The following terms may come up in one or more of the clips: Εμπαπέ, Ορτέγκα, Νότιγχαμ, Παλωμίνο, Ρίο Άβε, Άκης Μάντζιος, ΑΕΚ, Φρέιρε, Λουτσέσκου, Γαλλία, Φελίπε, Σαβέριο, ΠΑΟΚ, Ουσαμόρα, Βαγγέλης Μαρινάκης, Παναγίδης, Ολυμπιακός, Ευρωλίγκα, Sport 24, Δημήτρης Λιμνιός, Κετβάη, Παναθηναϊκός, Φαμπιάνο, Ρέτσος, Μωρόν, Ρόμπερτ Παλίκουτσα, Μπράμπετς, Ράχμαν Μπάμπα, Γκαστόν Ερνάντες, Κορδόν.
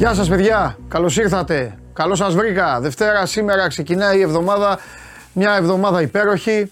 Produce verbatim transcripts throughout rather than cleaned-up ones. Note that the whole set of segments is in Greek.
Γεια σας παιδιά, καλώς ήρθατε, καλώς σας βρήκα. Δευτέρα σήμερα ξεκινάει η εβδομάδα, μια εβδομάδα υπέροχη.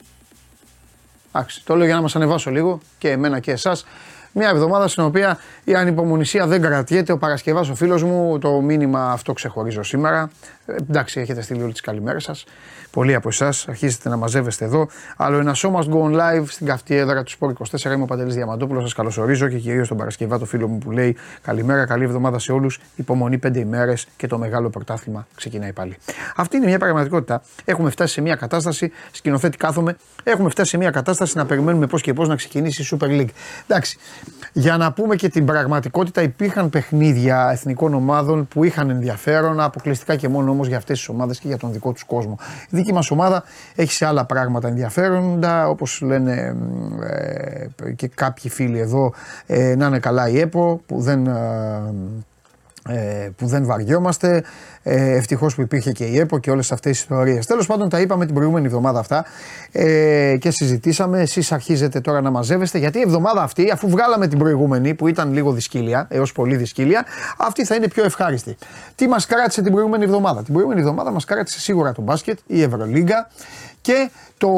Εντάξει, το λέω για να μας ανεβάσω λίγο και εμένα και εσάς. Μια εβδομάδα στην οποία η ανυπομονησία δεν κρατιέται. Ο Παρασκευάς, ο φίλος μου, το μήνυμα αυτό ξεχωρίζω σήμερα. Ε, εντάξει, έχετε στείλει όλες τις καλημέρες σας. Πολλοί από εσάς αρχίζετε να μαζεύεστε εδώ. Άλλο ένα show must go on live στην καυτή έδρα του Sport είκοσι τέσσερα. Είμαι ο Παντελής Διαμαντόπουλος. Σας καλωσορίζω και κυρίως τον Παρασκευά, το φίλο μου που λέει καλημέρα, καλή εβδομάδα σε όλους. Υπομονή πέντε ημέρες και το μεγάλο πρωτάθλημα ξεκινάει πάλι. Αυτή είναι μια πραγματικότητα. Έχουμε φτάσει σε μια κατάσταση, σκηνοθέτη κάθομαι, έχουμε φτάσει σε μια κατάσταση να περιμένουμε πώς και πώς να ξεκινήσει η Super League. Εντάξει. Για να πούμε και την πραγματικότητα, υπήρχαν παιχνίδια εθνικών ομάδων που είχαν ενδιαφέρον, αποκλειστικά και μόνο όμως για αυτές τις ομάδες και για τον δικό τους κόσμο. Η δική μας ομάδα έχει σε άλλα πράγματα ενδιαφέροντα, όπως λένε ε, και κάποιοι φίλοι εδώ, ε, να είναι καλά η ΕΠΟ που δεν... Ε, που δεν βαριόμαστε, ε, ευτυχώς που υπήρχε και η ΕΠΟ και όλες αυτές τις ιστορίες. Τέλος πάντων, τα είπαμε την προηγούμενη εβδομάδα αυτά ε, και συζητήσαμε. Εσείς αρχίζετε τώρα να μαζεύεστε, γιατί η εβδομάδα αυτή, αφού βγάλαμε την προηγούμενη που ήταν λίγο δυσκύλια, έως πολύ δυσκύλια, αυτή θα είναι πιο ευχάριστη. Τι μας κράτησε την προηγούμενη εβδομάδα? Την προηγούμενη εβδομάδα μας κράτησε σίγουρα το μπάσκετ, η Ευρωλίγκα και το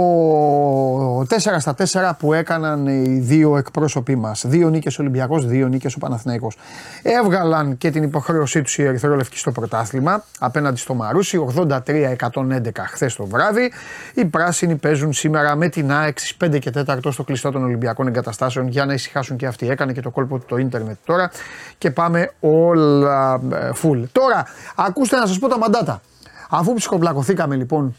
τέσσερα στα τέσσερα που έκαναν οι δύο εκπρόσωποι μας. Δύο νίκες ο Ολυμπιακός, δύο νίκες ο Παναθηναϊκός. Έβγαλαν και την υποχρέωσή τους οι ερυθρόλευκοι στο πρωτάθλημα απέναντι στο Μαρούσι, ογδόντα τρία εκατόν έντεκα χθες το βράδυ. Οι πράσινοι παίζουν σήμερα με την ΑΕΚ στις πέντε και τέσσερα στο κλειστό των Ολυμπιακών Εγκαταστάσεων για να ησυχάσουν και αυτοί. Έκανε και το κόλπο του το ίντερνετ τώρα και πάμε όλα full. Τώρα, ακούστε να σας πω τα μαντάτα. Αφού ψυχοπλακωθήκαμε λοιπόν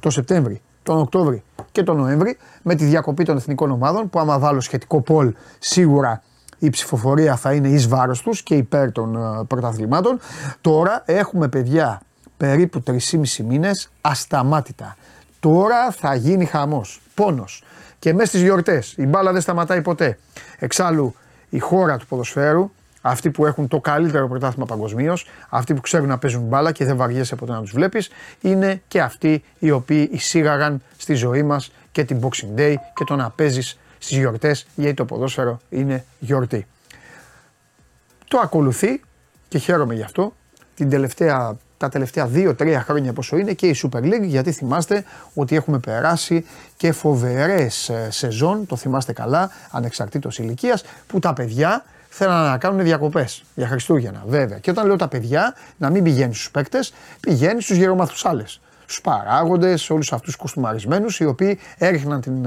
το Σεπτέμβρη, τον Οκτώβρη και τον Νοέμβρη με τη διακοπή των εθνικών ομάδων, που άμα βάλω σχετικό poll σίγουρα η ψηφοφορία θα είναι εις βάρος τους και υπέρ των πρωταθλημάτων. Τώρα έχουμε παιδιά περίπου τρεισήμισι μήνες ασταμάτητα. Τώρα θα γίνει χαμός, πόνος και μέσα στις γιορτές η μπάλα δεν σταματάει ποτέ. Εξάλλου η χώρα του ποδοσφαίρου, αυτοί που έχουν το καλύτερο πρωτάθλημα παγκοσμίως, αυτοί που ξέρουν να παίζουν μπάλα και δεν βαριέσαι ποτέ να τους βλέπεις, είναι και αυτοί οι οποίοι εισήγαγαν στη ζωή μας και την Boxing Day και το να παίζεις στις γιορτές, γιατί το ποδόσφαιρο είναι γιορτή. Το ακολουθεί, και χαίρομαι γι' αυτό, την τελευταία, τα τελευταία δύο τρία χρόνια πόσο είναι και η Super League, γιατί θυμάστε ότι έχουμε περάσει και φοβερές σεζόν, το θυμάστε καλά, ανεξαρτήτως ηλικίας, που τα παιδιά θέλανε να κάνουν διακοπές για Χριστούγεννα, βέβαια. Και όταν λέω τα παιδιά, να μην πηγαίνει στους παίκτες, πηγαίνει στους γερομαθουσάλες, στους παράγοντες, όλους αυτούς τους κοστούμαρισμένους, οι οποίοι έριχναν την...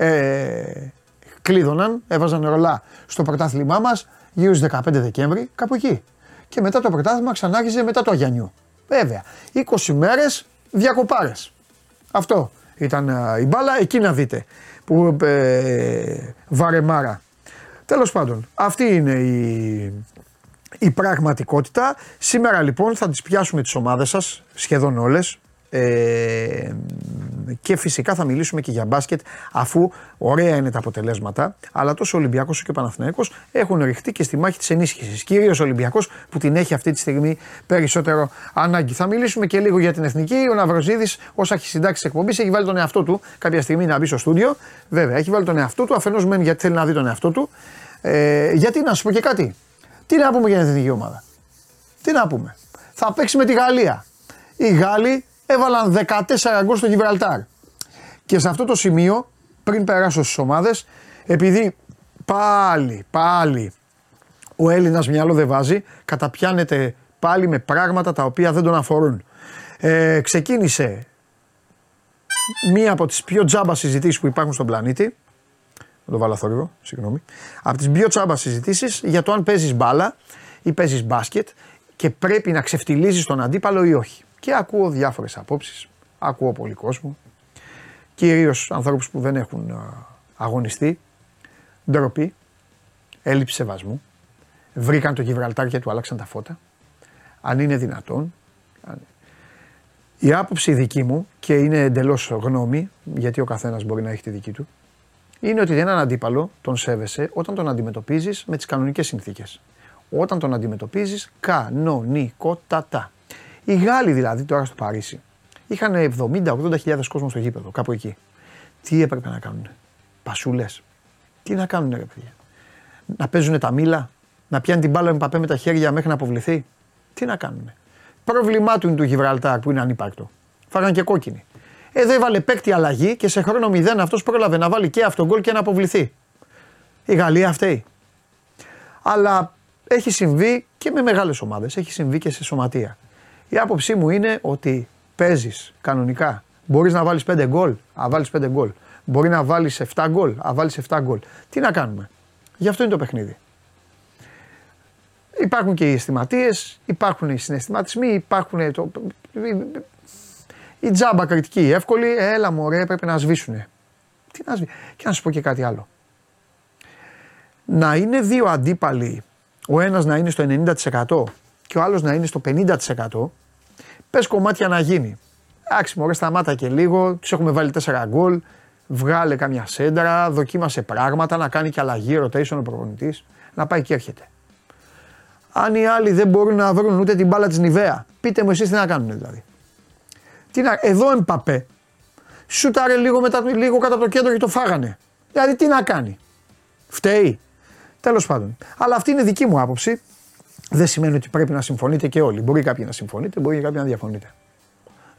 Ε, κλείδωναν, έβαζαν ρολά στο πρωτάθλημά μας γύρω στις δεκαπέντε Δεκέμβρη, κάπου εκεί. Και μετά το πρωτάθλημα ξανάρχιζε μετά το Αγιανιού. Βέβαια, είκοσι μέρες διακοπάρες. Αυτό ήταν ε, η μπάλα, εκεί να δείτε. Που ε, βαρεμάρα. Τέλος πάντων, αυτή είναι η, η πραγματικότητα. Σήμερα λοιπόν θα τις πιάσουμε τις ομάδες σας, σχεδόν όλες. Ε, και φυσικά θα μιλήσουμε και για μπάσκετ, αφού ωραία είναι τα αποτελέσματα, αλλά τόσο ο Ολυμπιακός όσο και ο Παναθηναϊκός έχουν ρηχτεί και στη μάχη της ενίσχυσης, κυρίως ο Ολυμπιακός που την έχει αυτή τη στιγμή περισσότερο ανάγκη. Θα μιλήσουμε και λίγο για την εθνική. Ο Ναυροζίδης, όσα έχει συντάξει εκπομπής, έχει βάλει τον εαυτό του κάποια στιγμή να μπει στο στούντιο. Βέβαια, έχει βάλει τον εαυτό του, αφενός μεν γιατί θέλει να δει τον εαυτό του. Ε, γιατί να σου πω και κάτι, τι να πούμε για την εθνική ομάδα, τι να πούμε, θα παίξει με τη Γαλλία. Οι Γάλλοι έβαλαν δεκατέσσερα γκολ στο Γιβραλτάρ. Και σε αυτό το σημείο, πριν περάσω στις ομάδες, επειδή πάλι, πάλι ο Έλληνας μυαλό δεν βάζει, καταπιάνεται πάλι με πράγματα τα οποία δεν τον αφορούν. Ε, ξεκίνησε μία από τις πιο τζάμπα συζητήσεις που υπάρχουν στον πλανήτη. Να το βάλω θόρυβο, συγγνώμη. Από τις πιο τζάμπα συζητήσεις για το αν παίζεις μπάλα ή παίζεις μπάσκετ και πρέπει να ξεφτιλίζεις τον αντίπαλο ή όχι. Και ακούω διάφορες απόψεις, ακούω πολύ κόσμο, κυρίως ανθρώπους που δεν έχουν αγωνιστεί, ντροπή, έλλειψη σεβασμού, βρήκαν το Γιβραλτάρ και του άλλαξαν τα φώτα, αν είναι δυνατόν. Η άποψη δική μου, και είναι εντελώς γνώμη, γιατί ο καθένας μπορεί να έχει τη δική του, είναι ότι έναν αντίπαλο τον σέβεσαι όταν τον αντιμετωπίζεις με τις κανονικές συνθήκες. Όταν τον αντιμετωπίζεις κανονικότατα. Οι Γάλλοι δηλαδή τώρα στο Παρίσι είχαν εβδομήντα ογδόντα χιλιάδες κόσμο στο γήπεδο, κάπου εκεί. Τι έπρεπε να κάνουν, πασούλες. Τι να κάνουν ρε παιδιά, να παίζουν τα μήλα, να πιάνει την μπάλα Εμπαπέ με τα χέρια μέχρι να αποβληθεί. Τι να κάνουμε. Πρόβλημά του είναι του Γιβραλτάρ που είναι ανύπαρκτο. Φάγανε και κόκκινη. Εδώ έβαλε παίκτη αλλαγή και σε χρόνο μηδέν αυτός πρόλαβε να βάλει και αυτόν γκολ και να αποβληθεί. Η Γαλλία φταίει. Αλλά έχει συμβεί και με μεγάλες ομάδες, έχει συμβεί και σε σωματεία. Η άποψή μου είναι ότι παίζεις κανονικά. Μπορείς να βάλεις πέντε γκολ, α βάλεις πέντε γκολ. Μπορεί να βάλεις εφτά γκολ, α βάλεις εφτά γκολ. Τι να κάνουμε. Γι' αυτό είναι το παιχνίδι. Υπάρχουν και οι αισθηματίες, υπάρχουν οι συναισθηματισμοί, υπάρχουν. Το... Η τζάμπα κριτική εύκολη, έλα μωρέ, πρέπει να σβήσουνε. Τι να σβήσουνε. Και να σου πω και κάτι άλλο. Να είναι δύο αντίπαλοι, ο ένας να είναι στο ενενήντα τοις εκατό και ο άλλος να είναι στο πενήντα τοις εκατό, πες κομμάτια να γίνει. Εντάξει μωρέ, σταμάτα και λίγο, τους έχουμε βάλει τέσσερα γκολ, βγάλε καμιά σέντρα, δοκίμασε πράγματα, να κάνει και αλλαγή, rotation ο προπονητής, να πάει και έρχεται. Αν οι άλλοι δεν μπορούν να βρουν ούτε την μπάλα της Νιβέα, πείτε μου εσείς τι να κάνουν δηλαδή. Τι να, εδώ Εμπαπέ, σούταρε λίγο, μετά, λίγο κάτω από το κέντρο και το φάγανε. Δηλαδή τι να κάνει. Φταίει. Τέλος πάντων. Αλλά αυτή είναι δική μου άποψη. Δεν σημαίνει ότι πρέπει να συμφωνείτε και όλοι. Μπορεί κάποιοι να συμφωνείτε, μπορεί και κάποιοι να διαφωνείτε.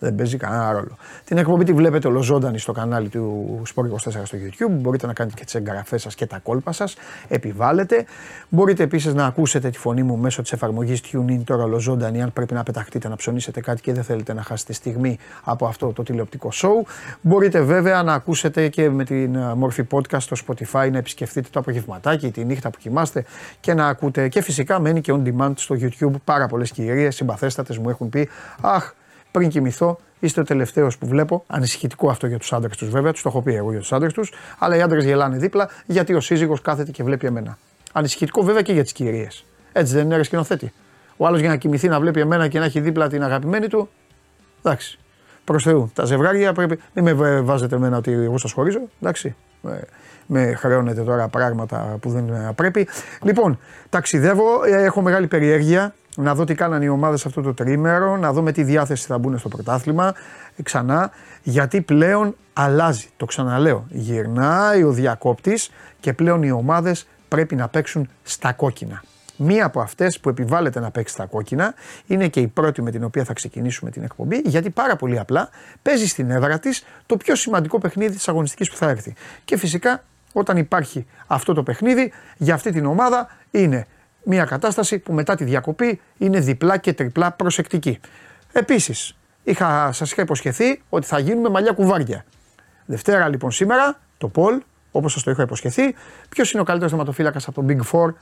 Δεν παίζει κανένα ρόλο. Την εκπομπή τη βλέπετε ολοζώντανη στο κανάλι του Sport είκοσι τέσσερα στο YouTube. Μπορείτε να κάνετε και τις εγγραφές σας και τα κόλπα σας. Επιβάλλετε. Μπορείτε επίσης να ακούσετε τη φωνή μου μέσω της εφαρμογής TuneIn τώρα ολοζώντανη. Αν πρέπει να πεταχτείτε, να ψωνίσετε κάτι και δεν θέλετε να χάσετε στιγμή από αυτό το τηλεοπτικό show. Μπορείτε βέβαια να ακούσετε και με την μορφή podcast στο Spotify, να επισκεφτείτε το απογευματάκι, τη νύχτα που κοιμάστε και να ακούτε. Και φυσικά μένει και on demand στο YouTube. Πάρα πολλές κυρίες συμπαθέστατες μου έχουν πει, αχ. Πριν κοιμηθώ, είστε ο τελευταίος που βλέπω. Ανησυχητικό αυτό για τους άντρες τους, βέβαια. Τους το έχω πει εγώ για τους άντρες τους. Αλλά οι άντρες γελάνε δίπλα γιατί ο σύζυγος κάθεται και βλέπει εμένα. Ανησυχητικό βέβαια και για τις κυρίες. Έτσι δεν είναι, ρε σκηνοθέτη. Ο άλλος για να κοιμηθεί να βλέπει εμένα και να έχει δίπλα την αγαπημένη του. Εντάξει. Προς Θεού. Τα ζευγάρια πρέπει. Μην με βάζετε εμένα ότι εγώ σας χωρίζω. Εντάξει. Με χρεώνετε τώρα πράγματα που δεν πρέπει. Λοιπόν, ταξιδεύω. Έχω μεγάλη περιέργεια. Να δω τι κάνανε οι ομάδες αυτό το τριήμερο, να δω με τι διάθεση θα μπουν στο πρωτάθλημα ξανά, γιατί πλέον αλλάζει, το ξαναλέω, γυρνάει ο διακόπτης και πλέον οι ομάδες πρέπει να παίξουν στα κόκκινα. Μία από αυτές που επιβάλλεται να παίξει στα κόκκινα είναι και η πρώτη με την οποία θα ξεκινήσουμε την εκπομπή, γιατί πάρα πολύ απλά παίζει στην έδρα της το πιο σημαντικό παιχνίδι της αγωνιστικής που θα έρθει. Και φυσικά όταν υπάρχει αυτό το παιχνίδι, για αυτή την ομάδα είναι μια κατάσταση που μετά τη διακοπή είναι διπλά και τριπλά προσεκτική. Επίσης, είχα, σας είχα υποσχεθεί ότι θα γίνουμε μαλλιά κουβάρια. Δευτέρα λοιπόν σήμερα, το poll, όπως σας το είχα υποσχεθεί, ποιος είναι ο καλύτερος θεματοφύλακας από τον Big Four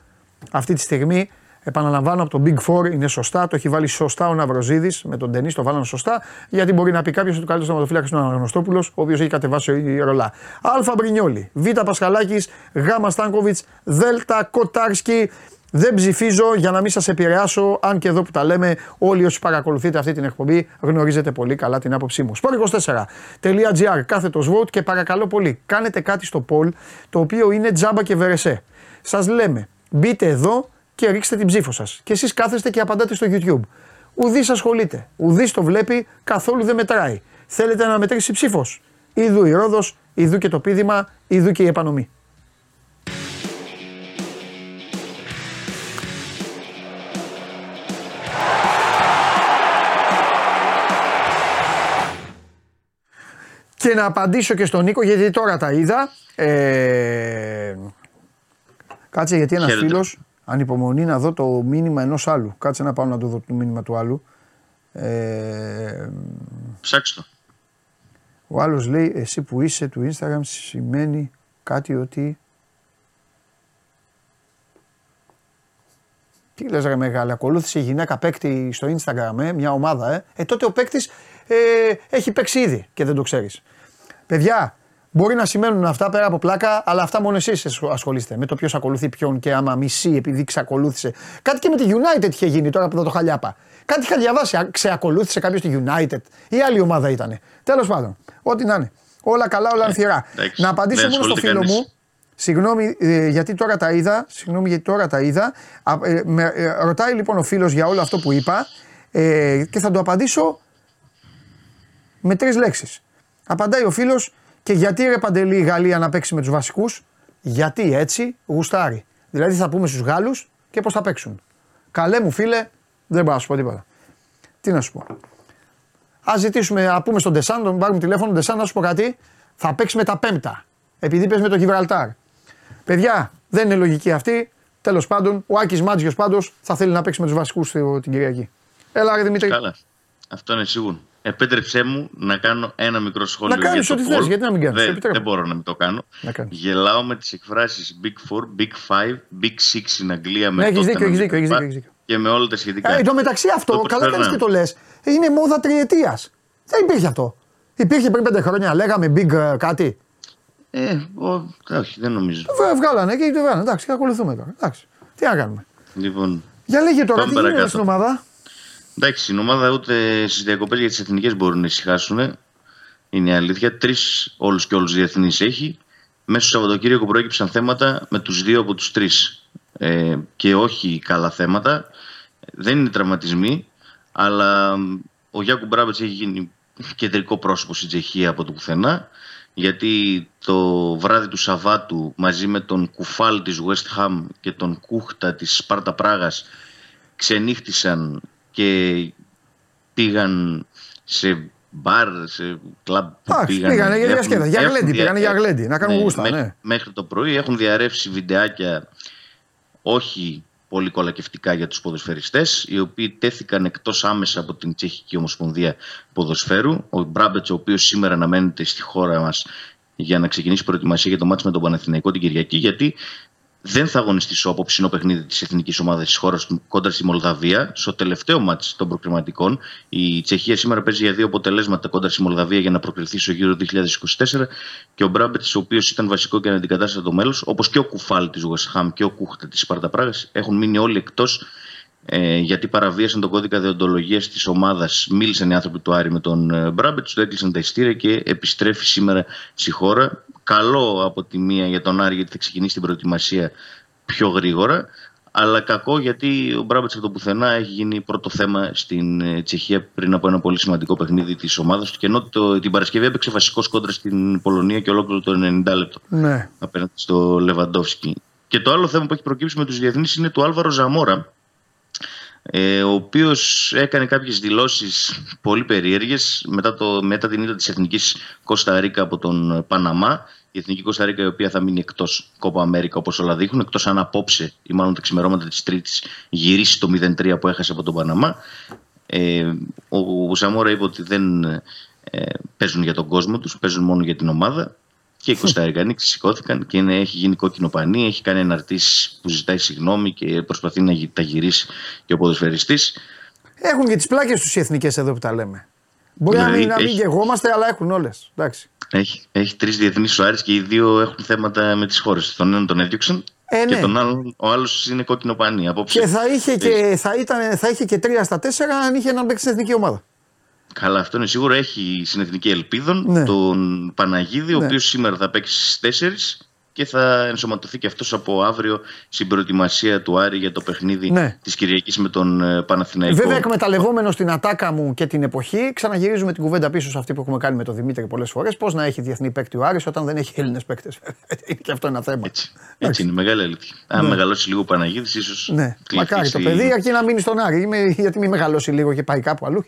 αυτή τη στιγμή. Επαναλαμβάνω, από τον Big Four είναι σωστά, το έχει βάλει σωστά ο Ναυροζίδης με τον Ντενής, το βάλανε σωστά, γιατί μπορεί να πει κάποιος ότι ο καλύτερος θεματοφύλακας είναι ο Αναγνωστόπουλος, ο οποίος έχει κατεβάσει η ρολά. Α. Μπρινιόλη, Β. Πασχαλάκης, Γ. Στάνκοβιτς, Δ. Κοτάρσκι. Δεν ψηφίζω για να μην σας επηρεάσω, αν και εδώ που τα λέμε όλοι όσοι παρακολουθείτε αυτή την εκπομπή γνωρίζετε πολύ καλά την άποψή μου. σπορτ είκοσι τέσσερα τελεία τζι άρ κάθετος vote και παρακαλώ πολύ κάνετε κάτι στο poll το οποίο είναι τζάμπα και βερεσέ. Σας λέμε μπείτε εδώ και ρίξτε την ψήφο σας και εσείς κάθεστε και απαντάτε στο YouTube. Ουδής ασχολείται, ουδής το βλέπει, καθόλου δεν μετράει. Θέλετε να μετρήσει ψήφος. Ιδού η ρόδος, ιδού και το πίδημα, ιδού και η επανομή. Και να απαντήσω και στον Νίκο, γιατί τώρα τα είδα. Ε... Κάτσε, γιατί ένας φίλος ανυπομονεί να δω το μήνυμα ενός άλλου. Κάτσε να πάω να το δω το μήνυμα του άλλου. Ε... Ψάξτε το. Ο άλλος λέει, εσύ που είσαι του Instagram σημαίνει κάτι ότι... Τι λες ρε μεγάλη, ακολούθησε η γυναίκα παίκτη στο Instagram, ε, μια ομάδα. Ε. ε, τότε ο παίκτης ε, έχει παίξει ήδη και δεν το ξέρεις. Παιδιά, μπορεί να σημαίνουν αυτά πέρα από πλάκα, αλλά αυτά μόνο εσείς ασχολείστε. Με το ποιος ακολουθεί ποιον και άμα μισεί επειδή ξακολούθησε. Κάτι και με τη United είχε γίνει τώρα που θα το χαλιάπα. Κάτι είχα διαβάσει, ξεακολούθησε κάποιος τη United ή άλλη ομάδα ήτανε. Τέλος πάντων, ό,τι να είναι. Όλα καλά, όλα ανθυρά. Ε, να απαντήσω μόνο στο φίλο μου. Συγγνώμη ε, γιατί τώρα τα είδα, συγγνώμη γιατί τώρα τα είδα, α, ε, με, ε, ρωτάει λοιπόν ο φίλος για όλο αυτό που είπα ε, και θα το απαντήσω με τρεις λέξεις. Απαντάει ο φίλος και γιατί ρε Παντελή η Γαλλία να παίξει με τους βασικούς, γιατί έτσι γουστάρει. Δηλαδή θα πούμε στους Γάλλους και πώς θα παίξουν. Καλέ μου φίλε, δεν μπορώ να σου πω τίποτα. Τι να σου πω. Ας ζητήσουμε, α πούμε στον Τεσάν, τον πάρουμε τηλέφωνο, Τεσάν, να σου πω κάτι, θα παίξει με τα πέμπτα. Επειδή παίζει με το Γιβραλτάρ. Παιδιά, δεν είναι λογική αυτή. Τέλος πάντων, ο Άκης Μάντζιος πάντως θα θέλει να παίξει με τους βασικούς την Κυριακή. Έλα, ρε Δημήτρη. Καλά. Αυτό είναι σίγουρο. Επέτρεψέ μου να κάνω ένα μικρό σχόλιο. Να κάνεις ό,τι θες, γιατί να μην κάνεις. Δεν, δεν μπορώ να μην το κάνω. Γελάω με τις εκφράσεις Big Four, Big Five, Big Six στην Αγγλία. Ναι, έχεις δίκιο, έχεις δίκιο, έχεις δίκιο. Και με όλα τα σχετικά. Εν τω μεταξύ αυτό, καλά κάνεις και το λες, είναι μόδα τριετίας. Δεν υπήρχε αυτό. Υπήρχε πριν πέντε χρόνια, λέγαμε Big κάτι. Ε, όχι, δεν νομίζω. Βγάλανε και το βγάλανε. Εντάξει, ακολουθούμε τώρα. Εντάξει. Τι να κάνουμε. Λοιπόν, για λέγε τώρα, τι γίνεται στην ομάδα. Εντάξει, η ομάδα ούτε στις διακοπές για τις εθνικές μπορούν να ησυχάσουν. Είναι η αλήθεια. Τρεις όλους και όλους διεθνείς έχει. Μέσα στο Σαββατοκύριακο προέκυψαν θέματα με τους δύο από τους τρεις. Ε, και όχι καλά θέματα. Δεν είναι τραυματισμοί. Αλλά ο Γιάκου Μπράμπετς έχει γίνει κεντρικό πρόσωπο στην Τσεχία από το πουθενά. Γιατί το βράδυ του Σαββάτου μαζί με τον Κουφάλ της West Ham και τον Κούχτα της Σπάρτα Πράγας ξενύχτησαν και πήγαν σε μπαρ, σε κλαμπ. Πήγαν πήγανε για διασκέδαση, για γλέντι, πήγανε για γλέντι, να κάνουν γούστα. Ναι, ναι. Μέχρι το πρωί έχουν διαρρεύσει βιντεάκια όχι πολύ κολακευτικά για τους ποδοσφαιριστές, οι οποίοι τέθηκαν εκτός άμεσα από την Τσεχική Ομοσπονδία Ποδοσφαίρου. Ο Μπράμπετς, ο οποίος σήμερα αναμένεται στη χώρα μας για να ξεκινήσει προετοιμασία για το μάτς με τον Παναθηναϊκό την Κυριακή, γιατί δεν θα αγωνιστεί στο απόψινό παιχνίδι της εθνικής ομάδας της χώρας κόντρα στη Μολδαβία. Στο τελευταίο μάτς των προκριματικών, η Τσεχία σήμερα παίζει για δύο αποτελέσματα κόντρα στη Μολδαβία για να προκριθεί στο γύρο είκοσι είκοσι τέσσερα. Και ο Μπράμπετς, ο οποίος ήταν βασικό και αναντικατάστατο μέλος, όπως και ο Κουφάλ της West Ham και ο Κούχτα της Σπάρτα Πράγας, έχουν μείνει όλοι εκτός ε, γιατί παραβίασαν τον κώδικα δεοντολογίας της ομάδας. Μίλησαν οι άνθρωποι του Άρη με τον Μπράμπετς, του έκλεισαν τα ειστήρια και επιστρέφει σήμερα στη χώρα. Καλό από τη μία για τον Άρη, γιατί θα ξεκινήσει την προετοιμασία πιο γρήγορα. Αλλά κακό γιατί ο Μπράμπετς από το πουθενά έχει γίνει πρώτο θέμα στην Τσεχία πριν από ένα πολύ σημαντικό παιχνίδι της ομάδας του. Και ενώ το, την Παρασκευή έπαιξε βασικός κόντρα στην Πολωνία και ολόκληρο το ενενήντα λεπτό ναι. απέναντι στο Λεβαντόφσκι. Και το άλλο θέμα που έχει προκύψει με τους διεθνείς είναι του Άλβαρο Ζαμόρα, ε, ο οποίος έκανε κάποιες δηλώσεις πολύ περίεργες μετά, το, μετά την ήττα της εθνικής Κώστα Ρίκα από τον Παναμά. Η εθνική Κώστα Ρίκα, η οποία θα μείνει εκτός Κόπα Αμέρικα, όπως όλα δείχνουν, εκτός αν απόψε ή μάλλον τα ξημερώματα της Τρίτης γυρίσει το μηδέν τρία που έχασε από τον Παναμά. Ε, ο Ζαμόρα είπε ότι δεν ε, παίζουν για τον κόσμο τους, παίζουν μόνο για την ομάδα. Και οι Κωνσταντινοί ξεσηκώθηκαν και είναι, έχει γίνει κόκκινο πανί, έχει κάνει αναρτήσεις που ζητάει συγγνώμη και προσπαθεί να τα γυρίσει και ο ποδοσφαιριστής. Έχουν και τις πλάκες τους οι εθνικές εδώ που τα λέμε. Μπορεί δηλαδή, να μην γεγόμαστε, αλλά έχουν όλες. Εντάξει. Έχει, έχει τρεις διεθνείς ο Άρης και οι δύο έχουν θέματα με τις χώρες. Τον έναν τον έδιωξαν ε, ναι. και τον άλλον, ο άλλος είναι κόκκινο πανί. Απόψε. Και, θα είχε και θα, ήταν, θα είχε και τρία στα τέσσερα αν είχε έναν παίξει στην εθνική ομάδα. Καλά, αυτό είναι σίγουρο. Έχει συνεθνική ελπίδων ναι. τον Παναγίδη, ναι. ο οποίος σήμερα θα παίξει στις τέσσερις και θα ενσωματωθεί και αυτός από αύριο στην προετοιμασία του Άρη για το παιχνίδι ναι. της Κυριακής με τον Παναθηναϊκό. Βέβαια, εκμεταλλευόμενο την ατάκα μου και την εποχή, ξαναγυρίζουμε την κουβέντα πίσω σε αυτή που έχουμε κάνει με τον Δημήτρη πολλές φορές. Πώς να έχει διεθνή παίκτη ο Άρης όταν δεν έχει Έλληνες παίκτες. Και αυτό είναι ένα θέμα. Έτσι, Έτσι είναι, μεγάλη αλήθεια. Αν ναι. μεγαλώσει λίγο ο Παναγίδης, ίσως. Ναι, μακάρι το παιδί, αρκεί να μείνει στον Άρη. Γιατί μην μεγαλώσει λίγο και πάει κάπου αλλού.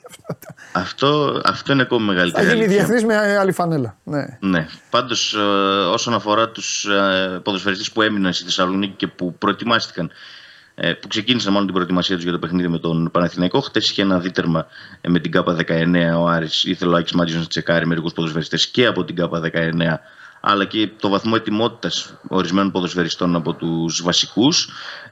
Αυτό, αυτό είναι ακόμη μεγαλύτερο. Θα γίνει διεθνής με άλλη φανέλα. Ναι. ναι. Πάντως, όσον αφορά τους ποδοσφαιριστές που έμειναν στη Θεσσαλονίκη και που προετοιμάστηκαν, που ξεκίνησαν μάλλον την προετοιμασία τους για το παιχνίδι με τον Παναθηναϊκό, χτες είχε ένα δίτερμα με την ΚΑΠΑ δεκαεννέα ο Άρης. Ήθελε ο Άκης Μάντζιος να τσεκάρει μερικούς ποδοσφαιριστές και από την ΚΑΠΑ δεκαεννέα, αλλά και το βαθμό ετοιμότητας ορισμένων ποδοσφαιριστών από τους βασικούς.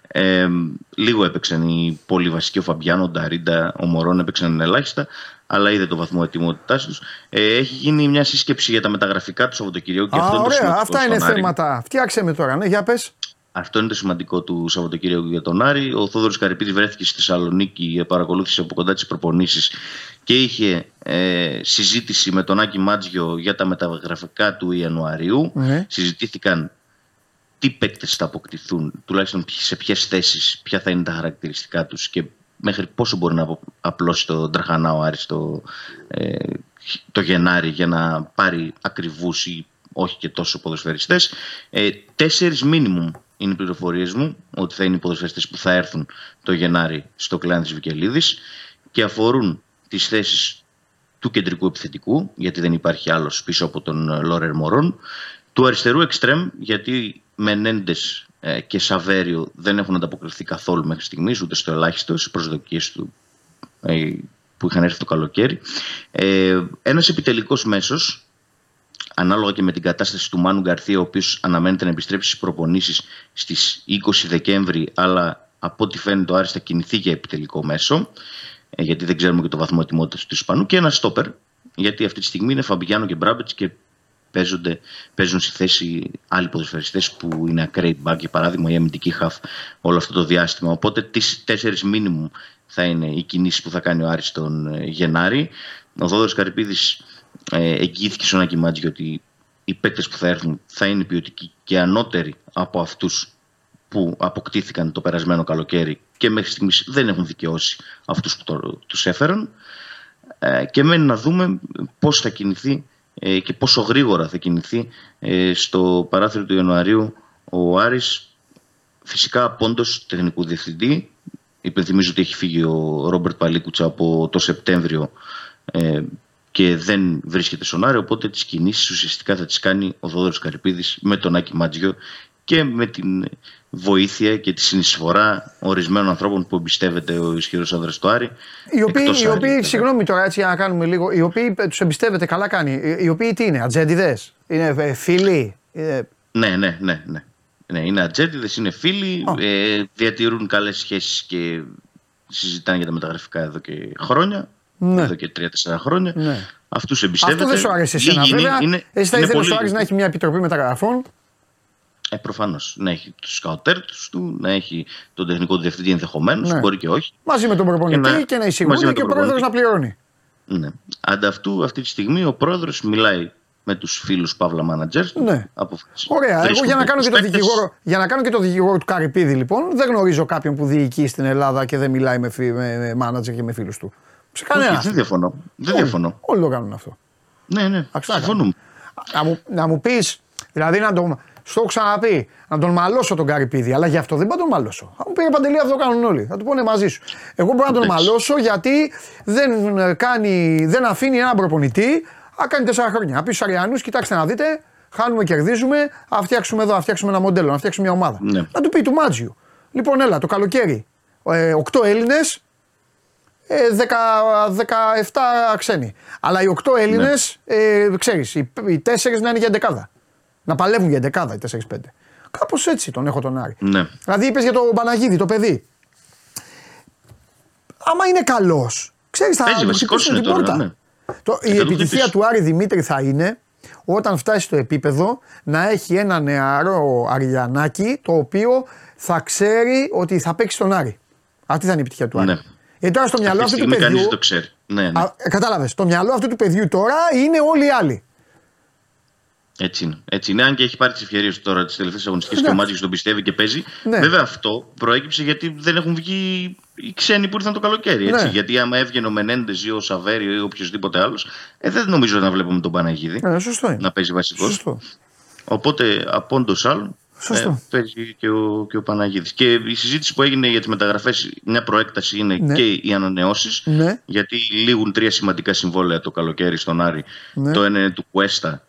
Ε, λίγο έπαιξαν οι πολύ βασικοί, ο Φαμπιάνο, ο Νταρίντα, ο Μωρόν έπαιξαν ελάχιστα, αλλά είδε το βαθμό ετοιμότητάς τους. Ε, έχει γίνει μια σύσκεψη για τα μεταγραφικά του Σαββατοκυριακού και Α, αυτό ωραία, είναι το αυτά είναι θέματα. Φτιάξε με τώρα, ναι, για πες. Αυτό είναι το σημαντικό του Σαββατοκύριακου για τον Άρη. Ο Θόδωρος Καρυπίδης βρέθηκε στη Θεσσαλονίκη, παρακολούθησε από κοντά τις προπονήσεις και είχε ε, συζήτηση με τον Άκη Μάντζιο για τα μεταγραφικά του Ιανουαρίου. Mm-hmm. Συζητήθηκαν τι παίκτες θα αποκτηθούν, τουλάχιστον σε ποιες θέσεις, ποια θα είναι τα χαρακτηριστικά τους και μέχρι πόσο μπορεί να απλώσει το τραχανά ο Άρης το, ε, το Γενάρη για να πάρει ακριβούς ή όχι και τόσο ποδοσφαιριστές. Ε, τέσσερις μίνιμουμ είναι οι πληροφορίες μου ότι θα είναι οι ποδοσφαιριστές που θα έρθουν το Γενάρη στο κλάν της Βικελίδης και αφορούν τις θέσεις του κεντρικού επιθετικού, γιατί δεν υπάρχει άλλος πίσω από τον Λόρερ Μωρόν, του αριστερού εξτρέμ, γιατί Μενέντες και Σαβέριο δεν έχουν ανταποκριθεί καθόλου μέχρι στιγμής, ούτε στο ελάχιστο, στις προσδοκίες του που είχαν έρθει το καλοκαίρι. Ένας επιτελικός μέσος, ανάλογα και με την κατάσταση του Μάνου Γκαρθία, ο οποίος αναμένεται να επιστρέψει στις προπονήσεις στις είκοσι Δεκέμβρη, αλλά από ό,τι φαίνεται ο Άρης θα κινηθεί για επιτελικό μέσο, γιατί δεν ξέρουμε και το βαθμό ετοιμότητας του Ισπανού, και ένα στόπερ, γιατί αυτή τη στιγμή είναι Φαμπιάνο και Μπράμπετς και παίζουν στη θέση άλλοι ποδοσφαιριστές που είναι ακραίοι μπακ, για παράδειγμα, ή αμυντική χαφ όλο αυτό το διάστημα. Οπότε τις τέσσερις μίνιμουμ θα είναι οι κινήσεις που θα κάνει ο Άρης τον Γενάρη. Ο Θόδωρος Καρυπίδης εγγυήθηκε στον Άκη Μάντζιο ότι οι παίκτες που θα έρθουν θα είναι ποιοτικοί και ανώτεροι από αυτούς που αποκτήθηκαν το περασμένο καλοκαίρι και μέχρι στιγμής δεν έχουν δικαιώσει αυτούς που το, τους έφεραν. Και μένει να δούμε πώς θα κινηθεί και πόσο γρήγορα θα κινηθεί στο παράθυρο του Ιανουαρίου ο Άρης, φυσικά πόντος τεχνικού διευθυντή. Υπενθυμίζω ότι έχει φύγει ο Ρόμπερτ Παλίκουτσα από το Σεπτέμβριο και δεν βρίσκεται στον Άρη, οπότε τις κινήσεις ουσιαστικά θα τις κάνει ο Θόδωρος Καρυπίδης με τον Άκη Μάντζιο και με την βοήθεια και τη συνεισφορά ορισμένων ανθρώπων που εμπιστεύεται ο ισχυρός άνδρας του Άρη. Οι οποίοι, οι οποίοι Άρη, συγγνώμη τώρα, έτσι για να κάνουμε λίγο, οι οποίοι τους εμπιστεύεται, καλά κάνει. Οι οποίοι τι είναι, ατζέντιδες, είναι φίλοι. Είναι... Ναι, ναι, ναι, ναι, ναι. Είναι ατζέντιδες, είναι φίλοι, oh. ε, διατηρούν καλές σχέσεις και συζητάνε για τα μεταγραφικά εδώ και χρόνια. Ναι. Εδώ και τρία τέσσερα χρόνια. Ναι. Αυτούς εμπιστεύεται. Αυτό δεν σου άρεσε εσένα, είναι, βέβαια. Είναι, εσύ θα ήθελες πολύ... να έχει μια επιτροπή μεταγραφών. Ε, προφανώς. Να έχει τους σκαουτέρτους του, να έχει τον τεχνικό διευθυντή ενδεχομένως, ναι. Μπορεί και όχι. Μαζί με τον προπονητή και να, και να εισηγούνται και ο πρόεδρος να πληρώνει. Ναι. Ανταυτού, αυτή τη στιγμή ο πρόεδρος μιλάει με τους φίλους Παύλα Μάνατζερς. Ναι. Από... Ωραία. Εγώ για να, κάνω και το δικηγόρο, για να κάνω και το δικηγόρο του Καρυπίδη, λοιπόν, δεν γνωρίζω κάποιον που διοικεί στην Ελλάδα και δεν μιλάει με, φι... με μάνατζερ και με φίλους του. Κανένα. Δεν διαφωνώ. Δεν διαφωνώ. Όλοι το κάνουν αυτό. Ναι, ναι. Συμφωνούμε. Να μου πεις, δηλαδή να το. Στο έχω ξαναπεί, να τον μαλώσω τον Καρυπίδη, αλλά γι' αυτό δεν πάω τον μαλώσω. Αν μου πήρε Παντελή, αυτό το κάνουν όλοι. Θα του πούνε μαζί σου. Εγώ μπορώ να τον μαλώσω γιατί δεν, κάνει, δεν αφήνει έναν προπονητή. Α, κάνει τέσσερα χρόνια. Α, πει στους Αριανούς, κοιτάξτε να δείτε, χάνουμε, κερδίζουμε. Α, φτιάξουμε εδώ, α, φτιάξουμε ένα μοντέλο, να φτιάξουμε μια ομάδα. Ναι. Να του πει του Μάντζιου. Λοιπόν, έλα το καλοκαίρι. Ε, οκτώ Έλληνες, ε, δεκαεφτά ξένοι. Αλλά οι οκτώ Έλληνες, ναι. ε, ξέρεις, οι, οι τέσσερις να είναι για δεκάδα. Να παλεύουν για δεκάδα οι τέσσερα πέντε. Κάπως έτσι τον έχω τον Άρη. Ναι. Δηλαδή είπες για τον Παναγίδη, το παιδί. Άμα είναι καλός, ξέρεις θα χτυπήσουν την πόρτα. Ναι. Το, η επιτυχία του Άρη, Δημήτρη, θα είναι όταν φτάσει στο επίπεδο να έχει ένα νεαρό Αριανάκι το οποίο θα ξέρει ότι θα παίξει τον Άρη. Αυτή θα είναι η επιτυχία του Άρη. Ναι. Ε, τώρα στο μυαλό αυτή αυτού του παιδιού. Κανείς δεν το ξέρει. Ναι, ναι. Α, κατάλαβες. Το μυαλό αυτού του παιδιού τώρα είναι όλοι οι άλλοι. Έτσι είναι. Έτσι είναι. Αν και έχει πάρει τις ευκαιρίες τώρα τις τελευταίες αγωνιστικές και ο Μάτζικς τον πιστεύει και παίζει. Ναι. Βέβαια αυτό προέκυψε γιατί δεν έχουν βγει οι ξένοι που ήρθαν το καλοκαίρι. Έτσι. Ναι. Γιατί άμα έβγαινε ο Μενέντες ή ο Σαβέριο ή οποιοδήποτε άλλος, ε, δεν νομίζω να βλέπουμε τον Παναγίδη ε, σωστό είναι. Να παίζει βασικός. Σωστό. Οπότε από όντως άλλων ε, παίζει και ο, και ο Παναγίδης. Και η συζήτηση που έγινε για τις μεταγραφές, μια προέκταση είναι ναι. Και οι ανανεώσεις. Ναι. Γιατί λήγουν τρία σημαντικά συμβόλαια το καλοκαίρι στον Άρη. Ναι. Το ένα είναι του Κουέστα.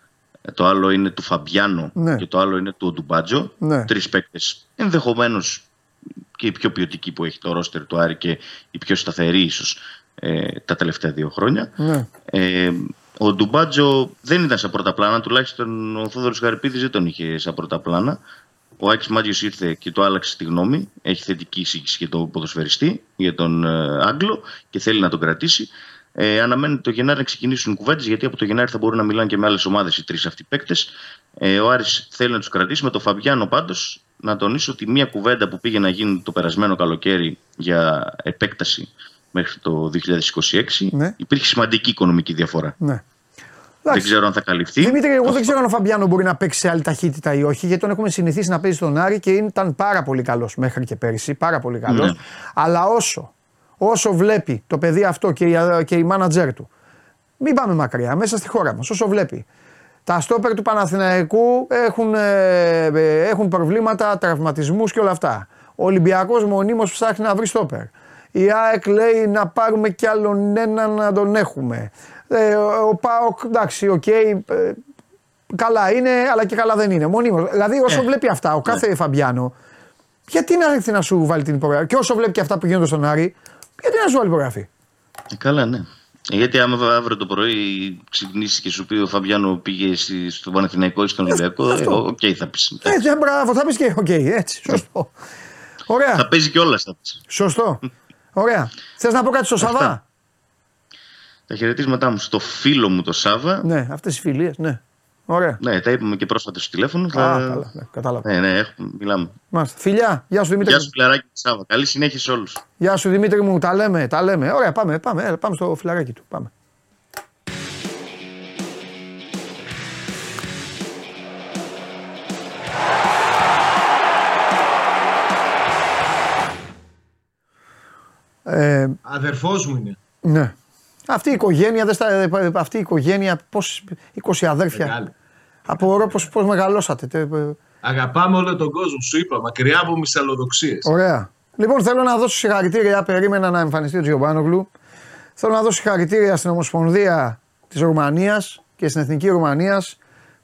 Το άλλο είναι του Φαμπιάνο ναι. Και το άλλο είναι του Ντουμπάτζο. Ναι. Τρεις παίκτες. Ενδεχομένως και οι πιο ποιοτικοί που έχει το ρόστερ του Άρη και οι πιο σταθεροί ίσως ε, τα τελευταία δύο χρόνια. Ναι. Ε, ο Ντουμπάτζο δεν ήταν στα πρώτα πλάνα, τουλάχιστον ο Θόδωρος Καρυπίδης δεν τον είχε στα πρώτα πλάνα. Ο Άκης Μάντζιος ήρθε και το άλλαξε τη γνώμη. Έχει θετική εισήγηση για τον ποδοσφαιριστή, για τον ε, Άγγλο και θέλει να τον κρατήσει. Ε, αναμένεται το Γενάρη να ξεκινήσουν κουβέντες, γιατί από το Γενάρη θα μπορούν να μιλάνε και με άλλες ομάδες οι τρεις αυτοί παίκτες. Ε, ο Άρης θέλει να τους κρατήσει. Με τον Φαμπιάνο πάντως, να τονίσω ότι μια κουβέντα που πήγε να γίνει το περασμένο καλοκαίρι για επέκταση μέχρι το δύο χιλιάδες είκοσι έξι, ναι. Υπήρχε σημαντική οικονομική διαφορά. Ναι. Δεν ξέρω αν θα καλυφθεί. Δημήτρη, εγώ Αυτό... δεν ξέρω αν ο Φαμπιάνο μπορεί να παίξει σε άλλη ταχύτητα ή όχι, γιατί τον έχουμε συνηθίσει να παίζει στον Άρη και ήταν πάρα πολύ καλός μέχρι και πέρυσι. Πάρα πολύ καλός. Ναι. Αλλά όσο. Όσο βλέπει το παιδί αυτό και η, και η μάνατζερ του, μην πάμε μακριά, μέσα στη χώρα μας, όσο βλέπει Τα στόπερ του Παναθηναϊκού έχουν, ε, ε, έχουν προβλήματα, τραυματισμούς και όλα αυτά. Ο Ολυμπιακός μονίμως ψάχνει να βρει στόπερ. Η ΑΕΚ λέει να πάρουμε κι άλλον ένα να τον έχουμε. Ε, ο ΠΑΟΚ, εντάξει, οκ, okay, ε, καλά είναι αλλά και καλά δεν είναι. Μονίμως. Δηλαδή όσο ε, βλέπει αυτά, ο κάθε ε. Φαμπιάνο, γιατί να έρθει να σου βάλει την υπογραφή. Και όσο βλέπει και αυτά που γίνονται στον Άρη, γιατί να σου βάλει υπογραφή. Ε, καλά, ναι. Γιατί άμα αύριο το πρωί ξυπνήσει και σου πει ο Φαμπιάνο πήγε στον Παναθηναϊκό ή στον Ολυμπιακό, οκ, okay, θα πει. Έτσι, μπράβο, θα πει και οκ, okay, έτσι. Σωστό. Ωραία. Θα παίζει και όλα, θα πει. Σωστό. Ωραία. Θες να πω κάτι στο αυτά. Σάβα. Τα χαιρετίσματά μου στο φίλο μου το Σάβα. Ναι, αυτές οι φιλίες, ναι. Ωραία. Ναι, τα είπαμε και πρόσφατα στο τηλέφωνο. Α, θα... καλά, ναι, κατάλαβα. Ναι, ναι, έχουμε, μιλάμε. Μάλιστα. Φιλιά, γεια σου Δημήτρη. Γεια σου φιλαράκι του Σάβα. Καλή συνέχεια σε όλους. Γεια σου Δημήτρη μου, τα λέμε, τα λέμε. Ωραία, πάμε, πάμε, έλα, πάμε στο φιλαράκι του. Πάμε. Ε, Αδερφός μου είναι. Ναι. Αυτή η οικογένεια, δε στα, αυτή η οικογένεια, πώς, είκοσι αδέρφια. Μεγάλη. Απορώ πώς, πώς μεγαλώσατε. Αγαπάμε όλο τον κόσμο, σου είπα, μακριά από μυσαλλοδοξίες. Ωραία. Λοιπόν, θέλω να δώσω συγχαρητήρια, περίμενα να εμφανιστεί ο Τζιομπάνογλου. Θέλω να δώσω συγχαρητήρια στην Ομοσπονδία της Ρουμανίας και στην Εθνική Ρουμανίας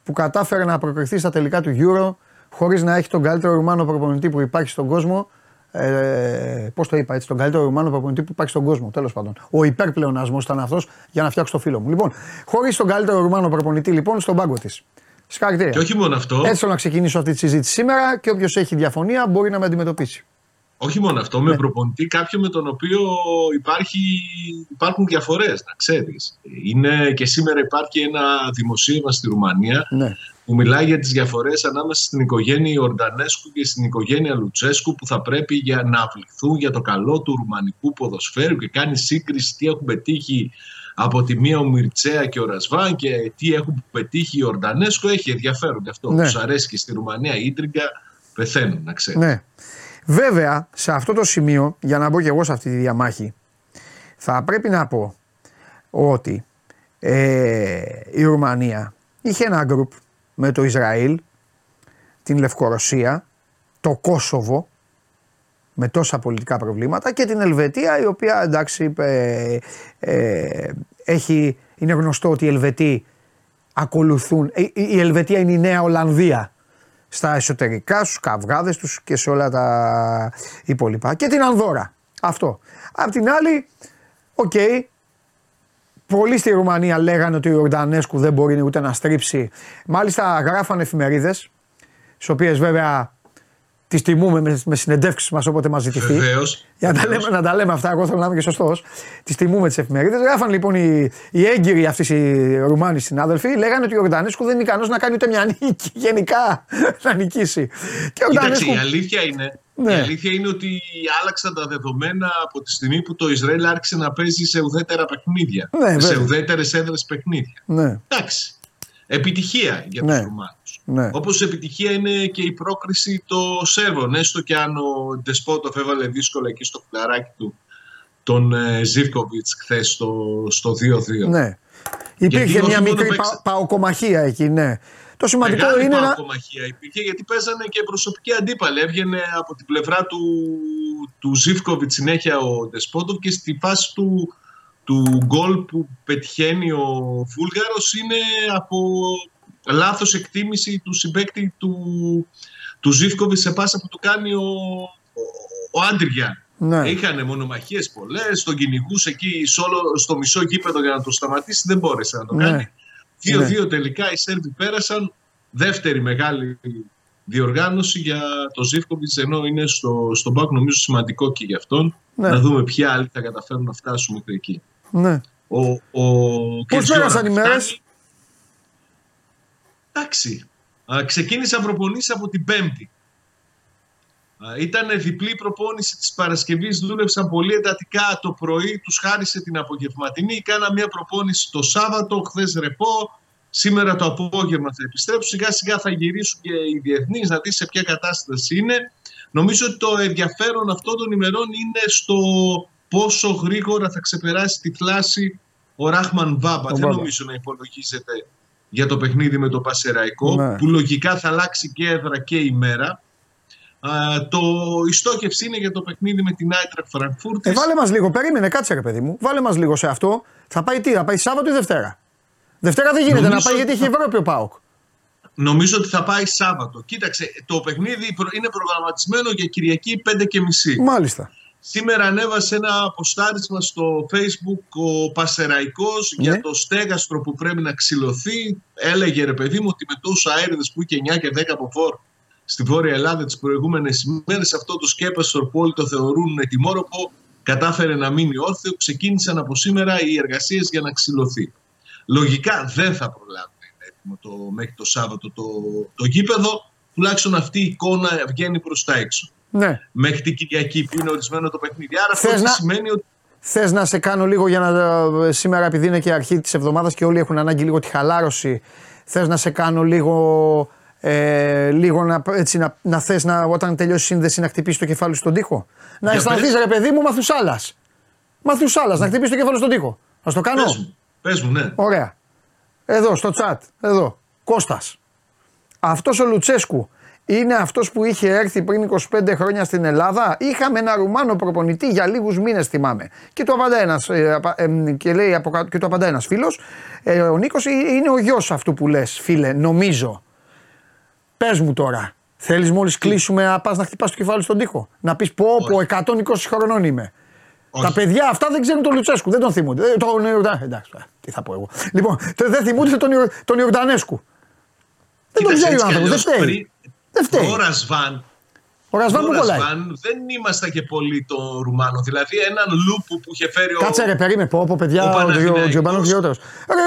που κατάφερε να προκριθεί στα τελικά του Euro χωρίς να έχει τον καλύτερο Ρουμάνο προπονητή που υπάρχει στον κόσμο. Ε, πώς το είπα έτσι, τον καλύτερο Ρουμάνο προπονητή που υπάρχει στον κόσμο. Τέλος πάντων. Ο υπερπλεονασμός ήταν αυτός για να φτιάξω το φίλο μου. Λοιπόν, χωρίς τον καλύτερο Ρουμάνο προπονητή, λοιπόν, στον πάγκο της. Συγχαρητήρια. Και όχι μόνο αυτό. Έτσι θέλω να ξεκινήσω αυτή τη συζήτηση σήμερα και όποιος έχει διαφωνία μπορεί να με αντιμετωπίσει. Όχι μόνο αυτό, ναι. Με προπονητή κάποιον με τον οποίο υπάρχει, υπάρχουν διαφορές, να ξέρεις. Είναι και σήμερα υπάρχει ένα δημοσίευμα στη Ρουμανία. Ναι. Που μιλάει για τις διαφορές ανάμεσα στην οικογένεια Ιορδανέσκου και στην οικογένεια Λουτσέσκου που θα πρέπει για να αυληθούν για το καλό του ρουμανικού ποδοσφαίρου και κάνει σύγκριση τι έχουν πετύχει από τη μία ο Μιρτσέα και ο Ρασβάν και τι έχουν πετύχει οι Ιορδανέσκου. Έχει ενδιαφέρον και αυτό. Ναι. Τους αρέσει και στη Ρουμανία η ίντριγκα, πεθαίνουν, να ξέρει. Ναι. Βέβαια, σε αυτό το σημείο, για να μπω και εγώ σε αυτή τη διαμάχη, θα πρέπει να πω ότι ε, η Ρουμανία είχε ένα γκρουπ με το Ισραήλ, την Λευκορωσία, το Κόσοβο με τόσα πολιτικά προβλήματα και την Ελβετία η οποία εντάξει ε, ε, έχει, είναι γνωστό ότι οι Ελβετοί ακολουθούν, ε, η Ελβετία είναι η νέα Ολλανδία στα εσωτερικά, στους καυγάδες τους και σε όλα τα υπόλοιπα και την Ανδόρα, αυτό. Απ' την άλλη, οκ, okay, πολλοί στη Ρουμανία λέγανε ότι ο Ιορδανέσκου δεν μπορεί ούτε να στρίψει. Μάλιστα γράφανε εφημερίδες, στις οποίες βέβαια τις τιμούμε με, με συνεντεύξεις μας όποτε μας ζητηθεί. Βεβαίως. Για να τα, λέμε, να τα λέμε αυτά, εγώ θέλω να είμαι και σωστός. Τις τιμούμε τις εφημερίδες. Γράφανε λοιπόν οι, οι έγκυροι αυτοί οι Ρουμάνοι συνάδελφοι, λέγανε ότι ο Ιορδανέσκου δεν είναι ικανός να κάνει ούτε μια νίκη γενικά να νικήσει. Και ο Ιορδανέσκου... Κοίταξε, η αλήθεια είναι... Ναι. Η αλήθεια είναι ότι άλλαξαν τα δεδομένα από τη στιγμή που το Ισραήλ άρχισε να παίζει σε ουδέτερα παιχνίδια. Ναι, σε ουδέτερες έδρες παιχνίδια. Ναι. Εντάξει. Επιτυχία για τους Ρουμάνους. Ναι. Όπως επιτυχία είναι και η πρόκριση των Σέρβων. Έστω και αν ο Ντεσπότοφ έβαλε δύσκολα εκεί στο φιλαράκι του τον Ζίβκοβιτς χθες στο, στο δύο δύο. Ναι. Υπήρχε μια μικρή παίξε... πα, παοκομαχία εκεί, ναι. Το σημαντικό μεγάλη είναι να... υπήρχε γιατί παίζανε και προσωπική αντίπαλη. Έβγαινε από την πλευρά του, του Ζίβκοβιτ συνέχεια ο Ντεσπότοφ και στη φάση του, του γκολ που πετυχαίνει ο Βούλγαρος είναι από λάθος εκτίμηση του συμπαίκτη του, του Ζίβκοβιτ σε πάσα που του κάνει ο, ο Άντριγιαν. Ναι. Είχανε μονομαχίες πολλές, τον κυνηγούσε εκεί στο μισό γήπεδο για να το σταματήσει, δεν μπόρεσε να το κάνει. Ναι. δύο δύο ναι. Τελικά οι Σέρβοι πέρασαν, δεύτερη μεγάλη διοργάνωση για το Ζίβκοβιτς ενώ είναι στο, στον ΠΑΟΚ νομίζω σημαντικό και για αυτόν, ναι. Να δούμε ποια άλλη θα καταφέρουν να φτάσουν μέχρι εκεί. Ναι. Ο, ο... Πώς πέρασαν οι μέρες? Εντάξει, ξεκίνησα προπονήσεις από την Πέμπτη. Ήταν διπλή προπόνηση της Παρασκευής, δούλεψαν πολύ εντατικά το πρωί, τους χάρισε την απογευματινή, κάνα μια προπόνηση το Σάββατο, χθες ρεπό, σήμερα το απόγευμα θα επιστρέψουν, σιγά σιγά θα γυρίσουν και οι διεθνείς να δει σε ποια κατάσταση είναι. Νομίζω ότι το ενδιαφέρον αυτών των ημερών είναι στο πόσο γρήγορα θα ξεπεράσει τη θλάση ο Ράχμαν Βάμπα. Δεν νομίζω να υπολογίζεται για το παιχνίδι με το Πασεραϊκό, ναι, που λογικά θα αλλάξει και έδρα και ημέρα. Uh, το... Η στόχευση είναι για το παιχνίδι με την Άιντραχτ Φραγκφούρτης. Ε, βάλε μας λίγο, περίμενε, κάτσε ρε παιδί μου. Βάλε μας λίγο σε αυτό. Θα πάει τι, θα πάει Σάββατο ή Δευτέρα? Δευτέρα δεν γίνεται νομίζω να πάει, γιατί έχει θα... Ευρώπη ο ΠΑΟΚ. Νομίζω ότι θα πάει Σάββατο. Κοίταξε, το παιχνίδι είναι προγραμματισμένο για Κυριακή πέντε και μισή. Μάλιστα. Σήμερα ανέβασε ένα αποστάρισμα στο Facebook ο Πασεραϊκός, ναι, για το στέγαστρο που πρέπει να ξυλωθεί. Έλεγε ρε παιδί μου ότι με τόσους αέριδες που είχε εννιά και δέκα από φόρ στη Βόρεια Ελλάδα τις προηγούμενες ημέρες, αυτό το σκέπαστρο που όλοι το θεωρούν ετοιμόρροπο κατάφερε να μείνει όρθιο. Ξεκίνησαν από σήμερα οι εργασίες για να ξυλωθεί. Λογικά δεν θα προλάβει να είναι έτοιμο το, μέχρι το Σάββατο το, το γήπεδο. Τουλάχιστον αυτή η εικόνα βγαίνει προς τα έξω. Ναι. Μέχρι την Κυριακή που είναι ορισμένο το παιχνίδι. Άρα θες αυτό να... σημαίνει ότι... Θες να σε κάνω λίγο για να... Σήμερα επειδή είναι και αρχή της εβδομάδας και όλοι έχουν ανάγκη λίγο τη χαλάρωση, θες να σε κάνω λίγο... Ε, λίγο να, έτσι, να, να θες να, όταν τελειώσει η σύνδεση να χτυπήσει το κεφάλι στον τοίχο. Να αισθανθείς ρε παιδί μου Μαθουσάλας. Μαθουσάλας, mm. να χτυπήσει το κεφάλι στον τοίχο. Να το κάνω. Πες μου, πες μου, ναι. Ωραία. Εδώ στο chat, εδώ. Κώστας. Αυτός ο Λουτσέσκου είναι αυτός που είχε έρθει πριν είκοσι πέντε χρόνια στην Ελλάδα. Είχαμε ένα Ρουμάνο προπονητή για λίγους μήνες, θυμάμαι. Και το απαντά ένας, ε, ε, και λέει, και το απαντά ένας φίλος. Ε, ο Νίκος είναι ο γιος αυτού που λες, φίλε, νομίζω. Πες μου τώρα, θέλεις μόλις κλείσουμε να πας να χτυπάς το κεφάλι στον τοίχο? Να πεις πω πω εκατόν είκοσι χρονών είμαι. Όχι. Τα παιδιά αυτά δεν ξέρουν τον Λουτσέσκου, δεν τον θυμούνται. Ε, τον Ιορδανέσκου. Ε, εντάξει, τι θα πω εγώ. Λοιπόν, δεν θυμούνται τον, Ιορ, τον Ιορδανέσκου. Δεν τον ξέρει ο άνθρωπος, δεν φταίει. Δεν φταίει. Ο Ρασβάν. Ο Ρασβάν μου κολλάει. Δεν ήμασταν και πολύ το Ρουμάνο. Δηλαδή έναν Λούπου που είχε φέρει ο. Κάτσε ρε, περίμενε, πω πω παιδιά, ο Τζιομπάνο Γιώτα. Ο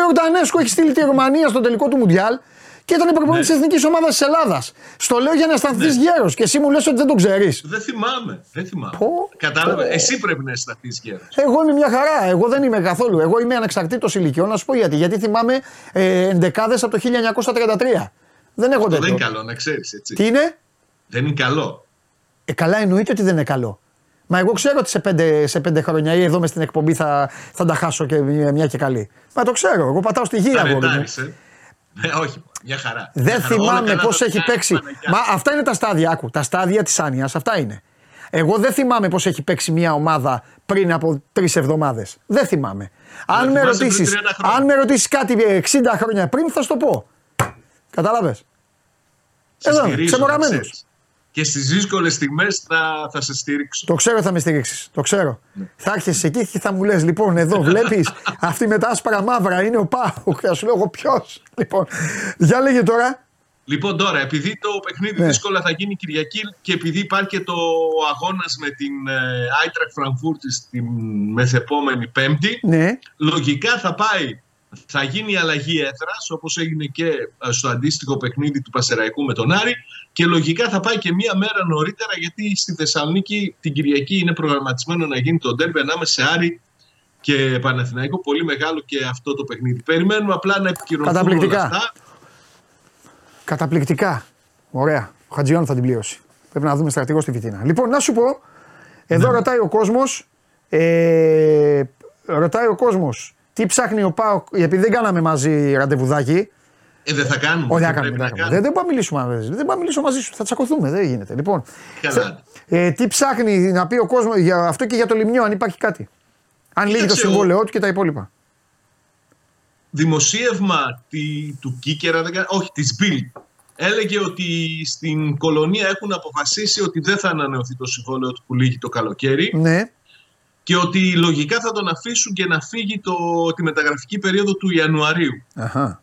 Ιορδανέσκου έχει στείλει τη Ρουμανία στο τελικό του Μουντιάλ. Και ήταν προπονητής, ναι, της Εθνικής Ομάδας της Ελλάδας. Στο λέω για να αισθανθείς, ναι, γέρος. Και εσύ μου λες ότι δεν τον ξέρεις. Δεν θυμάμαι. Δεν θυμάμαι. Κατάλαβε. Εσύ πρέπει να αισθανθείς γέρος. Εγώ είμαι μια χαρά. Εγώ δεν είμαι καθόλου. Εγώ είμαι ανεξαρτήτως ηλικιών. Να σου πω γιατί. Γιατί θυμάμαι ε, εντεκάδες από το χίλια εννιακόσια τριάντα τρία. Δεν έχω τέτοιο. Δεν είναι καλό, να ξέρεις έτσι. Τι είναι? Δεν είναι καλό. Ε, καλά, εννοείται ότι δεν είναι καλό. Μα εγώ ξέρω ότι σε πέντε, σε πέντε χρόνια ή εδώ μες στην εκπομπή θα, θα τα χάσω και μια και καλή. Μα το ξέρω. Εγώ πατάω στη γύρα μου. Ε, όχι, μια χαρά. Δεν θυμάμαι πώς έχει παίξει. Μα αυτά είναι τα στάδια, άκου. Τα στάδια της άνοιας, αυτά είναι. Εγώ δεν θυμάμαι πώς έχει παίξει μια ομάδα πριν από τρεις εβδομάδες. Δεν θυμάμαι. Αν με, ρωτήσεις, αν με ρωτήσεις κάτι εξήντα χρόνια πριν, θα σου το πω. Κατάλαβες. Εδώ, ξεμοραμένος. Και στις δύσκολες στιγμές θα, θα σε στηρίξω. Το ξέρω θα με στηρίξεις. Το ξέρω. Ναι. Θα έρχεσαι εκεί και θα μου λες: Λοιπόν, εδώ βλέπεις αυτή με τα άσπρα μαύρα είναι ο ΠΑΟΚ. Θα σου λέω εγώ ποιος. Λοιπόν, για λέγε τώρα. Λοιπόν, τώρα, επειδή το παιχνίδι, ναι, δύσκολα θα γίνει Κυριακή και επειδή υπάρχει και το αγώνας με την Άιντραχτ Φραγκφούρτης την μεθεπόμενη Πέμπτη, ναι, λογικά θα πάει. Θα γίνει η αλλαγή έδρας, όπως έγινε και στο αντίστοιχο παιχνίδι του Πασεραϊκού με τον Άρη, και λογικά θα πάει και μία μέρα νωρίτερα, γιατί στη Θεσσαλονίκη την Κυριακή είναι προγραμματισμένο να γίνει το ντέρμπι ανάμεσα σε Άρη και Παναθηναϊκό. Πολύ μεγάλο και αυτό το παιχνίδι. Περιμένουμε απλά να επικοινωνήσουμε όλα αυτά. Καταπληκτικά. Ωραία. Ο Χατζιάν θα την πλήρωσε. Πρέπει να δούμε στρατηγό στη Βιτίνα. Λοιπόν, να σου πω, εδώ, ναι, ρωτάει ο κόσμος. Ε, ρωτάει ο κόσμος. Τι ψάχνει ο ΠΑΟΚ, επειδή δεν κάναμε μαζί ραντεβουδάκι. Ε, δεν θα κάνουμε. Όχι, δεν θα κάνουμε. Δεν, δεν πάμε να μιλήσουμε μαζί σου, θα τσακωθούμε, δεν γίνεται. Λοιπόν, θα, ε, τι ψάχνει να πει ο κόσμος, για αυτό και για το Λιμνιό, αν υπάρχει κάτι. Αν λύγει το συμβόλαιό του και τα υπόλοιπα. Δημοσίευμα τη, του Κίκερα, δεν, όχι, της Bill, έλεγε ότι στην Κολονία έχουν αποφασίσει ότι δεν θα ανανεωθεί το συμβόλαιο του που λύγει το καλοκαίρι. Ναι. Και ότι λογικά θα τον αφήσουν και να φύγει το, τη μεταγραφική περίοδο του Ιανουαρίου. Αχα.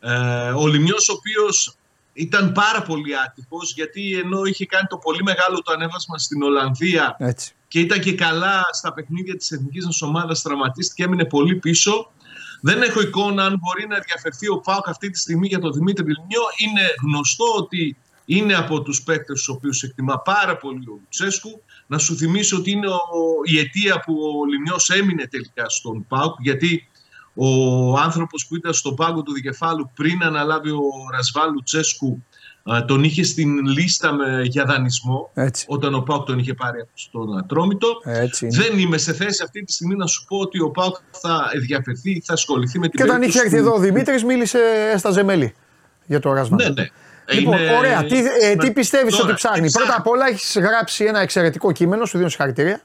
Ε, ο Λιμνιός ο οποίος ήταν πάρα πολύ άτυχος, γιατί ενώ είχε κάνει το πολύ μεγάλο το ανέβασμα στην Ολλανδία, έτσι, και ήταν και καλά στα παιχνίδια της εθνικής μας ομάδας, τραυματίστηκε και έμεινε πολύ πίσω. Δεν έχω εικόνα αν μπορεί να διαφερθεί ο ΠΑΟΚ αυτή τη στιγμή για τον Δημήτρη Λιμνιό. Είναι γνωστό ότι είναι από τους παίκτες τους οποίους εκτιμά πάρα πολύ ο Λουτσέσκου. Να σου θυμίσω ότι είναι ο, η αιτία που ο Λιμνιός έμεινε τελικά στον ΠΑΟΚ, γιατί ο άνθρωπος που ήταν στον πάγκο του Δικεφάλου πριν αναλάβει ο Ρασβάν Λουτσέσκου Τον είχε στην λίστα με, για δανεισμό. Έτσι. Όταν ο ΠΑΟΚ τον είχε πάρει στον Ατρόμητο. Δεν είμαι σε θέση αυτή τη στιγμή να σου πω ότι ο ΠΑΟΚ θα ενδιαφερθεί, θα ασχοληθεί με την περίπτωση. Και όταν είχε έρθει εδώ ο Δημήτρης, μίλησε στα Ζεμέλη για το Ρασβάν. Ναι, ναι. Λοιπόν, είναι... ωραία. Τι, ε, τι πιστεύεις τώρα, ότι ψάχνει. Ψάχνει. Πρώτα απ' όλα, έχεις γράψει ένα εξαιρετικό κείμενο, σου δίνω συγχαρητήρια,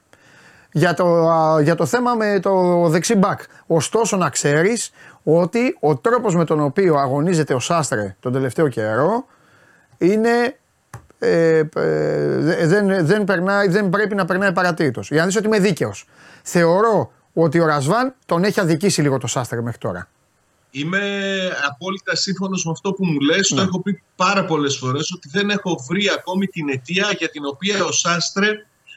για το, α, για το θέμα με το δεξί μπακ. Ωστόσο, να ξέρεις ότι ο τρόπος με τον οποίο αγωνίζεται ο Σάστρε τον τελευταίο καιρό είναι. Ε, ε, δεν, δεν, περνάει, δεν πρέπει να περνάει παρατήρητος. Για να δεις ότι είμαι δίκαιος. Θεωρώ ότι ο Ρασβάν τον έχει αδικήσει λίγο το Σάστρε μέχρι τώρα. Είμαι απόλυτα σύμφωνος με αυτό που μου λες. Ναι. Το έχω πει πάρα πολλές φορές ότι δεν έχω βρει ακόμη την αιτία για την οποία ο Σάστρε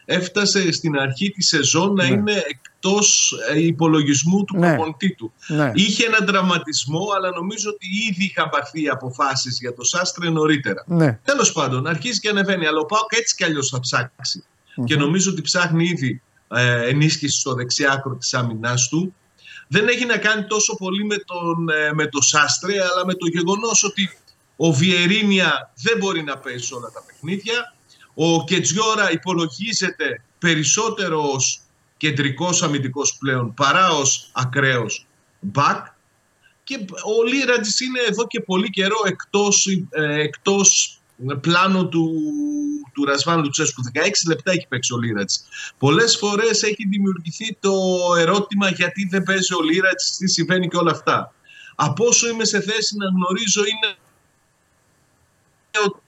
έφτασε στην αρχή τη σεζόν να ναι. είναι εκτός υπολογισμού του ναι. προπονητή του. Ναι. Είχε έναν τραυματισμό, αλλά νομίζω ότι ήδη είχαν πάρθει αποφάσεις για το Σάστρε νωρίτερα. Ναι. Τέλος πάντων, αρχίζει και ανεβαίνει, αλλά ο ΠΑΟΚ έτσι κι αλλιώς θα ψάξει. Mm-hmm. Και νομίζω ότι ψάχνει ήδη ε, ενίσχυση στο δεξιάκρο της άμυνάς του. Δεν έχει να κάνει τόσο πολύ με τον, με το Σάστρε, αλλά με το γεγονός ότι ο Βιερίνια δεν μπορεί να παίζει όλα τα παιχνίδια. Ο Κετζιόρα υπολογίζεται περισσότερο ως κεντρικός αμυντικός πλέον παρά ως ακραίος μπακ. Και ο Λίρατζης είναι εδώ και πολύ καιρό εκτός, ε, εκτός πλάνου του, του Ρασβάν Λουτσέσκου. δεκαέξι λεπτά έχει παίξει ο Λίρατζης. Πολλές φορές έχει δημιουργηθεί το ερώτημα γιατί δεν παίζει ο Λίρατζης, τι συμβαίνει και όλα αυτά. Από όσο είμαι σε θέση να γνωρίζω είναι ότι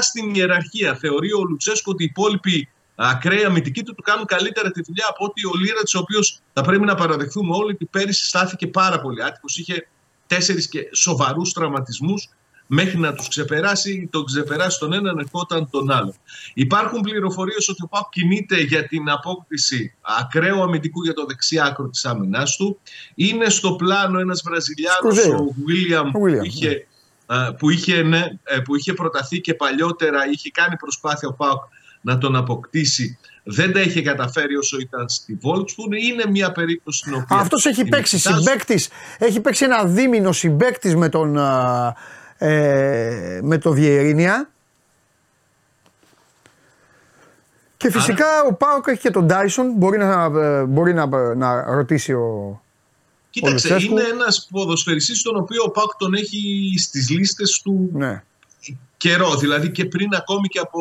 στην ιεραρχία θεωρεί ο Λουτσέσκου ότι οι υπόλοιποι ακραίοι αμυντικοί του του κάνουν καλύτερα τη δουλειά από ότι ο Λίρατς, ο οποίος θα πρέπει να παραδεχθούμε όλοι ότι πέρυσι στάθηκε πάρα πολύ άτυχος, είχε τέσσερις και σοβαρούς τραυματισμούς μέχρι να τους ξεπεράσει, τον ξεπεράσει τον έναν ερχόταν τον άλλον. Υπάρχουν πληροφορίες ότι ο ΠΑΟΚ κινείται για την απόκτηση ακραίου αμυντικού για το δεξί άκρο της άμυνάς του. Είναι στο πλάνο ένας Βραζιλιάνος, ο Βίλιαμ, που είχε... Που είχε, ναι, που είχε προταθεί και παλιότερα, είχε κάνει προσπάθεια ο ΠΑΟΚ να τον αποκτήσει. Δεν τα είχε καταφέρει όσο ήταν στη Βόλτσπουργκ. Είναι μια περίπτωση στην οποία. Αυτός έχει παίξει συμπαίκτης, έχει παίξει ένα δίμηνο συμπαίκτης με τον ε, με το Βιερίνια. Και φυσικά άρα ο ΠΑΟΚ έχει και τον Ντάισον. Μπορεί να, μπορεί να, να ρωτήσει ο. Κοίταξε, είναι ένας ποδοσφαιριστής τον οποίο ο ΠΑΟΚ τον έχει στις λίστες του ναι. καιρό. Δηλαδή και πριν ακόμη και από,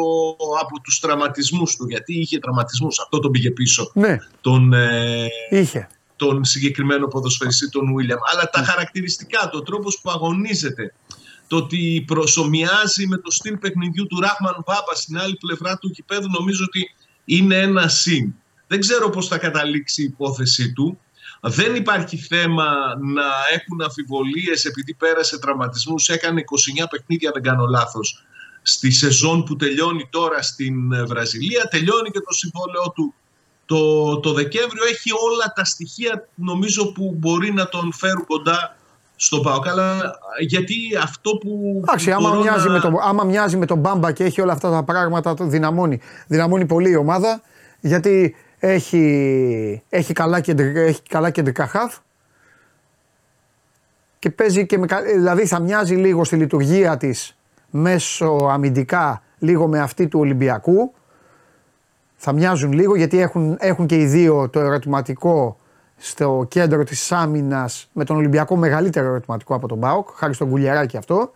από τους τραυματισμούς του. Γιατί είχε τραυματισμούς, αυτό τον πήγε πίσω ναι. τον, ε, είχε. τον συγκεκριμένο ποδοσφαιριστή τον Βίλιαμ. Αλλά τα χαρακτηριστικά, το τρόπος που αγωνίζεται, το ότι προσομοιάζει με το στυλ παιχνιδιού του Ράχμαν Μπάμπα στην άλλη πλευρά του γηπέδου, νομίζω ότι είναι ένα συν. Δεν ξέρω πώς θα καταλήξει η υπόθεσή του. Δεν υπάρχει θέμα να έχουν αμφιβολίες επειδή πέρασε τραυματισμούς, έκανε είκοσι εννέα παιχνίδια, δεν κάνω λάθος, στη σεζόν που τελειώνει τώρα στην Βραζιλία. Τελειώνει και το συμβόλαιό του το, το Δεκέμβριο. Έχει όλα τα στοιχεία νομίζω που μπορεί να τον φέρουν κοντά στο ΠΑΟΚ. Αλλά γιατί αυτό που. Εντάξει, άμα, να... άμα μοιάζει με τον Μπάμπα και έχει όλα αυτά τα πράγματα, το δυναμώνει. Δυναμώνει πολύ η ομάδα γιατί. Έχει, έχει, καλά κεντρικά, έχει καλά κεντρικά χαφ και παίζει και με, δηλαδή θα μοιάζει λίγο στη λειτουργία της μέσω αμυντικά λίγο με αυτή του Ολυμπιακού, θα μοιάζουν λίγο γιατί έχουν, έχουν και οι δύο το ερωτηματικό στο κέντρο της άμυνας, με τον Ολυμπιακό μεγαλύτερο ερωτηματικό από τον ΠΑΟΚ χάρη στον Κουλιαράκη αυτό,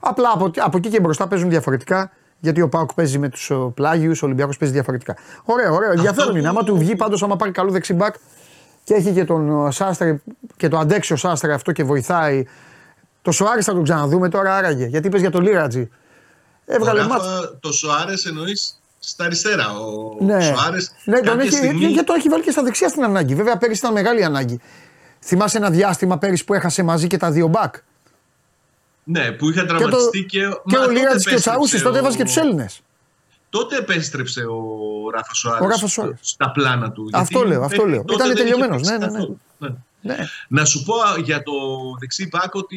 απλά από, από εκεί και μπροστά παίζουν διαφορετικά. Γιατί ο ΠΑΟΚ παίζει με τους πλάγιους, ο Ολυμπιακός παίζει διαφορετικά. Ωραία, ωραία, ενδιαφέρον είναι. Άμα του βγει πάντως, άμα πάρει καλό δεξιμπακ και έχει και τον Σάστρε και το αντέξει ο Σάστρε αυτό και βοηθάει. Το Σοάρες θα τον ξαναδούμε τώρα άραγε. Γιατί είπες για τον Λίρατζι. Έβγαλε μάτς. Το Σοάρες εννοείς στα αριστερά. Ο ναι. Σοάρες. Ναι, τον έχει, στιγμή... γιατί το έχει βάλει και στα δεξιά στην ανάγκη. Βέβαια πέρυσι ήταν μεγάλη ανάγκη. Θυμάσαι ένα διάστημα πέρυσι που έχασε μαζί και τα δύο μπακ. Ναι, που είχαν τραυματιστεί και, το... και, και ο Λίρατζης και ο Τσαούσης, τότε έβαζε και τους Έλληνες. Τότε επέστρεψε ο Ράφα Σοάρες στα, στα πλάνα του. Αυτό γιατί, λέω, αυτό λέω. Ήταν τελειωμένος. Ναι, ναι, ναι. Ναι. Ναι. Να σου πω για το δεξί μπακ ότι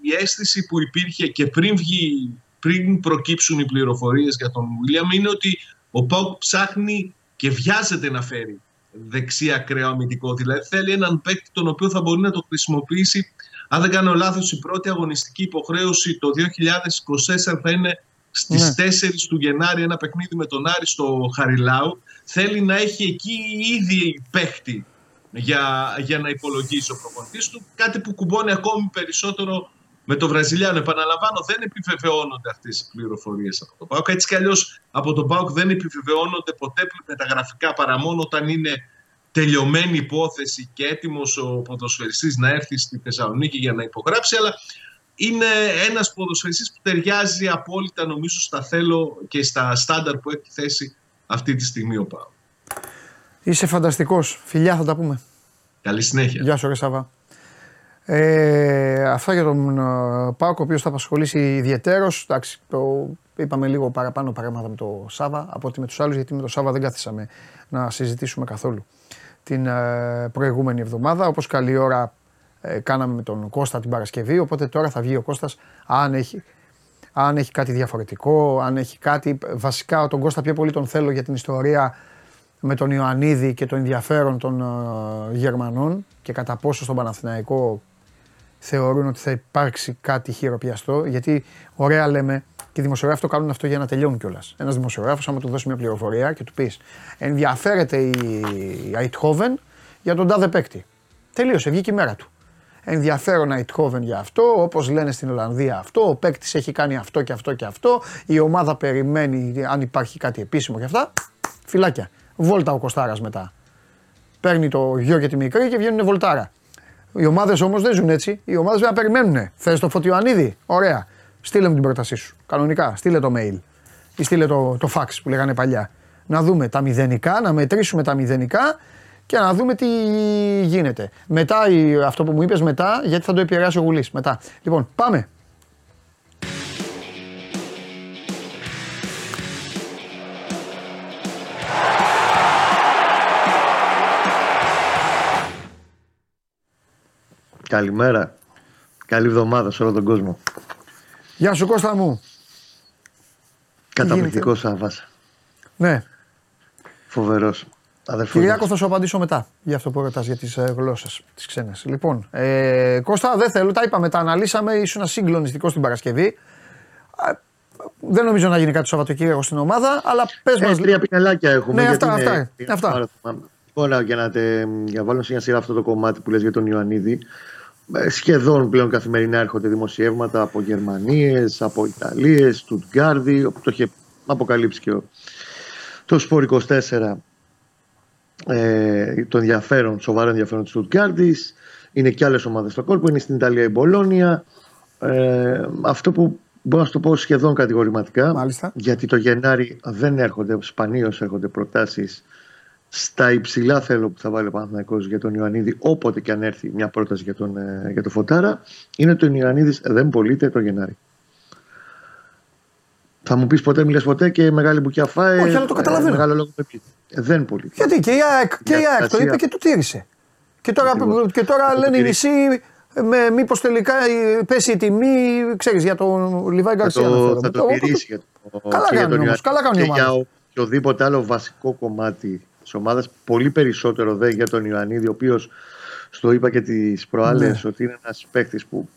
η αίσθηση που υπήρχε και πριν, βγει, πριν προκύψουν οι πληροφορίες για τον Βίλιαμ είναι ότι ο ΠΑΟΚ ψάχνει και βιάζεται να φέρει δεξί ακραίο αμυντικό. Δηλαδή θέλει έναν παίκτη τον οποίο θα μπορεί να το χρησιμοποιήσει Αν δεν κάνω λάθος, η πρώτη αγωνιστική υποχρέωση το δύο χιλιάδες είκοσι τέσσερα θα είναι στις ναι. τέσσερις του Γενάρη, ένα παιχνίδι με τον Άρη στο Χαριλάου. Θέλει να έχει εκεί ήδη παίχτη για, για να υπολογίζει ο προπονητής του. Κάτι που κουμπώνει ακόμη περισσότερο με τον Βραζιλιάνο. Επαναλαμβάνω, δεν επιβεβαιώνονται αυτές οι πληροφορίες από τον ΠΑΟΚ. Έτσι κι αλλιώς από τον ΠΑΟΚ δεν επιβεβαιώνονται ποτέ μεταγραφικά, παρά μόνο όταν είναι τελειωμένη υπόθεση και έτοιμος ο ποδοσφαιριστής να έρθει στη Θεσσαλονίκη για να υπογράψει. Αλλά είναι ένας ποδοσφαιριστής που ταιριάζει απόλυτα, νομίζω, στα θέλω και στα στάνταρ που έχει θέσει αυτή τη στιγμή ο ΠΑΟΚ. Είσαι φανταστικός. Φιλιά, θα τα πούμε. Καλή συνέχεια. Γεια σου, ρε Σάβα. Ε, αυτά για τον ΠΑΟΚ, ο οποίος θα απασχολήσει ιδιαιτέρως. Εντάξει, το είπαμε λίγο παραπάνω πράγματα με τον Σάβα από ότι με τους άλλους, γιατί με τον Σάβα δεν κάθισαμε να συζητήσουμε καθόλου την ε, προηγούμενη εβδομάδα. Όπως καλή ώρα ε, κάναμε με τον Κώστα την Παρασκευή, οπότε τώρα θα βγει ο Κώστας αν έχει, αν έχει κάτι διαφορετικό, αν έχει κάτι. Βασικά τον Κώστα πιο πολύ τον θέλω για την ιστορία με τον Ιωαννίδη και το ενδιαφέρον των ε, Γερμανών και κατά πόσο στον Παναθηναϊκό θεωρούν ότι θα υπάρξει κάτι χειροπιαστό, γιατί ωραία λέμε και οι δημοσιογράφοι το κάνουν αυτό για να τελειώνουν κιόλας. Ένας δημοσιογράφος, άμα του δώσει μια πληροφορία και του πεις ενδιαφέρεται η Eindhoven για τον τάδε παίκτη. Τελείωσε, βγήκε η μέρα του. Ενδιαφέρον Eindhoven για αυτό, όπως λένε στην Ολλανδία αυτό, ο παίκτης έχει κάνει αυτό και αυτό και αυτό, η ομάδα περιμένει αν υπάρχει κάτι επίσημο και αυτά. Φυλάκια. Βόλτα ο Κωστάρας μετά. Παίρνει το γιο και τη μικρή και βγαίνουν βολτάρα. Οι ομάδες όμως δεν ζουν έτσι. Οι ομάδες πρέπει να περιμένουν. Θες το Φωτιοανίδη? Ωραία. Στείλε μου την πρότασή σου. Κανονικά. Στείλε το mail. Ή στείλε το, το fax που λέγανε παλιά. Να δούμε τα μηδενικά, να μετρήσουμε τα μηδενικά και να δούμε τι γίνεται. Μετά, αυτό που μου είπες μετά, γιατί θα το επηρεάσει ο Γουλής. Μετά. Λοιπόν, πάμε. Καλημέρα. Καλή εβδομάδα σε όλο τον κόσμο. Γεια σου Κώστα μου. Καταπληκτικός Σάββας. Ναι. Φοβερός. Κυριάκο, θα σου απαντήσω μετά για αυτό που ρωτάς για τις ε, γλώσσες, τις ξένες. Λοιπόν, ε, Κώστα, δεν θέλω, τα είπαμε, τα αναλύσαμε, ήσουν συγκλονιστικός την Παρασκευή. Α, δεν νομίζω να γίνει κάτι Σαββατοκύριακο στην ομάδα, αλλά πες ε, μας. Τρία πινελάκια έχουμε. Ναι, αυτά, είναι, αυτά, είναι, αυτά. Πάρα, τώρα, για να, τε, για βάλω σε μια σειρά αυτό το κομμάτι που λες για τον Ιωαννίδη. Σχεδόν πλέον καθημερινά έρχονται δημοσιεύματα από Γερμανίες, από Ιταλίες, Στουτγκάρδη, όπου το είχε αποκαλύψει και ο, το Sport είκοσι τέσσερα, ε, το ενδιαφέρον, σοβαρό ενδιαφέρον της Στουτγκάρδης. Είναι και άλλες ομάδες στο κόλπο, είναι στην Ιταλία η Μπολόνια. Ε, αυτό που μπορώ να σου το πω σχεδόν κατηγορηματικά, μάλιστα, γιατί το Γενάρη δεν έρχονται, σπανίως έρχονται προτάσεις στα υψηλά θέλω που θα βάλει ο Παναθηναϊκός για τον Ιωαννίδη, όποτε και αν έρθει μια πρόταση για τον, για τον Φωτάρα, είναι ότι ο Ιωαννίδης δεν πωλείται το Γενάρη. Θα μου πεις ποτέ, μιλες ποτέ και μεγάλη μπουκιά φάει. Όχι, αλλά το καταλαβαίνω. Μεγάλο λόγο με πει. Δεν πωλείται. Γιατί και η ΑΕΚ κατασία... το είπε και το τήρησε. Και τώρα, και τώρα λένε οι μισοί, μήπως τελικά πέσει η τιμή, ξέρεις, για τον Λιβάη Γκαρσία. Το, θα το τηρήσει. Καλά κάνει όμως. Και για οποιοδήποτε άλλο βασικό κομμάτι ομάδας, πολύ περισσότερο δε για τον Ιωαννίδη, ο οποίος, στο είπα και τις προάλλες, ναι, ότι είναι ένας παίκτης που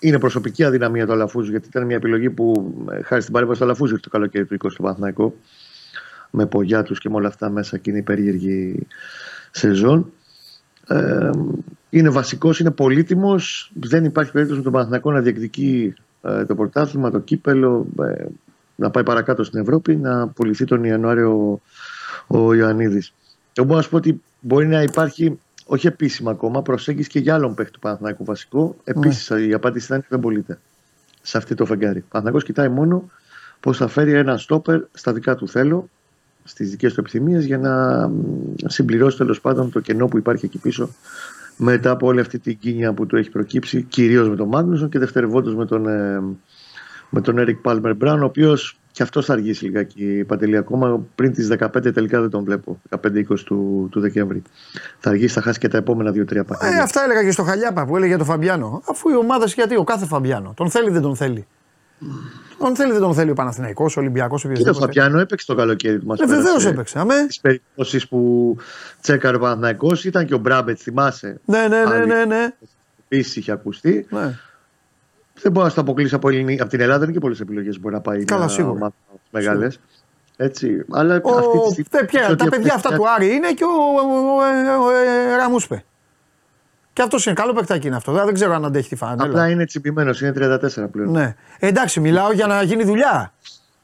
είναι προσωπική αδυναμία του Αλαφούζου, γιατί ήταν μια επιλογή που χάρη στην παρέμβαση του Αλαφούζου το καλοκαίρι του είκοσι στο Παναθηναϊκό, με πογιά τους και με όλα αυτά μέσα, εκείνη η περίεργη σεζόν. Ε, είναι βασικός, είναι πολύτιμος, δεν υπάρχει περίπτωση με τον Παναθηναϊκό να διεκδικεί ε, το πρωτάθλημα, το κύπελο, ε, να πάει παρακάτω στην Ευρώπη, να πουληθεί τον Ιανουάριο ο Ιωαννίδης. Εγώ μπορώ να σου πω ότι μπορεί να υπάρχει, όχι επίσημα ακόμα, προσέγγιση και για άλλον παίκτη του Παναθηναϊκού βασικό. Επίσης, mm. η απάντηση θα είναι ότι δεν πωλείται σε αυτή το φεγγάρι. Ο Παναθηναϊκός κοιτάει μόνο πώς θα φέρει ένα στόπερ στα δικά του θέλω, στις δικές του επιθυμίες, για να συμπληρώσει τέλος πάντων το κενό που υπάρχει εκεί πίσω μετά από όλη αυτή την κίνια που του έχει προκύψει, κυρίως με τον Μάγνουσον και δευτερευόντως με τον, με τον Έρικ Πάλμερ Μπράουν, ο οποίος. Και αυτό θα αργήσει λιγάκι, Παντελή, ακόμα πριν τις δεκαπέντε τελικά δεν τον βλέπω. δεκαπέντε είκοσι του, του Δεκέμβρη. Θα αργήσει, θα χάσει και τα επόμενα δύο τρία παιχνίδια. Ε, αυτά έλεγα και στο Χαλιάπα που έλεγε για τον Φαμπιάνο. Αφού η ομάδα, γιατί ο κάθε Φαμπιάνο. Τον θέλει, δεν τον θέλει. Mm. Τον θέλει, δεν τον θέλει ο Παναθηναϊκός, ο Ολυμπιακός. Ο και ο Φαμπιάνο έπαιξε το καλοκαίρι του. Ε, βεβαίως έπαιξε. Αμέ. Στις περιπτώσεις που τσέκαρε ο Παναθηναϊκός ήταν και ο Μπράμπετς, θυμάσαι. Ναι, ναι, ναι. ναι, ναι. επίσης είχε ακουστεί. Ναι. Δεν μπορεί να το αποκλείσει από, Ελληνική... από την Ελλάδα. Είναι και πολλές επιλογές μπορεί να πάει. Καλά, σίγουρα. Μεγάλες. Έτσι. Αλλά ο... αυτή τη στιγμή. Τε, ποια, τα παιδιά αυτά του Άρη είναι και ο, ο... ο... Ραμούσπε. Και αυτό είναι. Καλό παιχτάκι είναι αυτό. Δεν ξέρω αν αντέχει τη φανέλα. Απλά είναι τσιμπημένος. Είναι τριάντα τέσσερα πλέον. Ναι. Εντάξει, μιλάω για να γίνει δουλειά.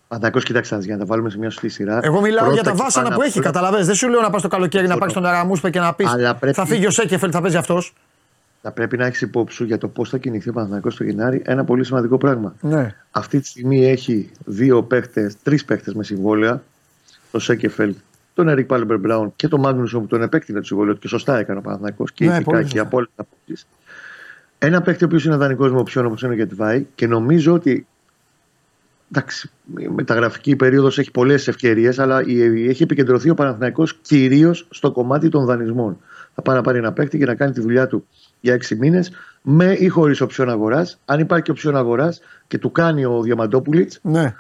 Παναθηναϊκός, κοιτάξτε, για να τα βάλουμε σε μια σωστή σειρά. Εγώ μιλάω πρώτα για τα βάσανα που έχει, καταλαβαίνεις. Δεν σου λέω να πας το καλοκαίρι να πάρεις τον Ραμούσπε και να πεις πρέπει... θα φύγει ο Σέκεφελ, θα παίζει αυτός. Θα πρέπει να έχεις υπόψη για το πώς θα κινηθεί ο Παναθηναϊκός το Γενάρη ένα πολύ σημαντικό πράγμα. Ναι. Αυτή τη στιγμή έχει δύο παίχτες, τρεις παίχτες με συμβόλαια. Το Σέκεφελ, τον Ερικ Πάλμπερ Μπράουν και τον Μάγνουσον που τον επέκτηνε το συμβόλαιο του και σωστά έκανε ο Παναθηναϊκός και ειδικά και από όλες τις απόψεις. Ένα παίχτη ο οποίος είναι δανεικός με οψιόν όπως είναι ο Γετβάη και νομίζω ότι. Εντάξει, η μεταγραφική περίοδος έχει πολλές ευκαιρίες, αλλά έχει επικεντρωθεί ο Παναθηναϊκός κυρίως στο κομμάτι των δανεισμών. Θα πάει να πάρει ένα παίκτη και να κάνει τη δουλειά του για έξι μήνες, με ή χωρίς οψιόν αγοράς. Αν υπάρχει και οψιόν αγοράς και του κάνει ο Διαμαντόπουλης. Ναι.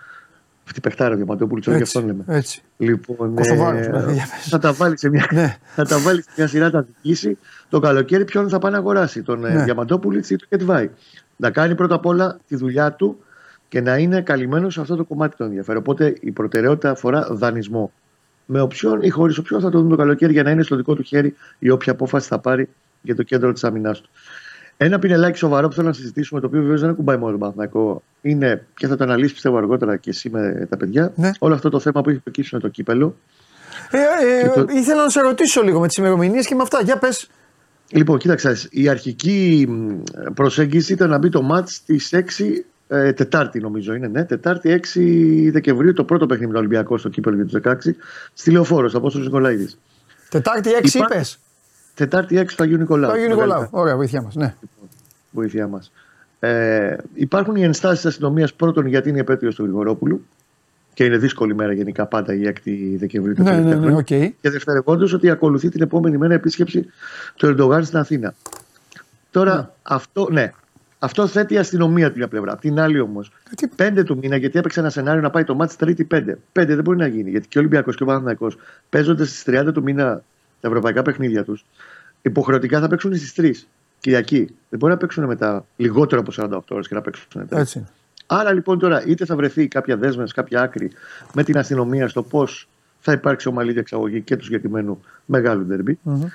Αυτή παιχτάρα ο Διαμαντόπουλης, όχι αυτόν λέμε. Έτσι. Λοιπόν, ε, θα τα βάλει σε μια, ναι. θα τα βάλει σε μια σειρά, θα διοικήσει το καλοκαίρι ποιον θα πάει να αγοράσει, τον ναι. Διαμαντόπουλη ή τον Κετβάη. Να κάνει πρώτα απ' όλα τη δουλειά του. Και να είναι καλυμμένο σε αυτό το κομμάτι το ενδιαφέρον. Οπότε η προτεραιότητα αφορά δανεισμό. Με οψιόν ή χωρίς οψιόν θα το δουν το καλοκαίρι για να είναι στο δικό του χέρι η όποια απόφαση θα πάρει για το κέντρο της αμυνάς του. Ένα πινελάκι σοβαρό που θέλω να συζητήσουμε, το οποίο βεβαίως δεν κουμπάει μόνο τον Παναθηναϊκό, είναι και θα το αναλύσει πιστεύω αργότερα και εσύ με τα παιδιά. Ναι. Όλο αυτό το θέμα που έχει προκύψει με το κύπελο. Ε, ε, το... Ήθελα να σε ρωτήσω λίγο με τις ημερομηνίες και με αυτά. Για πες. Λοιπόν, κοίταξα. Η αρχική προσέγγιση ήταν να μπει το μάτς στις έξι. Ε, Τετάρτη, νομίζω είναι, ναι. Τετάρτη έξι Δεκεμβρίου, το πρώτο παιχνίδι με τον Ολυμπιακό στο κύπελλο για τους δεκαέξι. Στη Λεωφόρο, θα πω στον Νικολαίδη. Τετάρτη έξι, Υπά... είπες. Τετάρτη έξι του Αγίου Νικολάου. Αγίου Νικολάου. Ωραία, βοήθειά μας. Ναι. Βοήθειά μας. Ε, υπάρχουν οι ενστάσεις της αστυνομίας πρώτον γιατί είναι η επέτειος του Γρηγορόπουλου και είναι δύσκολη μέρα γενικά πάντα η έκτη Δεκεμβρίου του ναι, ναι, ναι, ναι, ναι, okay. Και δευτερευόντως ότι ακολουθεί την επόμενη μέρα επίσκεψη του Ερντογάν στην Αθήνα. Τώρα ναι. αυτό, ναι. Αυτό θέτει η αστυνομία του μια πλευρά. Απ' την άλλη όμως, πέντε του μήνα, γιατί έπαιξε ένα σενάριο να πάει το μάτς Τρίτη πέντε. Πέντε δεν μπορεί να γίνει, γιατί και ο Ολυμπιακός και ο Παναθηναϊκός παίζοντας στις τριάντα του μήνα τα ευρωπαϊκά παιχνίδια τους, υποχρεωτικά θα παίξουν στις τρεις Κυριακή. Δεν μπορεί να παίξουν μετά λιγότερο από σαράντα οκτώ ώρες και να παίξουν μετά. Έτσι. Άρα λοιπόν τώρα, είτε θα βρεθεί κάποια δέσμευση, κάποια άκρη με την αστυνομία στο πώς θα υπάρξει ομαλή διεξαγωγή και του συγκεκριμένου μεγάλου ντερμπι. Mm-hmm.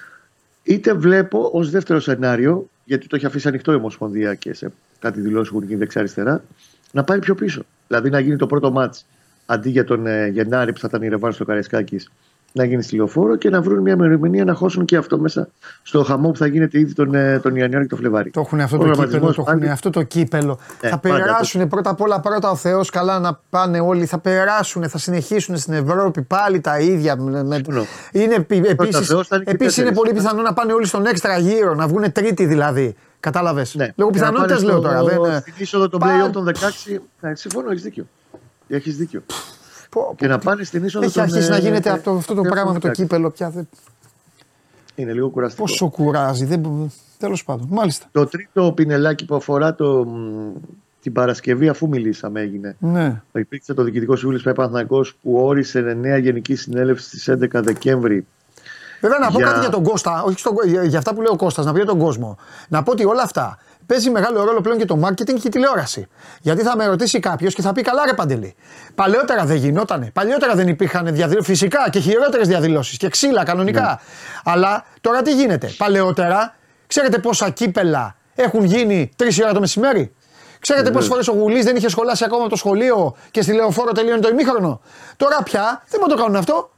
Είτε βλέπω ως δεύτερο σενάριο, γιατί το έχει αφήσει ανοιχτό η Ομοσπονδία και σε κάτι δηλώσεις που έχουν γίνει δεξιά-αριστερά, να πάει πιο πίσω. Δηλαδή να γίνει το πρώτο μάτς αντί για τον ε, Γενάρη που θα ήταν η Ρεβάν στο Καραϊσκάκης, να γίνει στη Λεωφόρο και να βρουν μια ημερομηνία να χώσουν και αυτό μέσα στο χαμό που θα γίνεται ήδη τον, ε, τον Ιανουάριο και τον Φλεβάρι. Το έχουν αυτό, το κύπελο, το έχουν αυτό το κύπελο. Ε, θα περάσουν πάντα, πρώτα απ' όλα πρώτα ο Θεός, καλά να πάνε όλοι. Θα περάσουν, θα συνεχίσουν στην Ευρώπη πάλι τα ίδια. Με... Είναι, επίσης επίσης είναι πολύ πιθανό να πάνε όλοι στον έξτρα γύρο, να βγουν τρίτη δηλαδή. Κατάλαβες. Ναι. Λόγω πιθανότητας λέω τώρα. Στην είσοδο των πλέον των δεκαέξι. Συμφωνώ, έχεις δίκιο. Έχεις δίκιο. Και να πάνε στην είσοδο. Έχει αρχίσει να γίνεται αυτό το πράγμα με το κύπελο πια. Είναι λίγο κουραστικό. Πόσο κουράζει, τέλος πάντων. Μάλιστα. Το τρίτο πινελάκι που αφορά την Παρασκευή, αφού μιλήσαμε, έγινε. Υπήρξε το Διοικητικό Συμβούλιο του Παναθηναϊκού που όρισε νέα Γενική Συνέλευση στις έντεκα Δεκέμβρη. Βέβαια, να πω κάτι για τον Κώστα, όχι για αυτά που λέει ο Κώστας, να πει για τον κόσμο. Να πω ότι όλα αυτά παίζει μεγάλο ρόλο πλέον και το marketing και η τηλεόραση. Γιατί θα με ρωτήσει κάποιος και θα πει: καλά, ρε Παντελή. Παλαιότερα δεν γινότανε. Παλαιότερα δεν υπήρχαν διαδηλώσεις. Φυσικά και χειρότερες διαδηλώσεις και ξύλα κανονικά. Yeah. Αλλά τώρα τι γίνεται. Παλαιότερα, ξέρετε πόσα κύπελα έχουν γίνει τρεις ώρα το μεσημέρι. Ξέρετε yeah. πόσες φορές ο Γουλής δεν είχε σχολάσει ακόμα το σχολείο και στη Λεωφόρο τελείωνε το ημίχρονο. Τώρα πια δεν μπορούν να το κάνουν αυτό.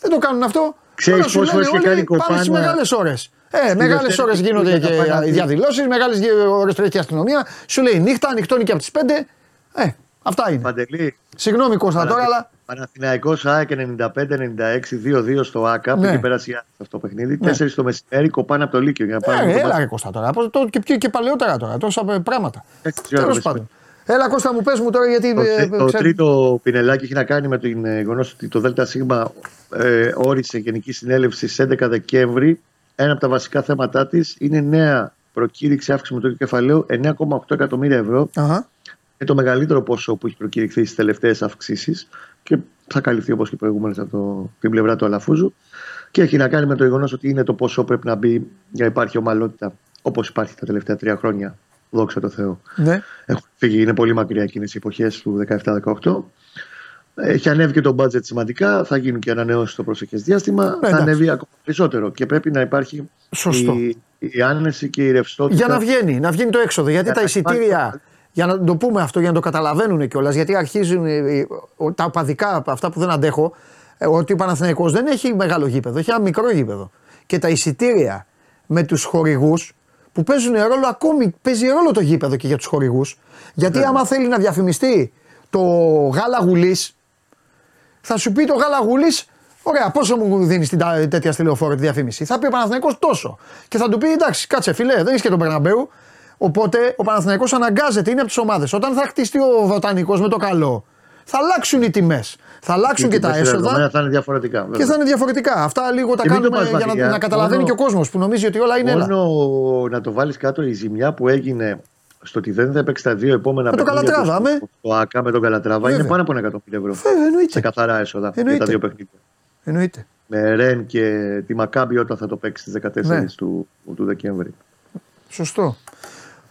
Δεν το κάνουν αυτό. Ξέρεις πόσες φορές και κάνει κοπάνα. Μεγάλες ώρες. Ε, μεγάλες ώρες γίνονται και οι διαδηλώσεις, μεγάλες ώρες τρέχει η αστυνομία. Σου λέει νύχτα, ανοιχτώνει και από τις πέντε. Ε, αυτά είναι. Παντελή. Συγγνώμη Κώστα τώρα, αλλά. Παναθηναϊκός ΑΕΚ ενενήντα πέντε ενενήντα έξι δύο δύο στο ΑΚΑ. Πήγε περασιά αυτό το παιχνίδι. Τέσσερις το μεσημέρι κοπάνα από το Λύκειο για να πάρει. Ε, έλα Κώστα τώρα. Και παλαιότερα τώρα. Τόσα πράγματα. Τέλος πάντων. Έλα Κώστα μου, πες μου τώρα γιατί... Το, ε, το ξέ... τρίτο πινελάκι έχει να κάνει με το γεγονός ότι το ΔΣ ε, όρισε Γενική Συνέλευση στις έντεκα Δεκέμβρη. Ένα από τα βασικά θέματά της είναι νέα προκήρυξη αύξηση μετοχικού κεφαλαίου εννέα κόμμα οκτώ εκατομμύρια ευρώ. Uh-huh. Είναι το μεγαλύτερο ποσό που έχει προκηρυχθεί στις τελευταίες αυξήσεις και θα καλυφθεί όπως και προηγούμενες από το, την πλευρά του Αλαφούζου. Και έχει να κάνει με το γεγονός ότι είναι το ποσό πρέπει να μπει για υπάρχει ομαλότητα όπως υπάρχει τα τελευταία τρία χρόνια, δόξα τω Θεώ. Ναι. Έχουν φύγει, είναι πολύ μακριά εκείνες οι εποχές του δεκαεπτά δεκαοκτώ. Έχει ανέβει και το μπάτζετ σημαντικά, θα γίνουν και ανανεώσεις στο προσεχές διάστημα. Ναι, θα ανέβει ακόμα περισσότερο και πρέπει να υπάρχει η, η άνεση και η ρευστότητα. Για να βγαίνει, να βγαίνει το έξοδο. Γιατί για τα εισιτήρια, για να το πούμε αυτό, για να το καταλαβαίνουν κιόλας, γιατί αρχίζουν τα οπαδικά, αυτά που δεν αντέχω, ότι ο Παναθηναϊκός δεν έχει μεγάλο γήπεδο, έχει ένα μικρό γήπεδο. Και τα εισιτήρια με τους χορηγούς που παίζουν ρόλο, ακόμη παίζει ρόλο το γήπεδο και για τους χορηγούς. Γιατί Φέβαια. άμα θέλει να διαφημιστεί το γάλα γουλής, θα σου πει το γάλα γουλής, ωραία, πόσο μου δίνεις την τέτοια στη λεωφόρο τη διαφήμιση. Θα πει ο Παναθηναϊκός τόσο. Και θα του πει, εντάξει, κάτσε φιλέ, δεν είσαι και τον Μπερναμπέου. Οπότε ο Παναθηναϊκός αναγκάζεται, είναι από τις ομάδες. Όταν θα χτιστεί ο Βοτανικός με το καλό, θα αλλάξουν οι τιμές. Θα αλλάξουν και, και τα έσοδα. Θα είναι διαφορετικά. Βέβαια. Και θα είναι διαφορετικά. Αυτά λίγο τα και κάνουμε για μάθει, να, να καταλαβαίνει μόνο, και ο κόσμος που νομίζει ότι όλα είναι ένα. Μόνο έλα. να το βάλεις κάτω, η ζημιά που έγινε στο ότι δεν θα έπαιξε τα δύο επόμενα παιχνίδια. Με το ΑΚΑ, με τον Καλατράβα, Βέβαια. είναι πάνω από ένα εκατομμύριο ευρώ. Σε καθαρά έσοδα εννοείται. για τα δύο παιχνίδια. Εννοείται. Με Ρεν και τη Μακάμπη όταν θα το παίξει στις δεκατέσσερις του, του Δεκέμβρη. Σωστό.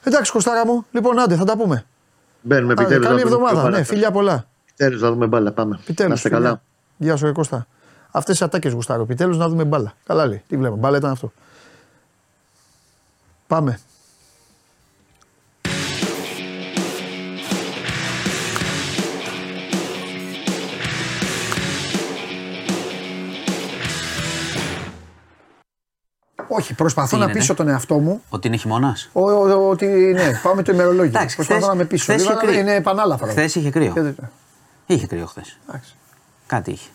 Εντάξει, Κωστάρα μου, λοιπόν, άντε, θα τα πούμε. Μπαίνουμε επιτέλους. Καλή εβδομάδα, ναι, φιλιά πολλά. Επιτέλους να δούμε μπάλα, πάμε. Επιτέλους, να καλά. Γεια σου, Κώστα. Αυτές οι ατάκες γουστάρω. Επιτέλους να δούμε μπάλα. Καλά λέει, τι βλέπω. Μπάλα ήταν αυτό. Πάμε. Όχι, προσπαθώ είναι, να πείσω ναι. τον εαυτό μου. Ότι είναι χειμώνας. Ότι ναι, πάμε το ημερολόγιο. προσπαθώ χθες, να με πείσω. Λίγο να είναι επανάλαφα. Χθες είχε κρύο. Και... Είχε κρύο χθες. Εντάξει. Κάτι είχε.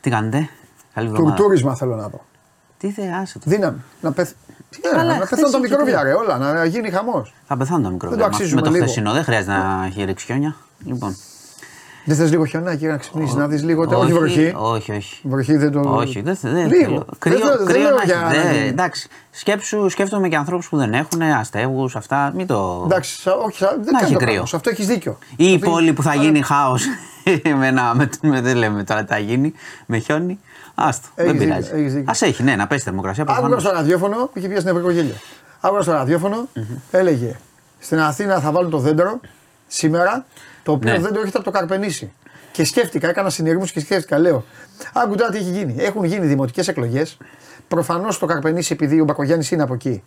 Τι κάνετε, καλή εβδομάδα. Τουρτούρισμα θέλω να δω. Τι θε, άσε το. Δύναμη. Να πεθάνουν πεθ... τα μικρόβια, ρε, όλα, να γίνει χαμός. Θα πεθάνουν τα μικρόβια. Με το χθεσινό δεν χρειάζεται να έχει ρίξει χιόνια. Λοιπόν. Δεν θες λίγο χιονάκι να ξυπνήσεις, να δεις λίγο. Όχι, βροχή. Όχι, όχι. Βροχή δεν το. Όχι, δεν θέλω. Λίγο. Κρύο, κρύο να εντάξει. Σκέψου, σκέφτομαι και ανθρώπους που δεν έχουν, αστέγους, αυτά. Μην το. Εντάξει, όχι, δεν έχει κρύο. Αυτό έχεις δίκιο. Ή η πόλη που θα γίνει χάος. Δεν λέμε τώρα τι θα γίνει με χιόνι. Άστο. Δεν πειράζει. Ας έχει, ναι, να πέσει θερμοκρασία. Άκουγα στο ραδιόφωνο, είχε πιάσει νευρικό γέλιο. Άκουγα στο ραδιόφωνο, έλεγε στην Αθήνα θα βάλουν το δέντρο σήμερα. Το οποίο ναι. δεν το έχετε από το Καρπενήσι. Και σκέφτηκα, έκανα συνειρμούς και σκέφτηκα, λέω. Άκου τώρα τι έχει γίνει. Έχουν γίνει δημοτικές εκλογές. Προφανώς το Καρπενήσι, επειδή ο Μπακογιάννης είναι από εκεί.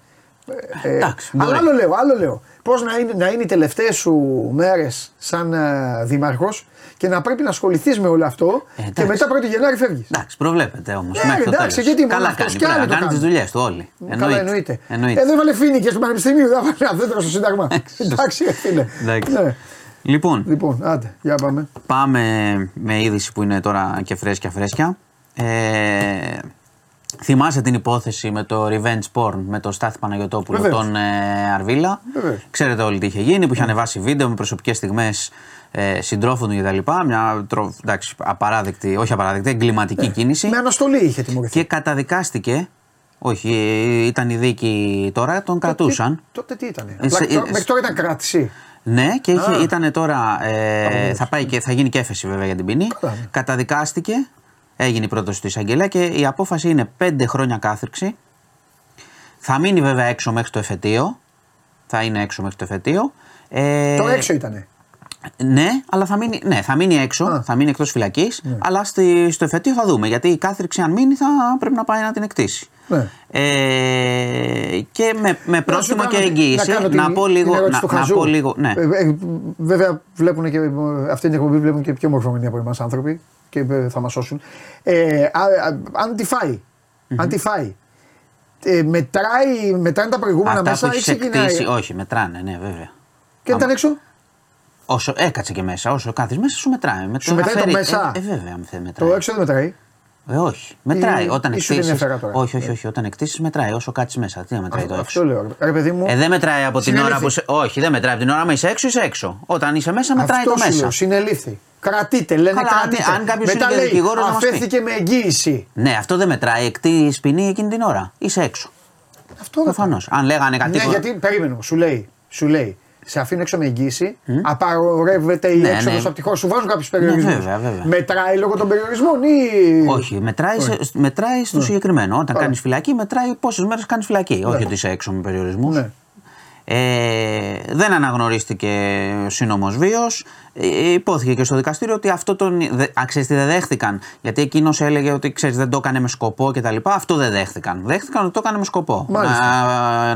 Ε, Εντάξει, ε, αλλά άλλο λέω, άλλο λέω. Πώς να είναι, να είναι οι τελευταίες σου μέρες σαν ε, δήμαρχος και να πρέπει να ασχοληθείς με όλο αυτό ε, και μετά πρώτη Γενάρη φεύγεις. Εντάξει, προβλέπετε όμως. Ναι, εντάξει, γιατί μόνο αυτός και άλλοι το κάνουν. Τις δουλειές του όλοι. Καλά, εννοείται. Εδώ έβαλε φοίνικες του Πανεπιστημίου, δεν έβαλε ένα δέντρο στο Σύνταγμα. Εντάξει, φίλε. Λοιπόν, λοιπόν άντε, για πάμε. Πάμε με είδηση που είναι τώρα και φρέσκια φρέσκια. Ε, θυμάσαι την υπόθεση με το revenge porn, με τον Στάθη Παναγιωτόπουλο, Βεβαίως. τον ε, Αρβίλα. Βεβαίως. Ξέρετε όλοι τι είχε γίνει, που είχε ανεβάσει βίντεο με προσωπικές στιγμές ε, συντρόφων του κτλ. Μια τρο, εντάξει, απαράδεκτη, όχι απαράδεκτη, εγκληματική ε, κίνηση. Με αναστολή είχε τιμωρηθεί. Και καταδικάστηκε. Όχι, ήταν η δίκη τώρα, τον κρατούσαν. Τότε τι ήταν. Μέχρι τώρα ήταν κράτηση. Ναι, και είχε, ήταν τώρα. Ε, θα, πάει και, θα γίνει και έφεση βέβαια για την ποινή. Καλά. Καταδικάστηκε, έγινε η πρόταση του εισαγγελέα και η απόφαση είναι πέντε χρόνια κάθριξη. Θα μείνει βέβαια έξω μέχρι το εφετείο. Θα είναι έξω μέχρι το εφετείο. Ε, το έξω ήτανε. Ναι, αλλά θα μείνει, ναι, θα μείνει έξω, Α. θα μείνει εκτός φυλακής. Ναι. Αλλά στη, στο εφετείο θα δούμε. Γιατί η κάθριξη, αν μείνει, θα πρέπει να πάει να την εκτίσει. Ναι. Ε, και με, με πρόστιμο και εγγύηση. Να, να, πω, λίγο, να, να πω λίγο. Ναι. Ε, ε, βέβαια, βλέπουν και, αυτή την εκπομπή βλέπουν και πιο μορφωμένοι από εμάς άνθρωποι και ε, θα μας σώσουν. Ε, α, α, αν τη φάει. Mm-hmm. Αν τη φάει. Ε, μετράει, μετράνε τα προηγούμενα αυτά μέσα ή ξεκινάει. Όχι, μετράνε, ναι, βέβαια. Και ήταν έξω. Όσο έκατσε και μέσα, όσο κάθεις μέσα σου μετράει. Με σου μετράει το μέσα. Ε, ε, βέβαια, μετράει. Το έξω δεν μετράει. Ε, όχι, μετράει. Ή, όταν εκτίσεις. Όχι, όχι, όχι. Όταν εκτίσεις μετράει. Όσο κάτσεις μέσα. Τι να μετράει Α, το έξω. Αυτό λέω. Ρε παιδί μου. Ε, δεν μετράει από την ώρα που. Όχι, δεν μετράει από την ώρα που είσαι έξω, είσαι έξω. Όταν είσαι μέσα, μετράει αυτό το μέσα. Λέω, συνελήφθη. Κρατείται, λένε καλά, κρατείται. Αν, αν κάποιος είναι δικηγόρος. Αφέθηκε με εγγύηση. Ναι, αυτό δεν μετράει. Εκτίσεις ποινή εκείνη την ώρα. Είσαι έξω. Αυτό προφανώς. Αν λέγανε κάτι. Ναι, γιατί περίμενε, σου λέει. σε αφήνω έξω με εγγύηση, mm. απαγορεύεται η ναι, έξοδος ναι. από τη χώρα. Σου βάζουν κάποιους περιορισμούς. Ναι, βέβαια, βέβαια. Μετράει λόγω των περιορισμών ή. Όχι, μετράει, Όχι. Σε, μετράει στο ναι. συγκεκριμένο. Όταν ναι. κάνεις φυλακή, μετράει πόσες μέρες κάνεις φυλακή. Ναι. Όχι ότι είσαι έξω με περιορισμούς. Ναι. Ε, δεν αναγνωρίστηκε ο σύνομος βίος. Ε, υπόθηκε και στο δικαστήριο ότι αυτό τον. Αξίζει τι δεν δέχτηκαν. Γιατί εκείνος έλεγε ότι ξέρεις, δεν το έκανε με σκοπό κτλ. Αυτό δεν δέχτηκαν. Δέχτηκαν ότι το έκανε με σκοπό. Μάλιστα.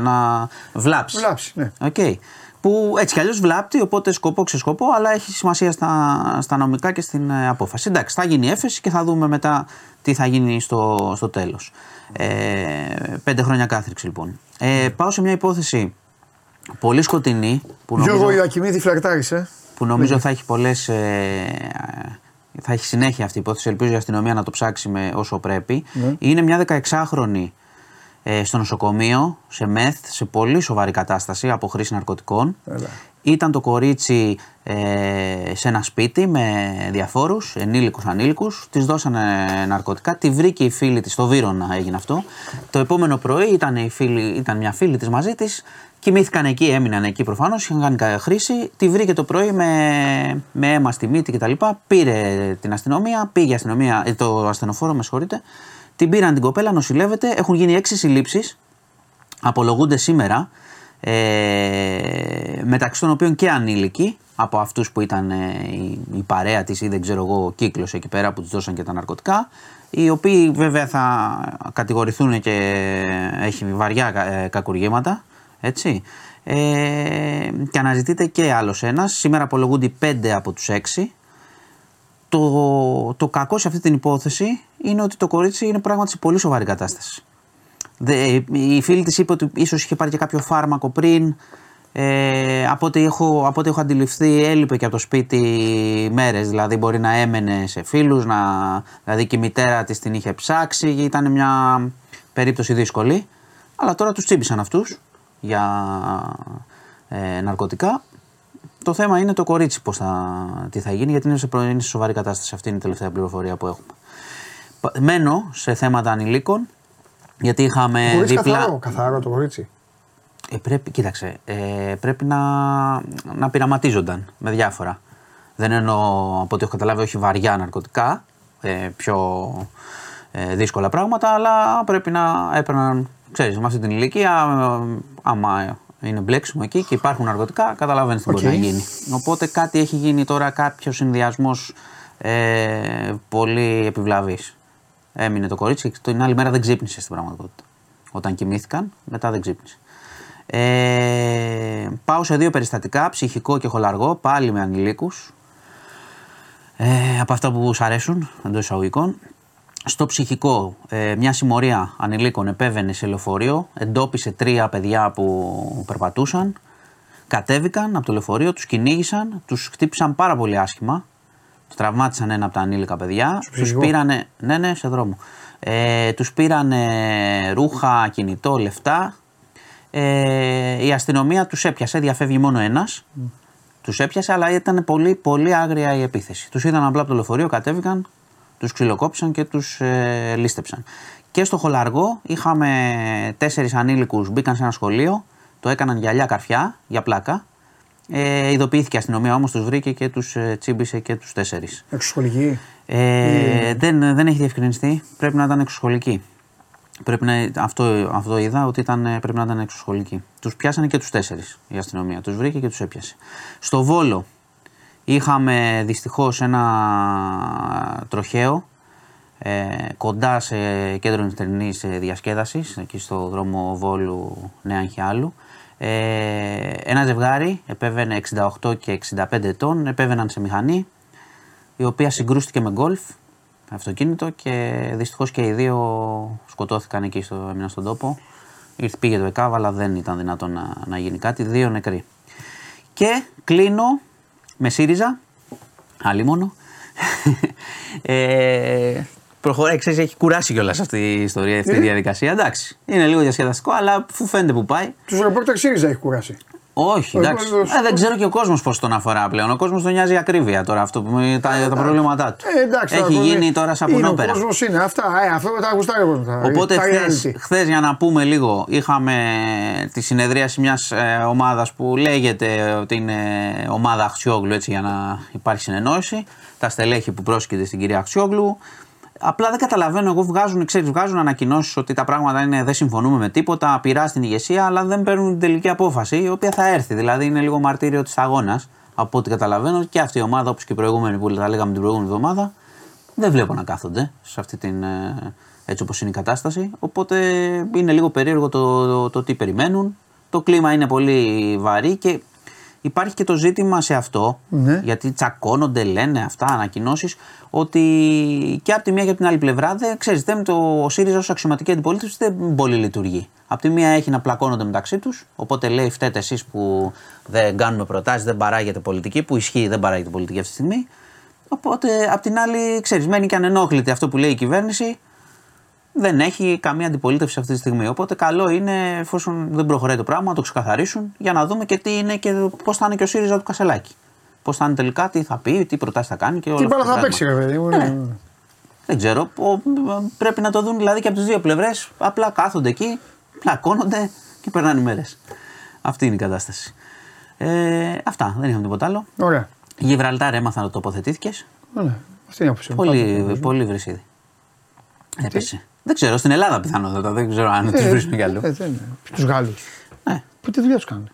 Να, να βλάψει. Βλάψει, ναι. Okay. Που έτσι κι αλλιώς βλάπτει, οπότε σκοπό ξεσκοπό, αλλά έχει σημασία στα, στα νομικά και στην ε, απόφαση. Εντάξει, θα γίνει έφεση και θα δούμε μετά τι θα γίνει στο, στο τέλος. Ε, πέντε χρόνια κάθριξη λοιπόν. Ε, πάω σε μια υπόθεση πολύ σκοτεινή. Που νομίζω, Γιώργο Ιωακημίδη φλερτάρισε. Που νομίζω θα έχει πολλές. Ε, θα έχει συνέχεια αυτή η υπόθεση. Ελπίζω η αστυνομία να το ψάξει με όσο πρέπει. Ναι. Είναι μια δεκαεξάχρονη ε, στο νοσοκομείο, σε ΜΕΘ, σε πολύ σοβαρή κατάσταση από χρήση ναρκωτικών. Έλα. Ήταν το κορίτσι ε, σε ένα σπίτι με διαφόρους, ενήλικους, ανήλικους. Της δώσανε ναρκωτικά, τη βρήκε η φίλη της, στο Βύρονα έγινε αυτό. Το επόμενο πρωί ήταν, η φίλη, ήταν μια φίλη της μαζί της. Κοιμήθηκαν εκεί, έμειναν εκεί προφανώς, είχαν κάνει χρήση. Τη βρήκε το πρωί με, με αίμα στη μύτη κτλ. Πήρε την αστυνομία, πήγε αστυνομία, το ασθενοφόρο, με συγχωρείτε. Την πήραν την κοπέλα, νοσηλεύεται. Έχουν γίνει έξι συλλήψεις. Απολογούνται σήμερα. Ε, μεταξύ των οποίων και ανήλικοι. Από αυτούς που ήταν ε, η, η παρέα της ή δεν ξέρω εγώ, ο κύκλος εκεί πέρα που τους δώσαν και τα ναρκωτικά. Οι οποίοι βέβαια θα κατηγορηθούν και έχει βαριά ε, κακουργήματα. Έτσι. Ε, και αναζητείται και άλλος ένας. Σήμερα απολογούνται πέντε από τους έξι. Το, το κακό σε αυτή την υπόθεση είναι ότι το κορίτσι είναι πράγματι σε πολύ σοβαρή κατάσταση. Δε, η φίλη της είπε ότι ίσως είχε πάρει και κάποιο φάρμακο πριν. Ε, από ό,τι έχω, από ό,τι έχω αντιληφθεί, έλειπε και από το σπίτι μέρες. Δηλαδή, μπορεί να έμενε σε φίλους, να, δηλαδή και η μητέρα της την είχε ψάξει. Ήταν μια περίπτωση δύσκολη. Αλλά τώρα τους τσίπησαν αυτούς για ε, ναρκωτικά. Το θέμα είναι το κορίτσι πώς θα, τι θα γίνει, γιατί είναι σε, είναι σε σοβαρή κατάσταση. Αυτή είναι η τελευταία πληροφορία που έχουμε. Μένω σε θέματα ανηλίκων, γιατί είχαμε μπορείς διπλά... Καθαρό, καθαρό το κορίτσι. Ε, πρέπει, κοίταξε, ε, πρέπει να, να πειραματίζονταν με διάφορα. Δεν εννοώ, από ό,τι έχω καταλάβει, όχι βαριά ναρκωτικά, ε, πιο ε, δύσκολα πράγματα, αλλά πρέπει να έπαιρναν... Ξέρεις, με αυτή την ηλικία, άμα είναι μπλέξιμο εκεί και υπάρχουν ναρκωτικά, καταλαβαίνεις τι okay. μπορεί να γίνει. Οπότε κάτι έχει γίνει τώρα, κάποιος συνδυασμός ε, πολύ επιβλαβής. Έμεινε το κορίτσι και την άλλη μέρα δεν ξύπνησε στην πραγματικότητα. Όταν κοιμήθηκαν, μετά δεν ξύπνησε. Ε, πάω σε δύο περιστατικά, ψυχικό και χολαργό, πάλι με ανηλίκους. Ε, από αυτά που σου αρέσουν, εντός εισαγωγικών. Στο ψυχικό, μια συμμορία ανηλίκων επέβαινε σε λεωφορείο, εντόπισε τρία παιδιά που περπατούσαν, κατέβηκαν από το λεωφορείο, τους κυνήγησαν, τους χτύπησαν πάρα πολύ άσχημα, τους τραυμάτισαν ένα από τα ανήλικα παιδιά, τους πήρανε, ναι, ναι, σε δρόμο, ε, τους πήρανε ρούχα, κινητό, λεφτά, ε, η αστυνομία τους έπιασε, διαφεύγει μόνο ένας, mm. τους έπιασε, αλλά ήταν πολύ, πολύ άγρια η επίθεση. Τους είδαν απλά από το λεωφορείο, κατέβηκαν, τους ξυλοκόπησαν και τους ε, λίστεψαν. Και στο χολαργό είχαμε τέσσερις ανήλικους, μπήκαν σε ένα σχολείο, το έκαναν γυαλιά καρφιά, για πλάκα. Ε, ειδοποιήθηκε η αστυνομία όμως, τους βρήκε και τους ε, τσίμπησε και τους τέσσερις. Εξωσχολική. Ε, mm. δεν, δεν έχει διευκρινιστεί, πρέπει να ήταν εξωσχολική. Πρέπει να, αυτό, αυτό είδα, ότι ήταν, πρέπει να ήταν εξωσχολική. Τους πιάσανε και τους τέσσερις η αστυνομία, τους βρήκε και τους έπιασε. Στο Βόλο είχαμε δυστυχώς ένα τροχαίο ε, κοντά σε κέντρο νυχτερινής διασκέδασης, εκεί στο δρόμο Βόλου Νέα Αγχιάλου. Ε, ένα ζευγάρι, επέβαινε εξήντα οκτώ και εξήντα πέντε ετών, επέβαιναν σε μηχανή, η οποία συγκρούστηκε με γκολφ, αυτοκίνητο, και δυστυχώς και οι δύο σκοτώθηκαν εκεί, στο, έμειναν στον τόπο. Ήρθε, πήγε το ΕΚΑΒ, αλλά δεν ήταν δυνατόν να, να γίνει κάτι, δύο νεκροί. Και κλείνω με ΣΥΡΙΖΑ, αλίμονο, ε, προχωράει, ξέρεις, έχει κουράσει κιόλας αυτή η ιστορία, αυτή η διαδικασία, εντάξει, είναι λίγο διασκεδαστικό, αλλά φαίνεται που πάει. Τους ρεπόρτερ ΣΥΡΙΖΑ έχει κουράσει. Όχι, εντάξει. Ε, δεν ξέρω και ο κόσμος πώς τον αφορά πλέον. Ο κόσμος τον νοιάζει ακρίβεια τώρα αυτό, τα, τα προβλήματά του. Ε, εντάξει, έχει γίνει είναι, τώρα σαπουνόπερα. Ο κόσμος είναι αυτά. Ε, αυτό τα γουστάρει. Οπότε χθες, για να πούμε λίγο, είχαμε τη συνεδρίαση μιας ε, ομάδας που λέγεται ότι είναι ομάδα Αξιόγλου, έτσι, για να υπάρχει συνεννόηση. Τα στελέχη που πρόσκειται στην κυρία Αξιόγλου. Απλά δεν καταλαβαίνω εγώ, βγάζουν, ξέρεις, βγάζουν ανακοινώσεις ότι τα πράγματα είναι, δεν συμφωνούμε με τίποτα, πειρά στην ηγεσία, αλλά δεν παίρνουν την τελική απόφαση, η οποία θα έρθει. Δηλαδή είναι λίγο μαρτύριο της αγώνας, από ό,τι καταλαβαίνω, και αυτή η ομάδα, όπως και η προηγούμενη που τα λέγαμε την προηγούμενη εβδομάδα, δεν βλέπω να κάθονται σε αυτή την, έτσι όπως είναι η κατάσταση. Οπότε είναι λίγο περίεργο το, το, το τι περιμένουν. Το κλίμα είναι πολύ βαρύ και υπάρχει και το ζήτημα σε αυτό, ναι, γιατί τσακώνονται, λένε αυτά, ανακοινώσεις, ότι και από τη μία και από την άλλη πλευρά, δεν, ξέρεις, δεν, το, ο ΣΥΡΙΖΑ ως αξιωματική αντιπολίτευση δεν πολύ λειτουργεί. Από τη μία έχει να πλακώνονται μεταξύ τους, οπότε λέει φταίτε εσείς που δεν κάνουμε προτάσεις, δεν παράγεται πολιτική, που ισχύει δεν παράγεται πολιτική αυτή τη στιγμή. Οπότε από την άλλη, ξέρεις, μένει και ανενόχλητη αυτό που λέει η κυβέρνηση. Δεν έχει καμία αντιπολίτευση αυτή τη στιγμή. Οπότε καλό είναι, εφόσον δεν προχωράει το πράγμα, να το ξεκαθαρίσουν για να δούμε και τι είναι και πώς θα είναι και ο ΣΥΡΙΖΑ του Κασελάκη. Πώς θα είναι τελικά, τι θα πει, τι προτάσεις θα κάνει και όλα αυτά. Τι μπάλα θα παίξει, βέβαια. Ναι, ναι. Δεν ξέρω. Πρέπει να το δουν δηλαδή και από τις δύο πλευρές. Απλά κάθονται εκεί, πλακώνονται και περνάνε μέρες. Αυτή είναι η κατάσταση. Ε, αυτά. Δεν είχαμε τίποτα άλλο. Ωραία. Γιβραλτάρ έμαθα να τοποθετήθηκες. Ναι. Αυτή είναι η άποψη. Πολύ, πολύ βρυσίδι. Έπεσε. Δεν ξέρω, στην Ελλάδα πιθανότατα, δεν ξέρω αν του βρίσκουν κι αλλού. Στους Γάλλους. Ναι. Που τη δουλειά του κάνουν.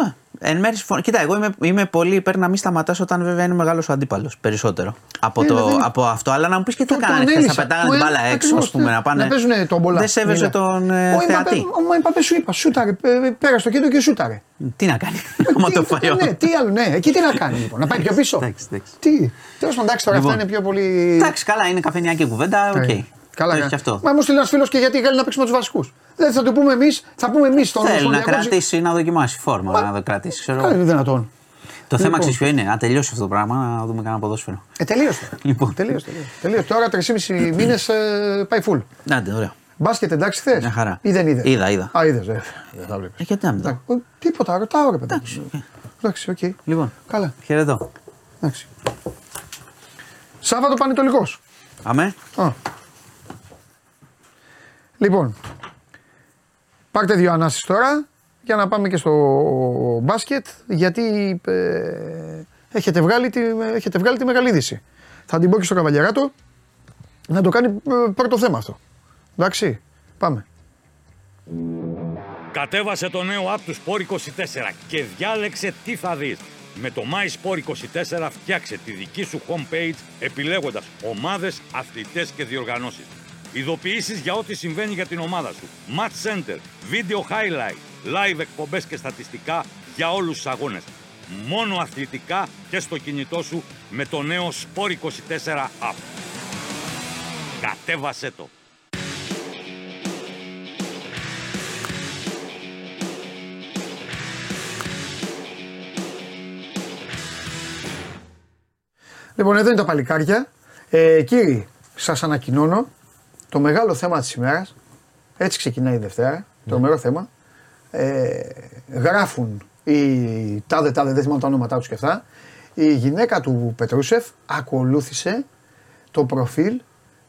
Ναι. Εν μέρει συμφωνώ. Κοίτα, εγώ είμαι, είμαι πολύ υπέρ να μην σταματάς όταν βέβαια είναι μεγάλος ο αντίπαλος. Περισσότερο από, ναι, το, ναι, από αυτό. Αλλά να μου πεις και τι κάνανε χθες. Θα πετάγανε την μπάλα έξω, α πούμε. Ναι. Να πάνε. Δεν σέβεσαι τον θεατή. Ο Εμπαπέ σου είπα, σούταρε. Πέρασε το κέντρο και σούταρε. Τι να κάνει. Άμα το φάει. Ναι, τι άλλο, ναι. Εκεί τι να κάνει, λοιπόν. Να πάει πιο πίσω. Τι. Τέλος πάντων, τώρα αυτά είναι πιο πολύ. Εντάξει, καλά, είναι καφενιακή κουβέντα. Καλά, ναι. Αυτό. Μα μου στείλει ένα φίλο και γιατί οι Γάλλοι να παίξουμε τους βασικούς. Δεν θα το πούμε εμείς, θα πούμε εμείς τον Θέλει να κρατήσει ή να δοκιμάσει φόρμα. Μα... Να το κρατήσει, ξέρω. Καλά, είναι δυνατόν. Το λοιπόν. Θέμα ξυσφιό είναι, αν τελειώσει αυτό το πράγμα, να δούμε κανένα ποδόσφαιρο. Ε, τελείωσε. Λοιπόν. Τελείωσε. Τελείωσε. Τώρα τρεις και μισή μήνες ε, πάει full. Άντε, ωραία. Μπάσκετ, εντάξει, θες. Μια χαρά. Ή δεν είδες. Είδα, είδα. Α, είδες. Ε, ε, γιατί να μην το. Τίποτα, ρωτάω, ρε παιδί. Εντάξει, οκ. Λοιπόν. Καλά. Χαιρετώ. Σάββατο πανετολικό. Αμέ. Λοιπόν, πάρτε δύο ανάσεις τώρα για να πάμε και στο μπάσκετ, γιατί ε, έχετε, βγάλει τη, έχετε βγάλει τη μεγάλη είδηση. Θα την πω και στο Καβαλιαράτο να το κάνει πρώτο θέμα αυτό. Εντάξει, πάμε. Κατέβασε το νέο app του Sport είκοσι τέσσερα και διάλεξε τι θα δεις. Με το MySport είκοσι τέσσερα φτιάξε τη δική σου homepage επιλέγοντας ομάδες, αθλητές και διοργανώσεις. Ειδοποιήσεις για ό,τι συμβαίνει για την ομάδα σου. Match Center, Video Highlight, Live εκπομπές και στατιστικά για όλους τους αγώνες. Μόνο αθλητικά και στο κινητό σου με το νέο Sport είκοσι τέσσερα App. Κατέβασέ το! Λοιπόν, εδώ είναι τα παλικάρια. Ε, κύριοι, σας ανακοινώνω. Το μεγάλο θέμα της ημέρας, έτσι ξεκινάει η Δευτέρα, mm. το μεγάλο θέμα, ε, γράφουν οι τάδε τάδε, δεν θυμάμαι τα ονόματά τους και αυτά, η γυναίκα του Πετρούσεφ ακολούθησε το προφίλ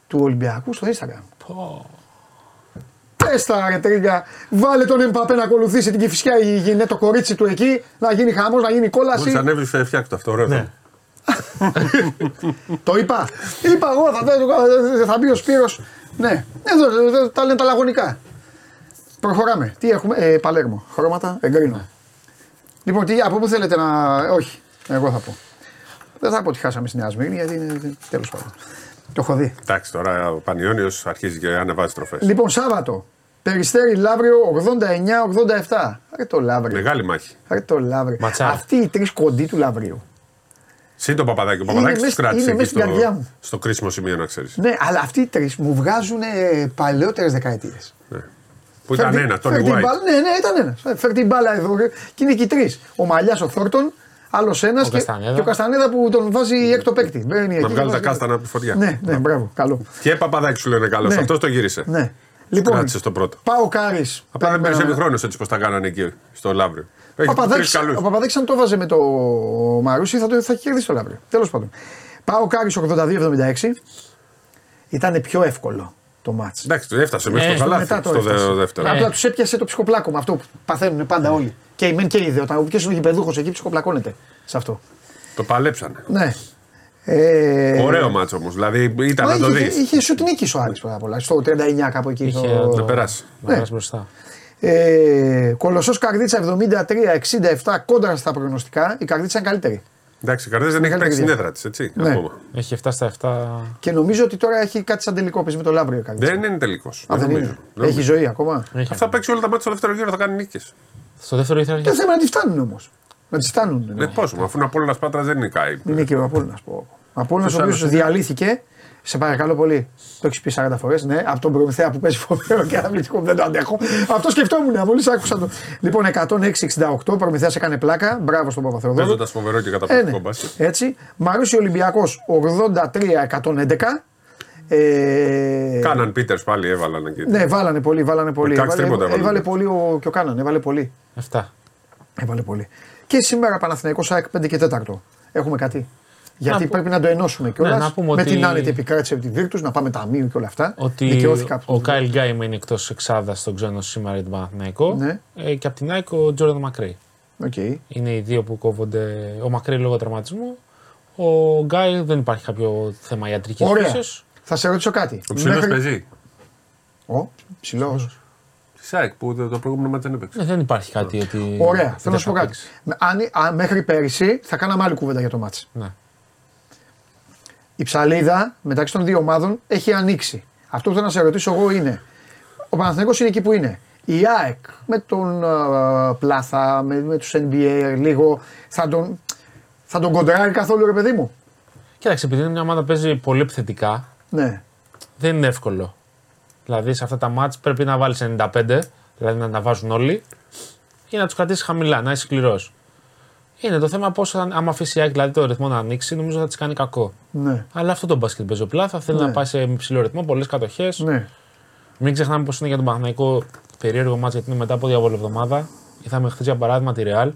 του Ολυμπιακού στο Instagram. Oh. Πέστα ρε τρίγκα, βάλε τον Εμπαπέ να ακολουθήσει την Κηφισιά η γυναίκα, το κορίτσι του εκεί, να γίνει χαμός, να γίνει κόλαση. Μόλις ανέβησε φτιάχνει το αυτό, ωραίο. Ναι. Το είπα, είπα εγώ, θα, θα μπει ο Σπύρος. Ναι, εδώ τα λένε τα λαγωνικά. Προχωράμε. Τι έχουμε, ε, Παλέρμο. Χρώματα, εγκρίνω. Λοιπόν, τι, από πού θέλετε να. Όχι, εγώ θα πω. Δεν θα πω ότι χάσαμε στη Νέα Σμύρνη, γιατί είναι. Τέλος πάντων. Το έχω δει. Εντάξει, τώρα ο Πανιώνιος αρχίζει και ανεβάζει τροφές. Λοιπόν, Σάββατο. Περιστέρι Λαύριο ογδόντα εννιά ογδόντα επτά. Ρε το Λαύριο. Μεγάλη μάχη. Ρε το Λαύριο. Αυτοί οι τρεις κοντοί του Λαυρίου. Συν το Παπαδάκι, ο Παπαδάκης τους κράτησε εκεί στο, στο κρίσιμο σημείο, να ξέρεις. Ναι, αλλά αυτοί οι τρεις μου βγάζουν παλαιότερες δεκαετίες. Ναι. Που ήταν φερ ένα, τον Ιγουάιτ. Ναι, ναι, ήταν ένα. Φέρ την μπάλα εδώ και είναι και οι τρεις. Ο Μαλλιάς ο Θόρτον, άλλος ένας και, και ο Καστανέδα που τον βάζει έκτο παίκτη. Να βγάλει τα κάστανα από τη φωτιά. Ναι, ναι, μπράβο, καλό. Και Παπαδάκη σου λένε καλό, αυτό το γύρισε. Λοιπόν, κράτησε το πρώτο. ΠΑΟΚ Άρης. Απλά δεν πέρασε χρόνος έτσι πως τα κάνανε εκεί στο Λαύριο. Ο Παπαδάκης αν το βάζε με το Μαρούσι θα το θα κερδίσει το Λαύριο. Τέλος πάντων. ΠΑΟΚ Άρης ογδόντα δύο εβδομήντα έξι. Ήταν πιο εύκολο το μάτς. Εντάξει, έφτασε μέσα ε, στο καλάθι στο, το στο δεύτερο. Ε. Απλά τους έπιασε το ψυχοπλάκωμα, αυτό που παθαίνουν πάντα ε. όλοι. Και οι μεν και οι δε. Όταν βγει ο γηπεδούχος εκεί ψυχοπλακώνεται σε αυτό. Το παλέψανε. Ναι. Ε... Ωραίο μάτσο όμως. Δηλαδή ήταν μα, να το δει. Είχε σουτ νίκη ο Άρης πολλά. Στο τριάντα εννιά κάπου εκεί. Είχε, το... Να περάσει. Ναι. Να μπροστά. Ε, Κολοσσός Καρδίτσα εβδομήντα τρία εξήντα επτά κόντρα στα προγνωστικά. Η Καρδίτσα είναι καλύτερη. Εντάξει, η Καρδίτσα δεν έχει παίξει την έδρα της, έτσι. Ναι. Ακόμα. Έχει φτάσει στα επτά. Και νομίζω ότι τώρα έχει κάτι σαν τελικό. Παίζει με το Λαύριο η Καρδίτσα. Δεν είναι τελικός. Α, δεν νομίζω. Είναι. Νομίζω. Έχει ζωή ακόμα. Έχει. Θα παίξει όλα τα μάτια στο δεύτερο γύρο, θα κάνει νίκες. Στο δεύτερο γύρο. Δεν θέλει να τη φτάνουν όμως. Να τη φτάνουν. Ναι, πώ, αφού ο Απόλλωνας Πάτρας δεν νικάει. Νίκη ο Απόλλωνας. Ο Απόλλωνας ο οποίος διαλύθηκε, σε παρακαλώ πολύ, το έχεις πει σαράντα φορές, ναι, από τον Προμηθέα που παίζει φοβερό και αναβλητικό που δεν το αντέχω. Αυτό σκεφτόμουν, μόλις άκουσα το. Λοιπόν, εκατόν έξι εξήντα οκτώ, Προμηθέας έκανε πλάκα, μπράβο στον Παπαθεοδόρου. Παίζοντας φοβερό και καταπληκτικό μπάσκετ. Έτσι. Μαρούσι Ολυμπιακός ογδόντα τρία εκατόν έντεκα. Ε... Κάναν Πίτερς πάλι, έβαλαν και. Ναι, βάλανε πολύ, βάλανε πολύ. Έβαλε πολύ και ο Κάναν, έβαλε πολύ. Έβαλε πολύ. Και σήμερα Παναθηναϊκός ΑΕΚ πέντε και τέσσερα. Έχουμε κάτι. Γιατί να, πρέπει να το ενώσουμε κιόλας. Ναι, με την άνετη επικράτηση από τη Βίρτους, να πάμε ταμείο και όλα αυτά. Ότι ο Κάιλ Γκάι μένει εκτός εξάδας στον ξένο σήμερα για τον Παναθηναϊκό. Ναι. Ε, και από την ΑΕΚ ο Τζόρνταν Μακρέι. Okay. Είναι οι δύο που κόβονται. Ο Μακρέι λόγω τραυματισμού. Ο Γκάι δεν υπάρχει κάποιο θέμα ιατρικής. Ωραία. Πίσης. Θα σε ρωτήσω κάτι. Ο ψηλός μέχρι... παίζει. Ο ψηλός. Σάικ που το προηγούμενο μάτι δεν έπαιξε. Δεν υπάρχει κάτι. Ότι... Ωραία, θέλω να σου πω κάτι. Αν, αν μέχρι πέρυσι θα κάναμε άλλη κουβέντα για το μάτι. Ναι. Η ψαλίδα μεταξύ των δύο ομάδων έχει ανοίξει. Αυτό που θέλω να σε ρωτήσω εγώ είναι: ο Παναθηναϊκός είναι εκεί που είναι. Η ΑΕΚ με τον uh, Πλάθα, με, με τους Ν Μπι Έι λίγο, θα τον, θα τον κοντράρει καθόλου ρε παιδί μου. Κοίταξε, επειδή είναι μια ομάδα που παίζει πολύ επιθετικά, ναι. Δεν είναι εύκολο. Δηλαδή σε αυτά τα μάτς πρέπει να βάλεις ενενήντα πέντε, δηλαδή να τα βάζουν όλοι, ή να τους κρατήσεις χαμηλά, να είσαι σκληρός. Είναι το θέμα πώς άμα αφήσει η ΑΕΚ δηλαδή, το ρυθμό να ανοίξει, νομίζω θα της κάνει κακό. Ναι. Αλλά αυτό το μπάσκετ παίζει ο Πλάθα, θέλει ναι. να πάει σε υψηλό ρυθμό, πολλές κατοχές. Ναι. Μην ξεχνάμε πως είναι για τον Παναθηναϊκό περίεργο μάτς, γιατί είναι μετά από διαβόλου εβδομάδα. Είδαμε χθες για παράδειγμα τη Ρεάλ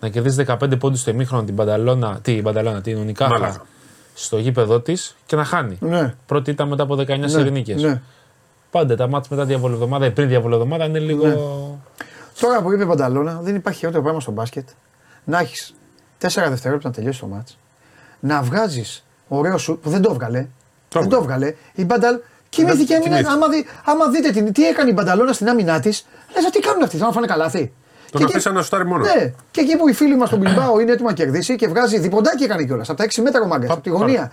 να κερδίζει δεκαπέντε πόντους στο ημίχρονο την Μπανταλώνα, την Μπανταλώνα, την Ουνικάχα στο γήπεδό της και να χάνει. Ναι. Πρώτη ήταν μετά από δεκαεννιά ναι. σερινίκες. Ναι. Πάντα τα μάτια μετά διαβόλου εβδομάδα ή πριν διαβόλου εβδομάδα είναι λίγο. Ναι. Τώρα που είπε η Μπανταλώνα, δεν υπάρχει χειρότερο πράγμα στο μπάσκετ. Να έχεις τέσσερα δευτερόλεπτα να τελειώσει το μάτς, να βγάζεις ωραίο σου που δεν το έβγαλε. Δεν το έβγαλε. Η Μπανταλ κοιμήθηκε, έμεινε. Άμα, δει, άμα δείτε την, τι έκανε η Μπανταλώνα στην άμυνά της, λες τι κάνουν αυτοί, θα φάνε καλάθι. Τον αφήσανε να σουτάρει μόνο. Ναι, και εκεί που οι φίλοι μας στον Μπιλμπάο είναι έτοιμο να κερδίσει και βγάζει διποντάκι έκανε κιόλας. Από τα έξι μέτρα ο μάγκας, από τη γωνία.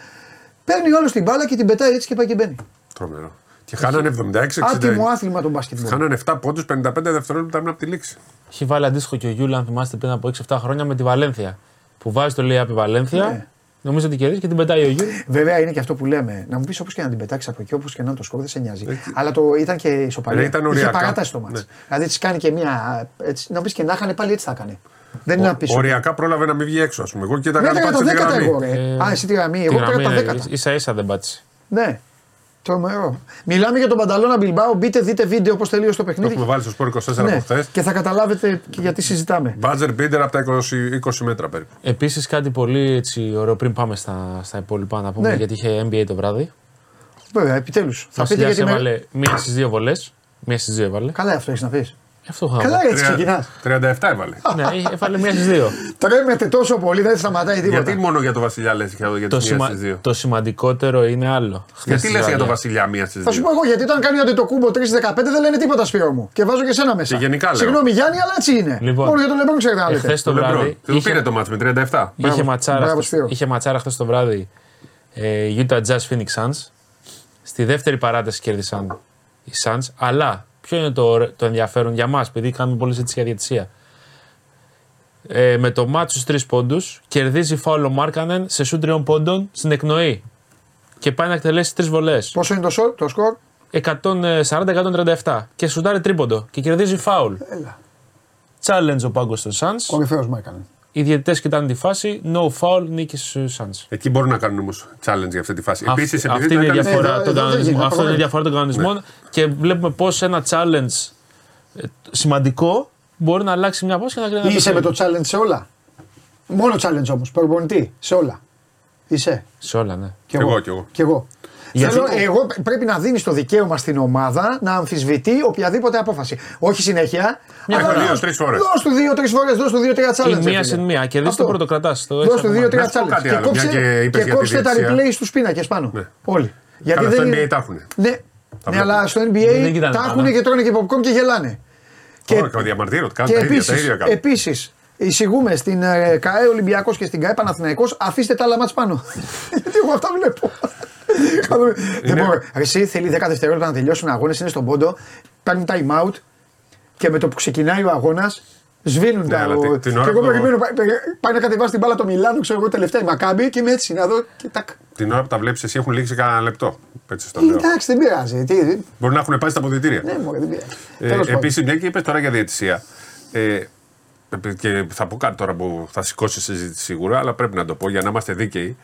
Παίρνει όλο την μπάλα και την πετάει έτσι και πάει και μπαίνει. Τρομερό. Και χάνανε εβδομήντα έξι εξήντα. Άτιμο άθλημα τον μπάσκετ. Χάνανε επτά πόντους, πενήντα πέντε δευτερόλεπτα από τη λήξη. Έχει βάλει αντίστοιχο και ο Γιούλα, αν θυμάστε, πριν από έξι εφτά χρόνια με τη Βαλένθια. Που βάζει το λέει από τη Βαλένθια, ναι. Νομίζω ότι κερδίζει και την πετάει ο Γιούλα. Βέβαια είναι και αυτό που λέμε. Να μου πεις όπως και να την πετάξει από εκεί, όπως και να είναι το σκορ, δεν σε νοιάζει. Ε, Αλλά το ήταν και ισοπαλία. Ήταν οριακά. Είχε παράταση το μάτς. Ναι. Δηλαδή έτσι κάνει και μια. Έτσι, να πεις και να χάνε πάλι έτσι θα έκανε. Δεν είναι απίστευτο. Οριακά πρόλαβε να μην βγει έξω, ας πούμε. Εγώ και τα γράμματα. Ναι. Τρομερό. Μιλάμε για τον Μπανταλώνα Μπιλμπάο. Μπείτε, δείτε βίντεο πώς τελείωσε το παιχνίδι. Το έχουμε βάλει στο Sport είκοσι τέσσερα ναι, από χθες. Και θα καταλάβετε και γιατί συζητάμε. Μπάτζερ πίντερ από τα είκοσι, είκοσι μέτρα περίπου. Επίσης κάτι πολύ έτσι, ωραίο πριν πάμε στα, στα υπόλοιπα να πούμε ναι. Γιατί είχε Ν Μπι Έι το βράδυ. Βέβαια, επιτέλους. Θα πείτε γιατί. Έβαλε με... μία στις δύο βολές. Μία στις δύο έβαλε. Καλά, αυτό έχεις να πεις. Αυτό καλά έτσι ξεκινάς. τριάντα επτά έβαλε. Ναι, έβαλε μία στις δύο. Τρέμεται τόσο πολύ, δεν σταματάει τίποτα. Γιατί μόνο για τον Βασιλιά λες και για τις μία στις δύο. Το σημαντικότερο είναι άλλο. Γιατί λες για τον Βασιλιά μία στις δύο. Θα σου πω εγώ γιατί όταν κάνει ότι το κούμπο τρεις δεκαπέντε δεν λένε τίποτα Σπύρο μου. Και βάζω και σένα μέσα. Συγγνώμη Γιάννη, αλλά έτσι είναι. Μόνο για τον Λεμπρόν ξέρετε άλλο. Χθες το βράδυ. Του πήρε το μάτς με τριάντα επτά. Είχε ματσάρα χθες το βράδυ Utah Jazz Phoenix Suns. Στη δεύτερη παράταση κέρδισαν οι Suns, αλλά. Ποιο είναι το, το ενδιαφέρον για μας, επειδή κάνουμε πολλές έτσι για διαιτησία. Ε, με το μάτσο στους τρεις πόντους, κερδίζει φάουλο Μάρκανεν σε σου τριών πόντων στην εκνοή. Και πάει να εκτελέσει τρεις βολές. Πόσο είναι το, σο, το σκορ? εκατόν σαράντα εκατόν τριάντα επτά. Και σουτάρει τρίποντο. Και κερδίζει φάουλ. Challenge ο πάγκος των Suns. Κορυφαίος Μάρκανεν. Οι διαιτητές κοιτάνε τη φάση, no foul, νίκη Σάντς. Εκεί μπορούν να κάνουν όμως challenge για αυτή τη φάση. Αυτ, Επίσης, αυτή είναι, κάνουν... διαφορά ναι, των εδώ, εδώ, εδώ, αυτό είναι η διαφορά των κανονισμών. Ναι. Και βλέπουμε πως ένα challenge σημαντικό μπορεί να αλλάξει μια απόφαση και να κρίνει. Είσαι να με το challenge σε όλα. Μόνο challenge όμως, προπονητή, σε όλα. Είσαι. Σε όλα, ναι. Κι εγώ, κι εγώ. Κι εγώ. Θέλω, εγώ πρέπει να δίνεις το δικαίωμα στην ομάδα να αμφισβητεί οποιαδήποτε απόφαση. Όχι συνέχεια. Δύο-τρει φορέ. Δώσ' του δύο-τρει φορέ, δώσ' του δύο-τρία challenge. Μία συν μία. Και δεις το πρωτοκρατά. Δώσ' του δύο-τρία challenge. Και κόψε, και και κόψε τα replay στους πίνακες πάνω. Ναι. Όλοι. Γιατί δεν είναι. Τα έχουν. Ναι, ναι, αλλά στο N B A τα έχουν και τρώνε και popcorn και γελάνε. Και επίσης. Εισηγούμε στην ΚΑΕ Ολυμπιακός και στην ΚΑΕ Παναθηναϊκός, αφήστε τα άλλα μάτς πάνω. Γιατί εγώ αυτά βλέπω. Δεν μπορώ. Εσύ θέλει δέκα δευτερόλεπτα να τελειώσουν αγώνες, είναι στον πόντο, παίρνει time out και με το που ξεκινάει ο αγώνας σβήνουν τα άλλα. Και εγώ περιμένω, πάει να κατεβάσει την μπάλα το Μιλάνο, ξέρω εγώ τελευταία η Μακάμπη και είμαι έτσι να δω. Την ώρα που τα βλέπεις εσύ έχουν λήξει κανένα λεπτό. Εντάξει, δεν πειράζει. Μπορεί να έχουν πάει στα αποδυτήρια. Ναι, δεν πειράζει. Επίσης, μια και είπες τώρα για διαιτησία. Και θα πω κάτι τώρα που θα σηκώσει συζήτηση σίγουρα, αλλά πρέπει να το πω για να είμαστε δίκαιοι.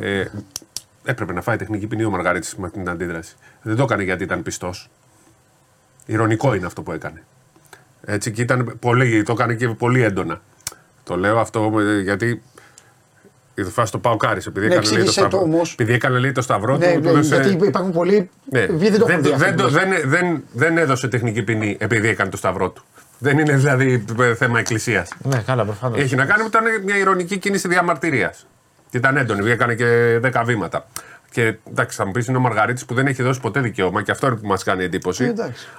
Ε, έπρεπε να φάει τεχνική ποινή ο Μαργαρίτης με την αντίδραση. Δεν το έκανε γιατί ήταν πιστός. Ηρωνικό είναι αυτό που έκανε. Έτσι και ήταν πολύ, το έκανε και πολύ έντονα. Το λέω αυτό γιατί. Η φάση του ΠΑΟΚ Άρης, επειδή, επειδή έκανε λίγο το σταυρό ναι, του. Ναι, έδωσε... γιατί υπάρχουν πολλοί. Ναι. Δεν, το δεν, δεν, δεν, δεν, δεν έδωσε τεχνική ποινή επειδή έκανε το σταυρό του. Δεν είναι δηλαδή θέμα εκκλησίας. Ναι, καλά, προφανώς. Έχει να κάνει ότι ήταν μια ειρωνική κίνηση διαμαρτυρίας. Ήταν έντονη, έκανε και δέκα βήματα. Και εντάξει, θα μου πεις είναι ο Μαργαρίτης που δεν έχει δώσει ποτέ δικαίωμα και αυτό είναι που μας κάνει εντύπωση. Ε,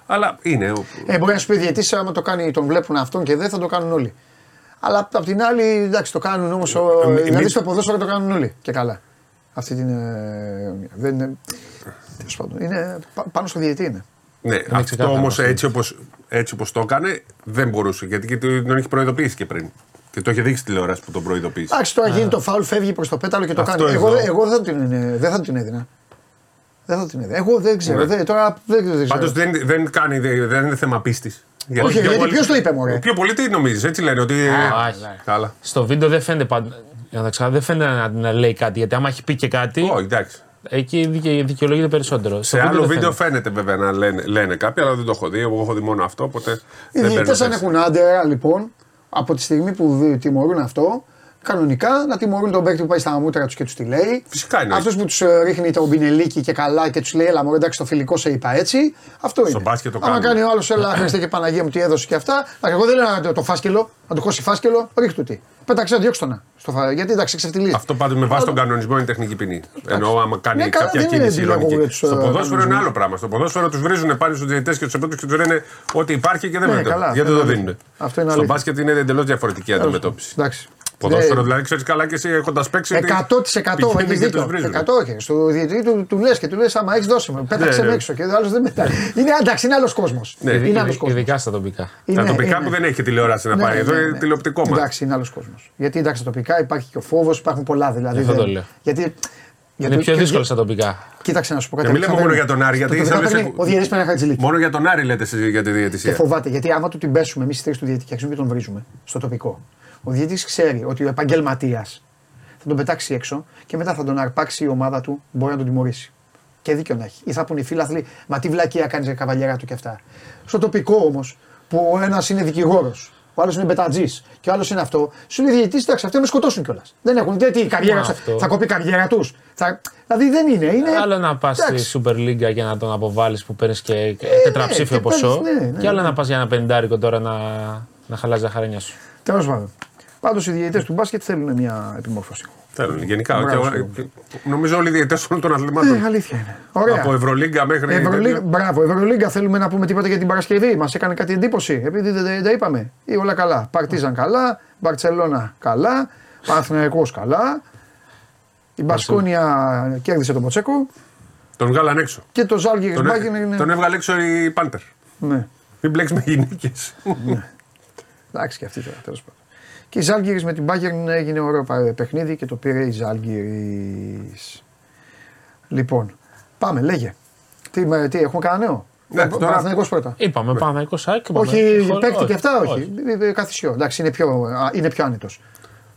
αλλά είναι. Ε, μπορεί να σου πει διαιτής, άμα το κάνει, τον βλέπουν αυτόν και δεν θα το κάνουν όλοι. Αλλά απ' την άλλη, εντάξει, το κάνουν όμως. Ε, ε, δηλαδή στο ποδόσφαιρο το κάνουν όλοι. Και καλά. Αυτή την. Ε, δεν είναι. Τέλος πάντων. Είναι, πάνω στο διαιτή είναι. Ναι, είναι αυτό όμως έτσι όπως. Έτσι όπως το έκανε, δεν μπορούσε. Γιατί και τον έχει προειδοποιήσει και πριν. Και το έχει δείξει τηλεόραση που τον προειδοποίησε. Εντάξει, τώρα γίνει το φάουλ, φεύγει προς το πέταλο και το αυτό κάνει. Εγώ, εγώ δεν, θα την, δεν θα την έδινα. Δεν θα την έδινα. Εγώ δεν ξέρω. Ναι. Δε, τώρα δεν ξέρω. Πάντως δεν, δεν, κάνει, δεν είναι θέμα πίστης. Γιατί, όχι, γιατί πολύ... ποιος το είπε, μωρέ. Πιο πολύ τι νομίζεις, έτσι λένε. Ότι... Α, α, στο βίντεο δεν φαίνεται, παν... δεν φαίνεται να, να λέει κάτι. Γιατί άμα έχει πει και κάτι. Όχι, εντάξει. Εκεί δικαιολογείται περισσότερο. Σε άλλο βίντεο φαίνεται βέβαια να λένε, λένε κάποιοι, αλλά δεν το έχω δει. Εγώ έχω δει μόνο αυτό. Οπότε οι διαιτητές αν έχουν άντερα, λοιπόν, από τη στιγμή που τιμωρούν αυτό, κανονικά να τιμωρούν τον παίκτη που πάει στα μούτρα τους και τους τη λέει. Φυσικά είναι. Αυτός που τους ρίχνει τον πινελίκι και καλά και τους λέει: έλα, μωρέ, εντάξει, το φιλικό σε είπα έτσι. Αυτό είναι. Αν κάνει ο άλλος, έλα, Χριστέ και Παναγία μου, τι έδωσε και αυτά. Εγώ δεν λέω να το φάσκελο, να το χώσει φάσκελο, ρίχτου τι. Πέταξε, διώξτονα. Φα... Γιατί εντάξει, ξεφτυλίζει. Αυτό πάντως με βάση τον κανονισμό είναι τεχνική ποινή. Ενώ άμα κάνει ναι, κάποια κίνηση ηρωνική. Στο ποδόσφαιρο κανονισμό. Είναι άλλο πράγμα. Στο ποδόσφαιρο τους βρίζουν πάλι στους διαιτητές και τους επέτρεπε και τους λένε ότι υπάρχει και δεν ναι, καλά, γιατί δεν το δίνουν. Στο μπάσκετ είναι εντελώς διαφορετική αντιμετώπιση. Ποδόσφαιρο δηλαδή ξέρεις καλά και εσύ έχοντας παίξει. εκατό τοις εκατό έχεις δίκιο. Στο διαιτητή του, του λες και του λες: άμα έχεις δώσει μου, πέταξε με έξω. Και ο άλλος δεν πετάει. Είναι εντάξει, είναι άλλος κόσμος. Ειδικά στα τοπικά. Τα τοπικά που δεν έχει τηλεόραση να πάρει. Εδώ είναι τηλεοπτικό μα. Εντάξει, είναι άλλος κόσμος. Γιατί εντάξει, στα τοπικά υπάρχει και ο φόβος, υπάρχουν πολλά δηλαδή. Αυτό το λέω. Είναι πιο δύσκολο στα τοπικά. Κοίταξε να σου πω κάτι. Μιλάμε μόνο για τον Άρη. Γιατί ο διαιτητής πέρα χατζηλίκη. Μόνο για τον Άρη λέτε εσείς για τη διαιτησία. Και φοβάται γιατί άμα του την πέσουμε εμείς στη θέση του διαιτητή και τον βρίζουμε στο τοπικό. Ο διαιτητής ξέρει ότι ο επαγγελματίας θα τον πετάξει έξω και μετά θα τον αρπάξει η ομάδα του, μπορεί να τον τιμωρήσει. Και δίκιο να έχει. Ή θα πουν οι φίλαθλοι, μα τι βλακεία κάνεις για καβαλιέρα του και αυτά. Στο τοπικό όμως, που ο ένας είναι δικηγόρος, ο άλλος είναι μπετατζής και ο άλλος είναι αυτό, σου λέει διαιτητής, εντάξει, αυτοί με σκοτώσουν κιόλας. Δεν έχουν, δεν τι, η καριέρα τους, θα κοπεί η καριέρα τους. Θα... Δηλαδή δεν είναι. είναι... Άλλο να πας στη Super League για να τον αποβάλεις που παίρνεις και ε, τετραψήφιο ναι, ποσό, ναι, ναι, ναι. Και άλλο να πας για ένα πεντάρικο τώρα να, να χαλάζει τα χαρένια σου. Τέλος πάντων. Πάντως οι διαιτητές του μπάσκετ θέλουν μια επιμόρφωση. Θέλουν γενικά. Και, νομίζω όλοι οι διαιτητές όλων των αθλημάτων. Ναι, αλήθεια είναι. Ωραία. Από Ευρωλίγκα μέχρι. Ευρωλίγκα, μπράβο, Ευρωλίγκα θέλουμε να πούμε τίποτα για την Παρασκευή. Μας έκανε κάτι εντύπωση. Επειδή δεν τα είπαμε. Ή όλα καλά. Παρτίζαν καλά. Μπαρτσελώνα καλά. Παναθηναϊκός καλά. Η Μπασκόνια κέρδισε τον Ποτσέκο. Τον βγάλαν έξω. Και το Ζάλγκη τον, έ... τον έβγαλε έξω η Πάντερ. Ναι. Μην μπλέξουμε γυναίκες. Ναι. Εντάξει και αυτή τώρα τέλος πάντων. Και η Ζάλγκιρις με την Bayern έγινε ωραίο παιχνίδι και το πήρε η Ζάλγκιρις. Λοιπόν, πάμε, λέγε. Τι, με, τι έχουμε κανένα νέο. Ναι, Παναθηναϊκός πρώτα. Είπαμε, Παναθηναϊκός. Όχι, παίκτη και αυτά, όχι. Καθησιό. Εντάξει, είναι πιο, είναι πιο άνετος.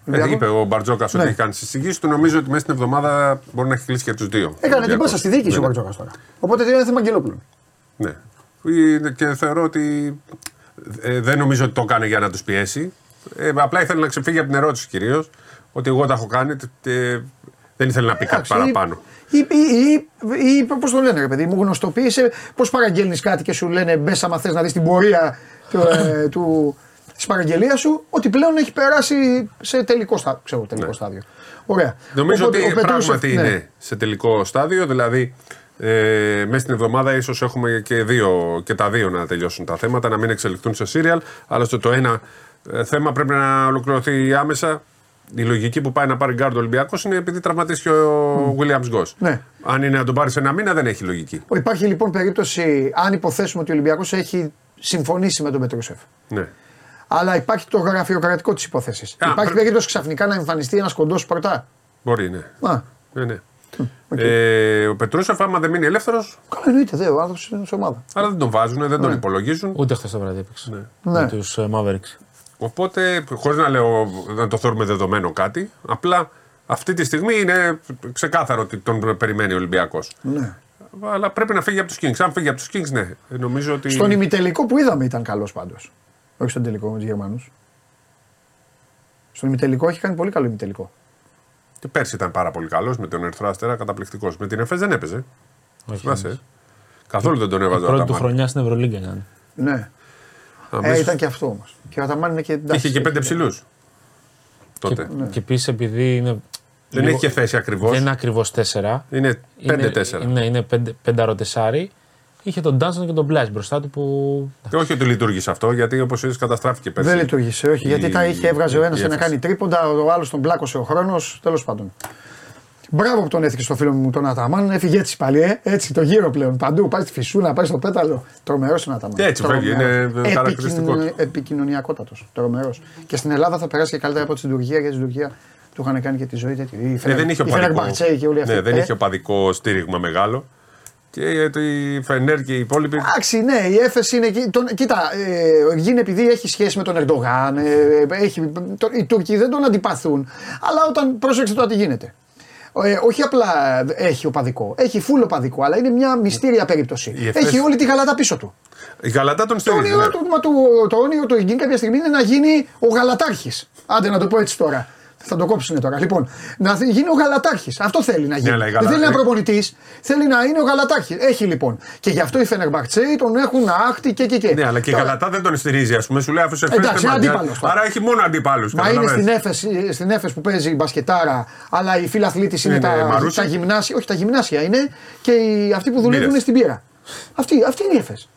Ε, είπε ο Μπαρτζόκας ότι έχει κάνει τις εισηγήσεις του. Νομίζω ότι μέσα στην εβδομάδα μπορεί να έχει κλείσει και τους δύο. Έκανε την πάσα στη διοίκηση ο Μπαρτζόκας τώρα. Οπότε δεν είναι θέμα Αγγελόπουλου. Ναι. Και θεωρώ ότι ε, δεν νομίζω ότι το έκανε για να τους πιέσει. Ε, απλά ήθελε να ξεφύγει από την ερώτηση κυρίως. Ότι εγώ τα έχω κάνει. Ε, δεν ήθελε να πει κάτι παραπάνω. Ή πώς το λένε, ρε παιδί μου, γνωστοποίησε. Πώς παραγγέλνεις κάτι και σου λένε μπες άμα θες να δεις την πορεία του. Τη παραγγελία σου, ότι πλέον έχει περάσει σε τελικό στάδιο. Ξέρω, τελικό ναι. στάδιο. Ωραία. Νομίζω οπότε, ότι πράγματι ναι. είναι σε τελικό στάδιο, δηλαδή ε, μέσα στην εβδομάδα ίσως έχουμε και, δύο, και τα δύο να τελειώσουν τα θέματα, να μην εξελιχθούν σε σύριαλ, αλλά στο το ένα ε, θέμα πρέπει να ολοκληρωθεί άμεσα. Η λογική που πάει να πάρει γκάρντ ο Ολυμπιακός είναι επειδή τραυματίστηκε ο Williams Γκος. Mm. Ναι. Αν είναι να τον πάρει σε ένα μήνα, δεν έχει λογική. Υπάρχει λοιπόν περίπτωση, αν υποθέσουμε ότι ο Ολυμπιακός έχει συμφωνήσει με τον Πετρούσεφ. Ναι. Αλλά υπάρχει το γραφειοκρατικό της υπόθεσης. Υπάρχει πρέ... περίπτωση ξαφνικά να εμφανιστεί ένας κοντός πρωτά. Μπορεί, ναι. Α. ναι, ναι. Okay. Ε, ο Πετρούσεφ, άμα δεν μείνει ελεύθερος. Καλά, εννοείται, δε, ο άνθρωπος είναι σε ομάδα. Αλλά δεν τον βάζουν, δεν ναι. τον υπολογίζουν. Ούτε χθες το βράδυ έπαιξε. Ναι. Με τους uh, Mavericks. Οπότε, χωρίς να, λέω, να το θεωρούμε δεδομένο κάτι, απλά αυτή τη στιγμή είναι ξεκάθαρο ότι τον περιμένει ο Ολυμπιακός. Ναι. Αλλά πρέπει να φύγει από τους Kings. Αν φύγει από τους Kings, ναι. Νομίζω ότι... Στον ημιτελικό που είδαμε ήταν καλός πάντως. Όχι στον τελικό με τους Γερμανούς. Στον ημιτελικό έχει κάνει πολύ καλό ημιτελικό. Και πέρσι ήταν πάρα πολύ καλός με τον Ερυθρό Αστέρα, καταπληκτικός. Με την ΕΦΕΣ δεν έπαιζε. Όχι. Καθόλου δεν τον έβαζε. Η πρώτη του χρονιά στην Ευρωλίγκα ήταν. Ναι. Ε, ήταν και αυτό όμως. Και ο Αταμάν είναι και. Είχε και πέντε ψηλούς. Τότε. Και, ναι. και επίσης επειδή είναι. Δεν λίγο, έχει και θέση ακριβώς. Δεν είναι ακριβώς τέσσερα. Είναι πέντε τέσσερα. Ναι, είναι πενταροτεσάρι. Είχε τον Ντάνσον και τον Μπλάζ μπροστά του που. Και όχι ότι λειτουργήσε αυτό, γιατί όπως είδες καταστράφηκε πέρσι. Δεν λειτουργήσε, όχι. Η... Γιατί τα είχε έβγαζε ο ένας να κάνει τρίποντα, ο άλλος τον μπλάκωσε ο χρόνος, τέλος πάντων. Μπράβο που τον έφυγε στο φίλο μου τον Αταμάν, έφυγε έτσι πάλι, ε, έτσι το γύρο πλέον. Παντού, πάει στη φυσούλα, πάει στο πέταλο. Τρομερός είναι ο Αταμάν. Και έτσι φεύγει, είναι χαρακτηριστικό. Επικοινων... Επικοινωνιακότατος, τρομερός. Και στην Ελλάδα θα περάσει και καλύτερα από την Τουρκία, γιατί στην Τουρκία του είχαν κάνει και τη ζωή τέτοια. Δεν είχε οπαδικό στήριγμα μεγάλο. Και η Φενέρ και οι υπόλοιποι. Εντάξει, ναι, η έφεση είναι. Τον, κοίτα, ε, γίνει επειδή έχει σχέση με τον Ερντογάν, ε, έχει, το, οι Τούρκοι δεν τον αντιπαθούν. Αλλά όταν πρόσεξε τώρα τι γίνεται. Ε, όχι απλά έχει οπαδικό, έχει φούλο οπαδικό, αλλά είναι μια μυστήρια περίπτωση. Εφές... Έχει όλη τη Γαλατά πίσω του. Η Γαλατά τον στέλνει. Το, ναι. το, το όνειρο του Εγκίν κάποια στιγμή είναι να γίνει ο Γαλατάρχης. Άντε να το πω έτσι τώρα. Θα το κόψουν τώρα. Λοιπόν, να γίνει ο Γαλατάρχης. Αυτό θέλει να γίνει. Ναι, δεν θέλει να είναι προπονητής. Θέλει να είναι ο Γαλατάρχης. Έχει λοιπόν. Και γι' αυτό οι Φενερμπαχτσέ τον έχουν άχτη και και και. Ναι, αλλά και η Γαλατά δεν τον στηρίζει, ας πούμε. Σου λέει αφού εντάξει, αντίπαλος. Άρα έχει μόνο αντίπαλους. Μα είναι στην Έφες, στην Έφες που παίζει η μπασκετάρα, αλλά οι φίλαθλοι της είναι, είναι τα, Μαρούσι. Τα γυμνάσια. Όχι, τα γυμνάσια είναι και οι, αυτοί που δουλεύουν Μήρες. Στην πύρα. Αυτή, αυτή είναι η Έφες.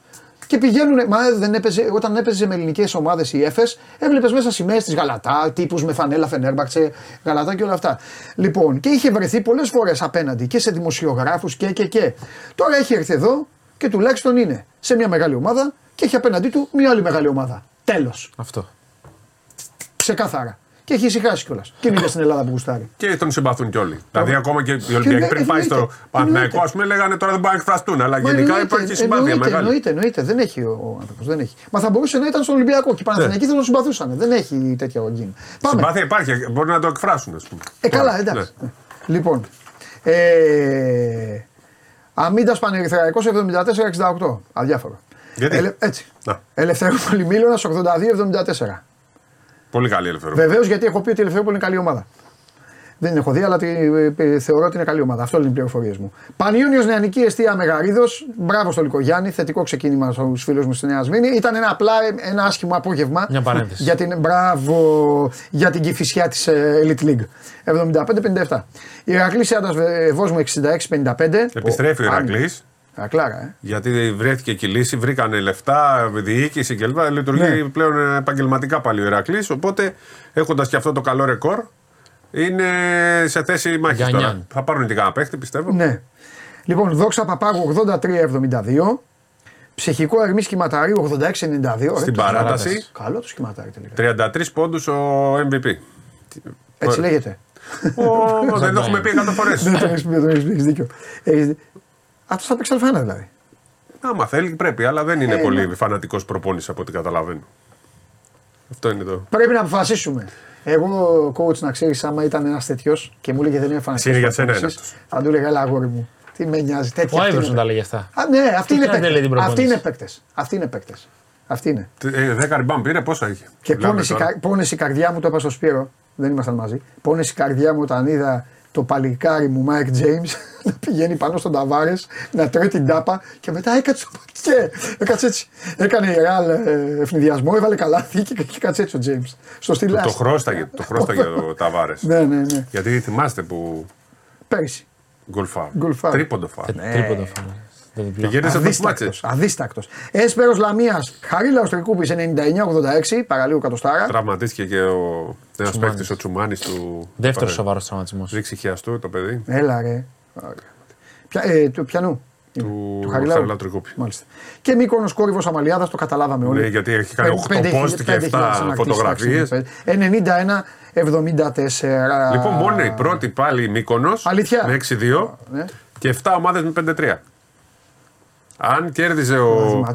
Και πηγαίνουν. Μα δεν έπαιζε, όταν έπαιζε με ελληνικές ομάδες η ΕΦΕΣ, έβλεπες μέσα σημαίες της Γαλατά, τύπους με φανέλα Φενέρμπαχτσε, Γαλατά και όλα αυτά. Λοιπόν, και είχε βρεθεί πολλές φορές απέναντι και σε δημοσιογράφους και, και, και. Τώρα έχει έρθει εδώ και τουλάχιστον είναι σε μια μεγάλη ομάδα και έχει απέναντί του μια άλλη μεγάλη ομάδα. Τέλος. Αυτό. Ξεκάθαρα. Και έχει ησυχάσει κιόλας. Και είναι στην Ελλάδα που γουστάρει. Και τον συμπαθούν κι όλοι. Δηλαδή, ακόμα και οι Ολυμπιακοί πριν πάει στο Παναθηναϊκό, α πούμε, λέγανε τώρα δεν πάνε να εκφραστούν. Αλλά γενικά υπάρχει συμπάθεια μεγάλη. Εννοείται, εννοείται. Δεν έχει ο άνθρωπος. Μα θα μπορούσε να ήταν στον Ολυμπιακό και οι Παναθηναϊκοί θα τον συμπαθούσαν. Δεν έχει τέτοια γκίνη. Συμπάθεια υπάρχει. Μπορεί να το εκφράσουν, α πούμε. Ε, καλά, εντάξει. Λοιπόν. Αμίντας Πανερυθραϊκός εβδομήντα τέσσερα εξήντα οκτώ. Αδιάφορο. Έτσι. Ελευθερών Πολυμήλωνα ογδόντα δύο εβδομήντα τέσσερα. Πολύ καλή Ελευθερία. Βεβαίως, γιατί έχω πει ότι η Ελευθερία είναι καλή ομάδα. Δεν την έχω δει, αλλά τη, θεωρώ ότι είναι καλή ομάδα. Αυτό είναι οι πληροφορίες μου. Πανιούνιος Νεανική Εστία Μεγαρίδος. Μπράβο στον Λυκογιάννη. Θετικό ξεκίνημα στους φίλους μου στη Νέα Σμήνη. Ήταν ένα απλά ένα άσχημο απόγευμα. Μια παρένθεση. Για την, μπράβο για την Κηφισιά της Elite League. εβδομήντα πέντε πενήντα επτά. Ηρακλής Άντας Βόσμου εξήντα έξι πενήντα πέντε. Επιστρέφει ο Ηρακλής. Ακλάρα, ε. Γιατί βρέθηκε και η λύση, βρήκανε λεφτά, διοίκηση κλπ. Λειτουργεί ναι. πλέον επαγγελματικά πάλι ο Ηρακλής. Οπότε έχοντας και αυτό το καλό ρεκόρ, είναι σε θέση μάχης τώρα. Θα πάρουν την κάνα παίχτη, πιστεύω. Ναι. Λοιπόν, Δόξα Παπάγου ογδόντα τρία εβδομήντα δύο. Ψυχικό Ερμή Σχηματαρίου ογδόντα έξι ενενήντα δύο. Στην ρε, παράταση. Καλό το Σχηματάρι τελικά. τριάντα τρεις πόντους ο εμ βι πι. Έτσι λέγεται. Ο, δεν το έχουμε πει εκατό φορές. Δεν το έχει πει, δίκιο. Αυτό θα παίξει αλφάνα δηλαδή. Άμα θέλει πρέπει, αλλά δεν είναι ε, πολύ ναι. φανατικός προπόνηση από ό,τι καταλαβαίνω. Αυτό είναι το. Πρέπει να αποφασίσουμε. Εγώ ο coach, να ξέρεις, άμα ήταν ένας τέτοιος και μου έλεγε δεν είναι φανατικός, θα του έλεγα, έλα αγόρι μου, τι με νοιάζει. Ο Άιβερσον τα λέγει αυτά. Α, ναι, αυτοί είναι παίκτες. Αυτοί είναι παίκτες. Αυτή είναι. Δέκα ριμπάμ πήρε, πόσα είχε. Και πόνες η καρδιά μου, το είπα στο Σπύρο, δεν ήμασταν μαζί. Πόνες η καρδιά μου όταν είδα το παλικάρι μου Μάικ Τζέιμς να πηγαίνει πάνω στον Ταβάρες, να τρώει την τάπα και μετά έκατσε Έκατσε έτσι. Έκανε η Ρεάλ ευνηδιασμό, έβαλε καλάθι και κάτσε έτσι ο Τζέιμς. Στο στυλ. Το χρώσταγε ο Ταβάρες. Ναι, ναι, ναι. Γιατί θυμάστε που. Πέρυσι. Γκολφάρ. Τρίποντο φάρ. Τρίποντο φάρ. Αδίστακτος, αδίστακτος. Έσπερος Λαμίας, Χαρίλα Οστρικούπης ενενήντα εννιά ογδόντα έξι, παραλίγο κατοστάρα. Τραυματίστηκε και ο ένας παίκτης, ο Τσουμάνης του. Δεύτερος σοβαρός τραυματισμός. Ρίξιχιαστού το παιδί. Έλα ρε. Ποια, ε, του πιανού. Του, του Χαρίλα Οστρικούπη. Μάλιστα. Και Μύκονος, Κόρυβος, Αμαλιάδας, το καταλάβαμε όλοι. Ναι, γιατί έχει κάνει οκτώ post και εφτά φωτογραφίες. ενενήντα ένα εβδομήντα τέσσερα. Λοιπόν, μόνο η πρώτη πάλι Μύκονος με έξι δύο και εφτά ομάδες με πέντε τρία. Αν κέρδιζε ο,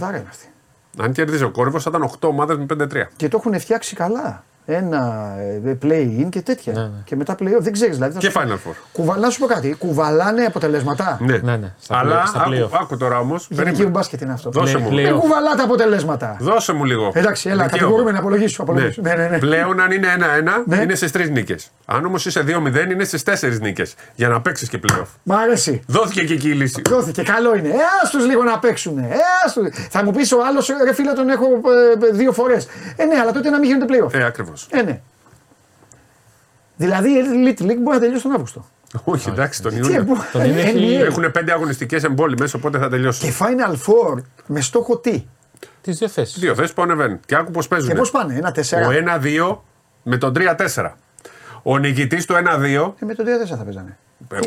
αν κέρδιζε ο Κόρυβος, θα ήταν οκτώ ομάδες με πέντε τρία. Και το έχουν φτιάξει καλά. Ένα play-in και τέτοια. Ναι, ναι. Και μετά play-off. Δεν ξέρεις δηλαδή. Και final four. Κουβαλάνε, να σου πω κάτι. Κουβαλάνε αποτελέσματα. Ναι, ναι, ναι. Στα αλλά στα άκου, άκου τώρα όμως. Γενική μπάσκετ είναι αυτό. Δώσε μου. Δεν κουβαλάτε αποτελέσματα. Δώσε μου λίγο. Εντάξει, έλα, κατηγορούμε να απολογήσω. απολογήσω. Ναι. Ναι, ναι, ναι. Πλέον αν είναι ένα ένα, ναι, είναι στις τρεις νίκες. Αν όμως είσαι δύο μηδέν, είναι στις τέσσερις νίκες. Για να παίξεις και play-off. Μ' αρέσει. Δόθηκε και εκεί η λύση. Δόθηκε. Καλό είναι. Έστω λίγο να παίξουν. Θα μου πει ο άλλο, ρε φίλε, τον έχω δύο φορές. Ε, ναι, αλλά τότε να μην γίνεται play-off. Ε, ναι. Δηλαδή η Elite League μπορεί να τελειώσει τον Αύγουστο. Όχι, εντάξει, τον Ιούνιο. Έχουν πέντε αγωνιστικές εμπόλυμες, οπότε θα τελειώσουν. Και Final Four με στόχο τι? Τις δύο θέσεις. Δύο θέσεις που ανεβαίνουν. Και άκου πώς παίζουν. Και πώς πάνε, ένα τέσσερα. Ο ένα δύο με τον τρία τέσσερα. Ο νικητής του ένα δύο. Και με τον τρία τέσσερα θα παίζανε.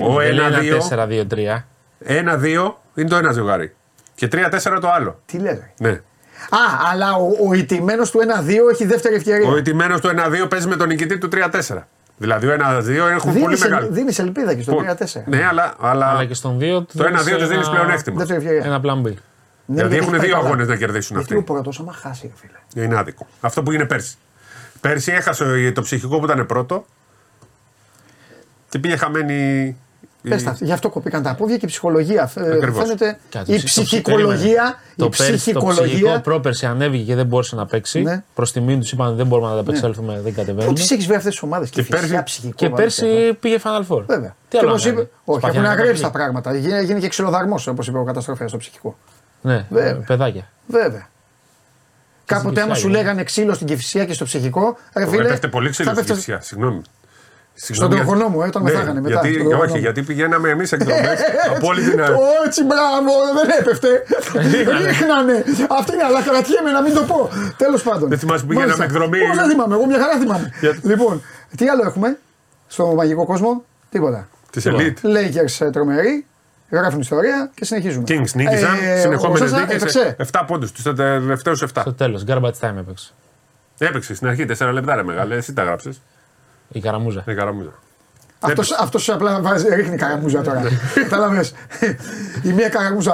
Ο ένα δύο. ένα δύο είναι το ένα ζευγάρι. Και τρία τέσσερα το άλλο. Τι λέτε? Ναι. Α, αλλά ο, ο ηττημένος του ένα δύο έχει δεύτερη ευκαιρία. Ο ηττημένος του ένα δύο παίζει με τον νικητή του τρία τέσσερα. Δηλαδή ο ένα δύο έχουν δίνεις πολύ μεγάλη. Δίνεις ελπίδα και στον τρία τέσσερα. Ναι, αλλά, αλλά, αλλά και στον δύο, το ένα δύο του δίνεις πλεονέκτημα. Ένα plan B. Ναι, δηλαδή έχουν δύο αγώνες να κερδίσουν αυτοί. Γιατί ο Πορτός άμα χάσει, φίλε. Είναι άδικο. Αυτό που έγινε πέρσι. Πέρσι έχασε το ψυχικό που ήταν πρώτο και πήγε χαμένη. Πέστα, γι' αυτό κοπήκαν τα πόδια και η ψυχολογία. Ακριβώς. Φαίνεται. Κάτι, η ψυχολογία. Το, η ψυχολογία. Το ψυχικό πρόπερση ανέβηκε και δεν μπόρεσε να παίξει. Ναι. Προς τιμήν τους είπαν δεν μπορούμε να τα απεξέλθουμε, ναι, δεν κατεβαίνουμε. Τις έχεις βρει αυτές τις ομάδες και πέρσι. Και πέρσι πήγε Final Four. Βέβαια. Τι άλλο να κάνει. Όχι, έχουν αγρέψει τα πράγματα. Γίνει και ξυλοδαρμός, όπως είπε ο καταστροφέας στο ψυχικό. Ναι, παιδάκια. Βέβαια. Κάποτε άμα σου λέγανε ξύλο στην Κηφισιά και στο ψυχικό. Έπεφτε πολύ ξύλο στην Κηφισιά, συγγνώμη. Συγγνώμη, στον τροχονό μου, όταν με φάγανε μετά. Όχι, γιατί πηγαίναμε εμείς εκδρομές από όλη την Ελλάδα. Όχι, μπράβο, δεν έπεφτε. Ρίχνανε. Αυτή είναι, αλλά κρατιέμαι να μην το πω. Τέλος πάντων. Δεν θυμάσαι που πηγαίναμε εκδρομή? Πώς δεν θυμάμαι, εγώ μια χαρά θυμάμαι. Λοιπόν, τι άλλο έχουμε στο μαγικό κόσμο? Τίποτα. Της Elite. Lakers τρομερή. Γράφουν ιστορία και συνεχίζουμε. Kings νίκησαν, συνεχόμενες νίκες. εφτά πόντους, τους τελευταίους εφτά. Στο τέλος, garbage time έπαιξε. Έπαιξε στην αρχή, τέσσερα λεπτά ρε μεγάλε, εσύ τα γράψες. Η καραμούζα. Η καραμούζα. Αυτός, αυτός απλά βάζει, ρίχνει καραμούζα τώρα. Καταλαβαίνεις. Η μία καραμούζα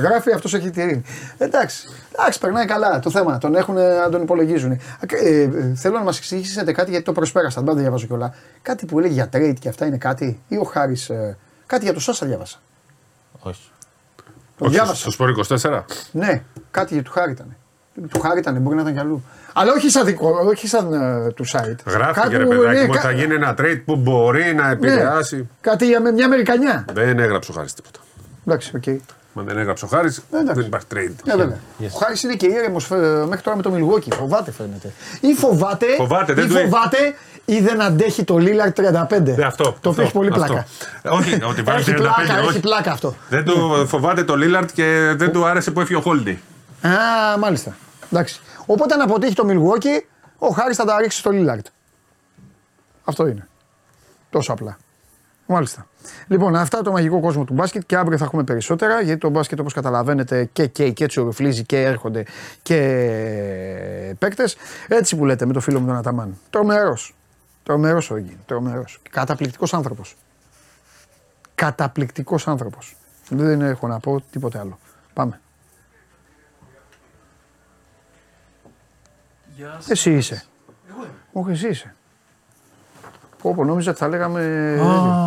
γράφει, αυτός έχει τη ρίχνει. Εντάξει, εντάξει, περνάει καλά το θέμα. Τον έχουν να τον υπολογίζουν. Ε, ε, θέλω να μας εξηγήσετε κάτι, γιατί το προσπέρασα. Πάντα διαβάζω κιόλα. Κάτι που λέει για trade και αυτά είναι κάτι, ή ο Χάρης. Ε, κάτι για το Σάσα διάβασα. Όχι. Το όχι, διάβασα. Στο Sport είκοσι τέσσερα. Ναι, κάτι για του Χάρη ήταν. Του Χάρη ήταν, μπορεί να ήταν κι αλλού. Αλλά όχι σαν, δικό, όχι σαν uh, του site. Γράφτηκε ρε παιδάκι μου, θα γίνει ένα trade που μπορεί να επηρεάσει. Ναι, κάτι για μια Αμερικανιά. Δεν έγραψε ο Χάρης τίποτα. Εντάξει, οκ. Okay. Μα δεν έγραψε ο Χάρης, δεν υπάρχει trade. Yeah, yeah. Yes. Ο Χάρης είναι και ήρεμος μέχρι τώρα με το Milwaukee. Φοβάται φαίνεται. Ή φοβάται, φοβάται, ή, φοβάται ή δεν αντέχει το Lillard τριάντα πέντε. Ναι, αυτό, το οποίο έχει πολύ αυτό. Πλάκα. Όχι, ότι βάλει τριάντα πέντε. Έχει πλάκα αυτό. Δεν του φοβάται το Lillard και δεν του άρεσε που έφυγε ο Holiday. Α, μάλιστα. Εντάξει. Οπότε αν αποτύχει το Milwaukee, ο Χάρης θα τα ρίξει στο Lillard. Αυτό είναι. Τόσο απλά. Μάλιστα. Λοιπόν, αυτά το μαγικό κόσμο του μπάσκετ και αύριο θα έχουμε περισσότερα, γιατί το μπάσκετ όπως καταλαβαίνετε και καίει και τσουρουφλίζει και έρχονται και παίκτες. Έτσι που λέτε με το φίλο μου τον Αταμάν. Τρομερός. Τρομερός ο Γκιν. Τρομερός. Καταπληκτικός άνθρωπος. Καταπληκτικός άνθρωπος. Δεν έχω να πω τίποτε άλλο. Πάμε. Εσύ είσαι. Εγώ είμαι. Όχι, εσύ είσαι. Όπω νόμιζα ότι θα λέγαμε.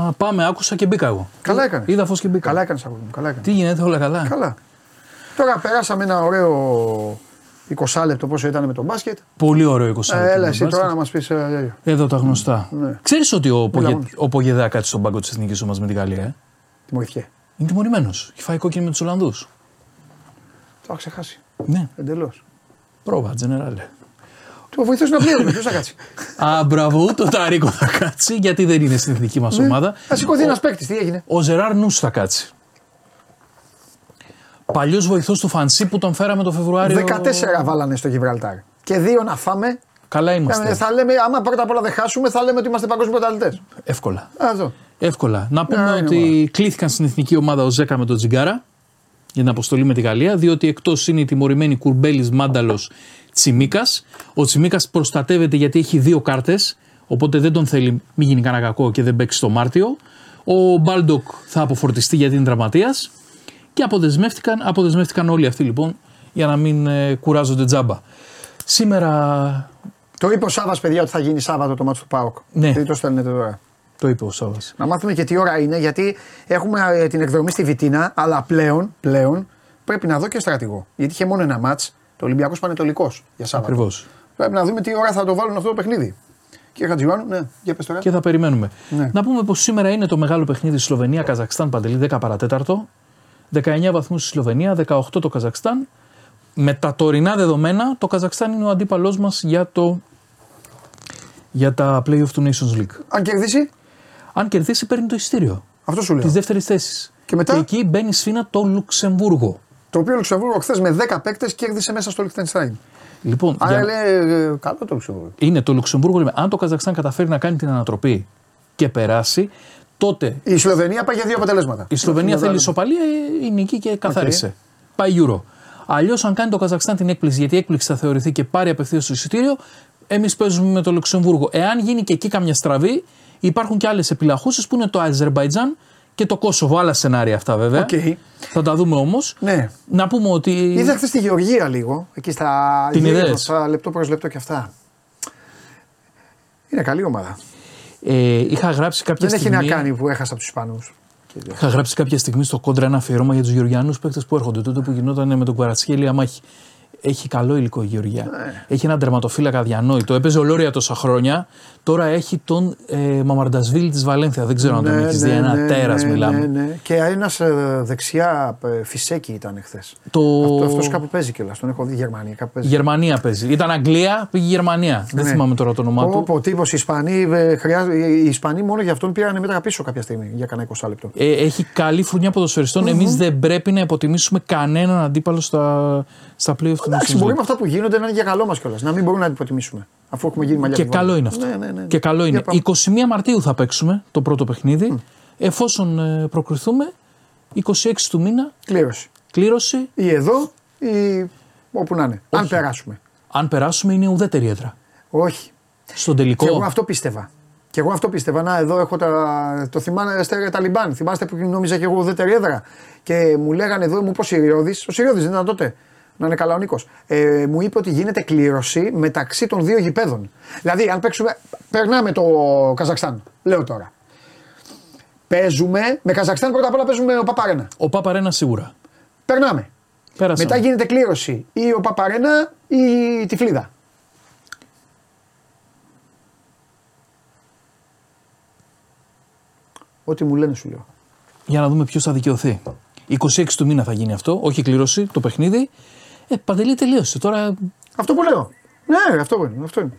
Α, πάμε, άκουσα και μπήκα εγώ. Καλά έκανε. Είδα φως και μπήκα. Καλά έκανε, αγόρι μου. Καλά έκανε. Τι γίνεται, όλα καλά. Καλά. Τώρα περάσαμε ένα ωραίο είκοσι λεπτό πόσο ήταν με τον μπάσκετ. Πολύ ωραίο είκοσι λεπτό. Έλα, εσύ τώρα να μας πεις. Εδώ τα γνωστά. Ναι. Ξέρεις ότι ο, Πογε... ο Πογεδά κάτσε στον πάγκο της εθνικής ομάδας με τη Γαλλία. Ε? Τιμωρήθηκε. Είναι τιμωρημένος. Έχει φάει κόκκινη με τους Ολλανδούς. Το είχα ξεχάσει. Ναι. Εντελώς. Πρόβα, τζενεράλε. Του βοηθούσε να πλέον, ποιος θα κάτσει. Α, μπραβο, το Ταρίκο θα κάτσει, γιατί δεν είναι στην εθνική μας ομάδα. Θα σηκωθεί ένας παίκτης, τι έγινε. Ο Ζεράρ Νους θα κάτσει. Παλιός βοηθός του Φανσί που τον φέραμε το Φεβρουάριο. δεκατέσσερα βάλανε στο Γιβραλτάρ. Και δύο να φάμε. Καλά είμαστε. Θα λέμε, άμα πρώτα απ' όλα δεν χάσουμε, θα λέμε ότι είμαστε παγκόσμιοι πρωταθλητές. Εύκολα. Αυτό. Εύκολα. Να πούμε yeah, ότι yeah. κλήθηκαν στην εθνική ομάδα ο Ζέκα με τον Τζιγκάρα για την αποστολή με τη Γαλλία, διότι εκτός είναι οι τιμωρημένοι Κουρμπέλης, Μάνταλος, Τσιμίκας. Ο Τσιμίκας προστατεύεται γιατί έχει δύο κάρτες, οπότε δεν τον θέλει, μην γίνει κανένα κακό και δεν παίξει το Μάρτιο. Ο Μπάλντοκ θα αποφορτιστεί γιατί είναι τραυματίας. Και αποδεσμεύτηκαν, αποδεσμεύτηκαν όλοι αυτοί λοιπόν για να μην ε, κουράζονται τζάμπα. Σήμερα. Το είπε ο Σάββας, παιδιά, ότι θα γίνει Σάββατο το μάτσο του ΠΑΟΚ. Ναι. Τι το στέλνετε τώρα. Το είπε ο Σάββας. Να μάθουμε και τι ώρα είναι, γιατί έχουμε ε, την εκδρομή στη Βιτίνα, αλλά πλέον, πλέον πρέπει να δω και στρατηγό. Γιατί είχε μόνο ένα μάτς, το Ολυμπιακός Πανετολικός για Σάββατο. Ακριβώς. Πρέπει να δούμε τι ώρα θα το βάλουν αυτό το παιχνίδι. Κύριε Χατζημάνου, ναι, για πες τώρα. Και θα περιμένουμε. Ναι. Να πούμε πως σήμερα είναι το μεγάλο παιχνίδι Σλοβενία-Καζακστάν, Παντελή, δέκα παρά τέταρτο. δεκαεννιά βαθμούς στη Σλοβενία, δεκαοκτώ το Καζακστάν. Με τα τωρινά δεδομένα, το Καζακστάν είναι ο αντίπαλός μας για, το... για τα play-off του Nations League. Αν κερδίσει. Αν κερδίσει, παίρνει το εισιτήριο. Αυτό σου λέω. Τις δεύτερες θέσεις. Και μετά. Και εκεί μπαίνει σφήνα το Λουξεμβούργο. Το οποίο Λουξεμβούργο χθες με δέκα παίκτες κέρδισε μέσα στο Λιχτενστάιν. Λοιπόν, άρα για... λέει καλό το Λουξεμβούργο. Είναι το Λουξεμβούργο. Λέμε. Αν το Καζακστάν καταφέρει να κάνει την ανατροπή και περάσει. Τότε η Σλοβενία πάει για δύο αποτελέσματα. Η Σλοβενία θέλει ισοπαλία, η νική και καθάρισε. Okay. Πάει Euro. Αλλιώς, αν κάνει το Καζακστάν την έκπληξη, γιατί η έκπληξη θα θεωρηθεί και πάρει απευθείας στο εισιτήριο, εμείς παίζουμε με το Λουξεμβούργο. Εάν γίνει και εκεί καμιά στραβή, υπάρχουν και άλλες επιλαχούσεις που είναι το Αζερμπαϊτζάν και το Κόσοβο. Άλλα σενάρια αυτά βέβαια. Okay. Θα τα δούμε όμως. Ναι. Να πούμε ότι. Είδα χθες στη Γεωργία λίγο, εκεί στα, Γύρω, στα λεπτό προς λεπτό και αυτά. Είναι καλή ομάδα. Ε, είχα γράψει κάποια δεν στιγμή... έχει να κάνει που έχασα από τους Ισπανούς. Είχα γράψει κάποια στιγμή στο κόντρα ένα αφιερώμα για τους Γεωργιανούς παίκτες που έρχονται. Τότε που γινόταν με τον Κουαρατσχέλη αμάχη. Έχει καλό υλικό η Γεωργία. Ναι. Έχει έναν τερματοφύλακα διανόητο. Έπαιζε ο Λόρια τόσα χρόνια. Τώρα έχει τον ε, Μαμαρντασβίλη της Βαλένθια. Δεν ξέρω ναι, αν τον έχει ναι, δει. Ένα ναι, τέρας ναι, μιλάμε. Ναι, ναι. Και ένας ε, δεξιά ε, φυσέκι ήταν χθες. Το... Αυτό, αυτός κάπου παίζει κιόλας. Τον έχω δει Γερμανία. Κάπου παίζει. Γερμανία παίζει. Ήταν Αγγλία, πήγε Γερμανία. Ναι. Δεν θυμάμαι τώρα το όνομά του. Ο τύπος Ισπανοί. Ε, χρειά... Οι Ισπανοί μόνο για αυτόν πήραν μέτρα πίσω κάποια στιγμή για κανένα είκοσι λεπτό. Ε, έχει καλή φουρνιά ποδοσφαιριστών. Mm-hmm. Εμείς δεν πρέπει να υποτιμήσουμε κανέναν αντίπαλο στα, στα πλοία του. Εντάξει, μπορεί με αυτά που γίνονται να είναι για καλό μας κιόλας. Να μην μπορούμε να την υποτιμήσουμε. Αφού έχουμε γίνει μαλλιά. Και καλό βάλουμε. Είναι αυτό. Ναι, ναι, ναι. Και καλό είναι. είκοσι μία Μαρτίου θα παίξουμε το πρώτο παιχνίδι. Mm. Εφόσον ε, προκριθούμε, είκοσι έξι του μήνα. Κλήρωση. Κλήρωση. Ή εδώ ή όπου να είναι. Όχι. Αν περάσουμε. Αν περάσουμε είναι ουδέτερη έδρα. Όχι. Στον τελικό. Και εγώ αυτό πίστευα. Και εγώ αυτό πίστευα. Να, εδώ έχω τα. Το θυμάστε τα Λιμπάν. Θυμάστε που νόμιζα και εγώ ουδέτερη έδρα. Και μου λέγανε εδώ, μου είπε ο Συριώδης. Ο Συριώδης δεν ήταν τότε. Να είναι καλά ο Νίκος. Ε, μου είπε ότι γίνεται κλήρωση μεταξύ των δύο γηπέδων. Δηλαδή, αν παίξουμε. Περνάμε το Καζακστάν, λέω τώρα. Παίζουμε. Με Καζακστάν πρώτα απ' όλα παίζουμε ο Παπαρένα. Ο Παπαρένα σίγουρα. Περνάμε. Πέρασαμε. Μετά γίνεται κλήρωση ή ο Παπαρένα ή η Τυφλίδα. Ό,τι μου λένε σου λέω. Για να δούμε ποιος θα δικαιωθεί. είκοσι έξι του μήνα θα γίνει αυτό. Όχι κλήρωση, το παιχνίδι. Ε, Παντελή τελείωσε τώρα. Αυτό που λέω. Ναι, αυτό που είναι. Αυτό είναι.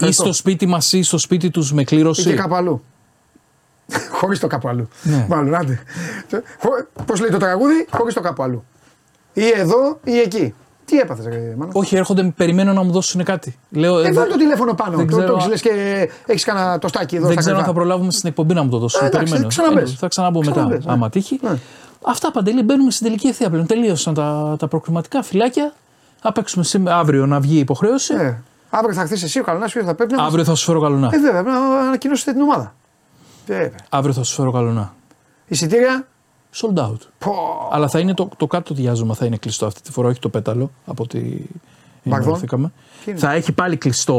Ή στο σπίτι μας ή στο σπίτι τους με κλήρωση. Ή κάπου αλλού. Χωρίς το κάπου αλλού. Ναι. Μάλλον, άντε. Πώς λέει το τραγούδι, χωρίς το κάπου αλλού. Ή εδώ ή εκεί. Τι έπαθες, Μάνα. Όχι, έρχονται, περιμένω να μου δώσουν κάτι. Λέω, εδώ είναι το τηλέφωνο πάνω. Δεν το ξέρω... το και έχεις κανένα τοστάκι εδώ. Δεν ξέρω αν θα προλάβουμε στην εκπομπή να μου το δώσουν. Περιμένω. Θα ξαναμπω μετά, άμα τύχει. Αυτά Παντελή, μπαίνουμε στην τελική ευθεία πλέον. Τελείωσαν τα, τα προκριματικά φυλάκια. Θα παίξουμε σήμερα, αύριο να βγει η υποχρέωση. Ε, αύριο θα χθείς εσύ ο Καλονάς, θα πρέπει να. Αύριο θα σου φέρω Καλονά. Ε, βέβαια, να ανακοινώσετε την ομάδα. Ε, αύριο θα σου φέρω Καλονά. Εισιτήρια. Sold out. Πω. Αλλά θα είναι το, το κάτω διάζωμα θα είναι κλειστό αυτή τη φορά, όχι το πέταλο από ό,τι ενημερωθήκαμε. Θα έχει πάλι κλειστό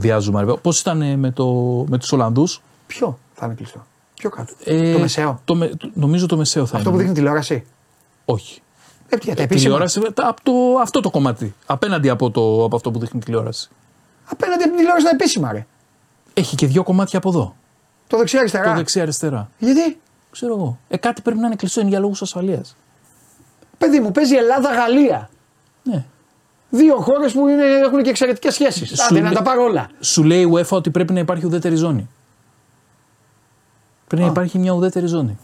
διάζωμα. Πώς ήταν με, το, με τους Ολλανδούς. Ποιο θα είναι κλειστό. Πιο κάτω. Ε, το μεσαίο. Το, νομίζω το μεσαίο θα αυτό είναι. Αυτό που δείχνει τηλεόραση. Όχι. Ε, για τα ε, τηλεόραση από το, αυτό το κομμάτι. Απέναντι από, το, από αυτό που δείχνει τηλεόραση. Απέναντι από την τηλεόραση τα επίσημα, ρε. Έχει και δύο κομμάτια από εδώ. Το δεξιά-αριστερά. Το δεξιά-αριστερά. Γιατί? Ξέρω εγώ. Ε, κάτι πρέπει να είναι κλειστό για λόγους ασφαλείας. Παιδί μου, παίζει Ελλάδα-Γαλλία. Ναι. Δύο χώρες που είναι, έχουν και εξαιρετικές σχέσεις. Άντε να τα πάρω όλα. Σου λέει η UEFA ότι πρέπει να υπάρχει ουδέτερη ζώνη. Πρέπει να υπάρχει μια ουδέτερη ζώνη.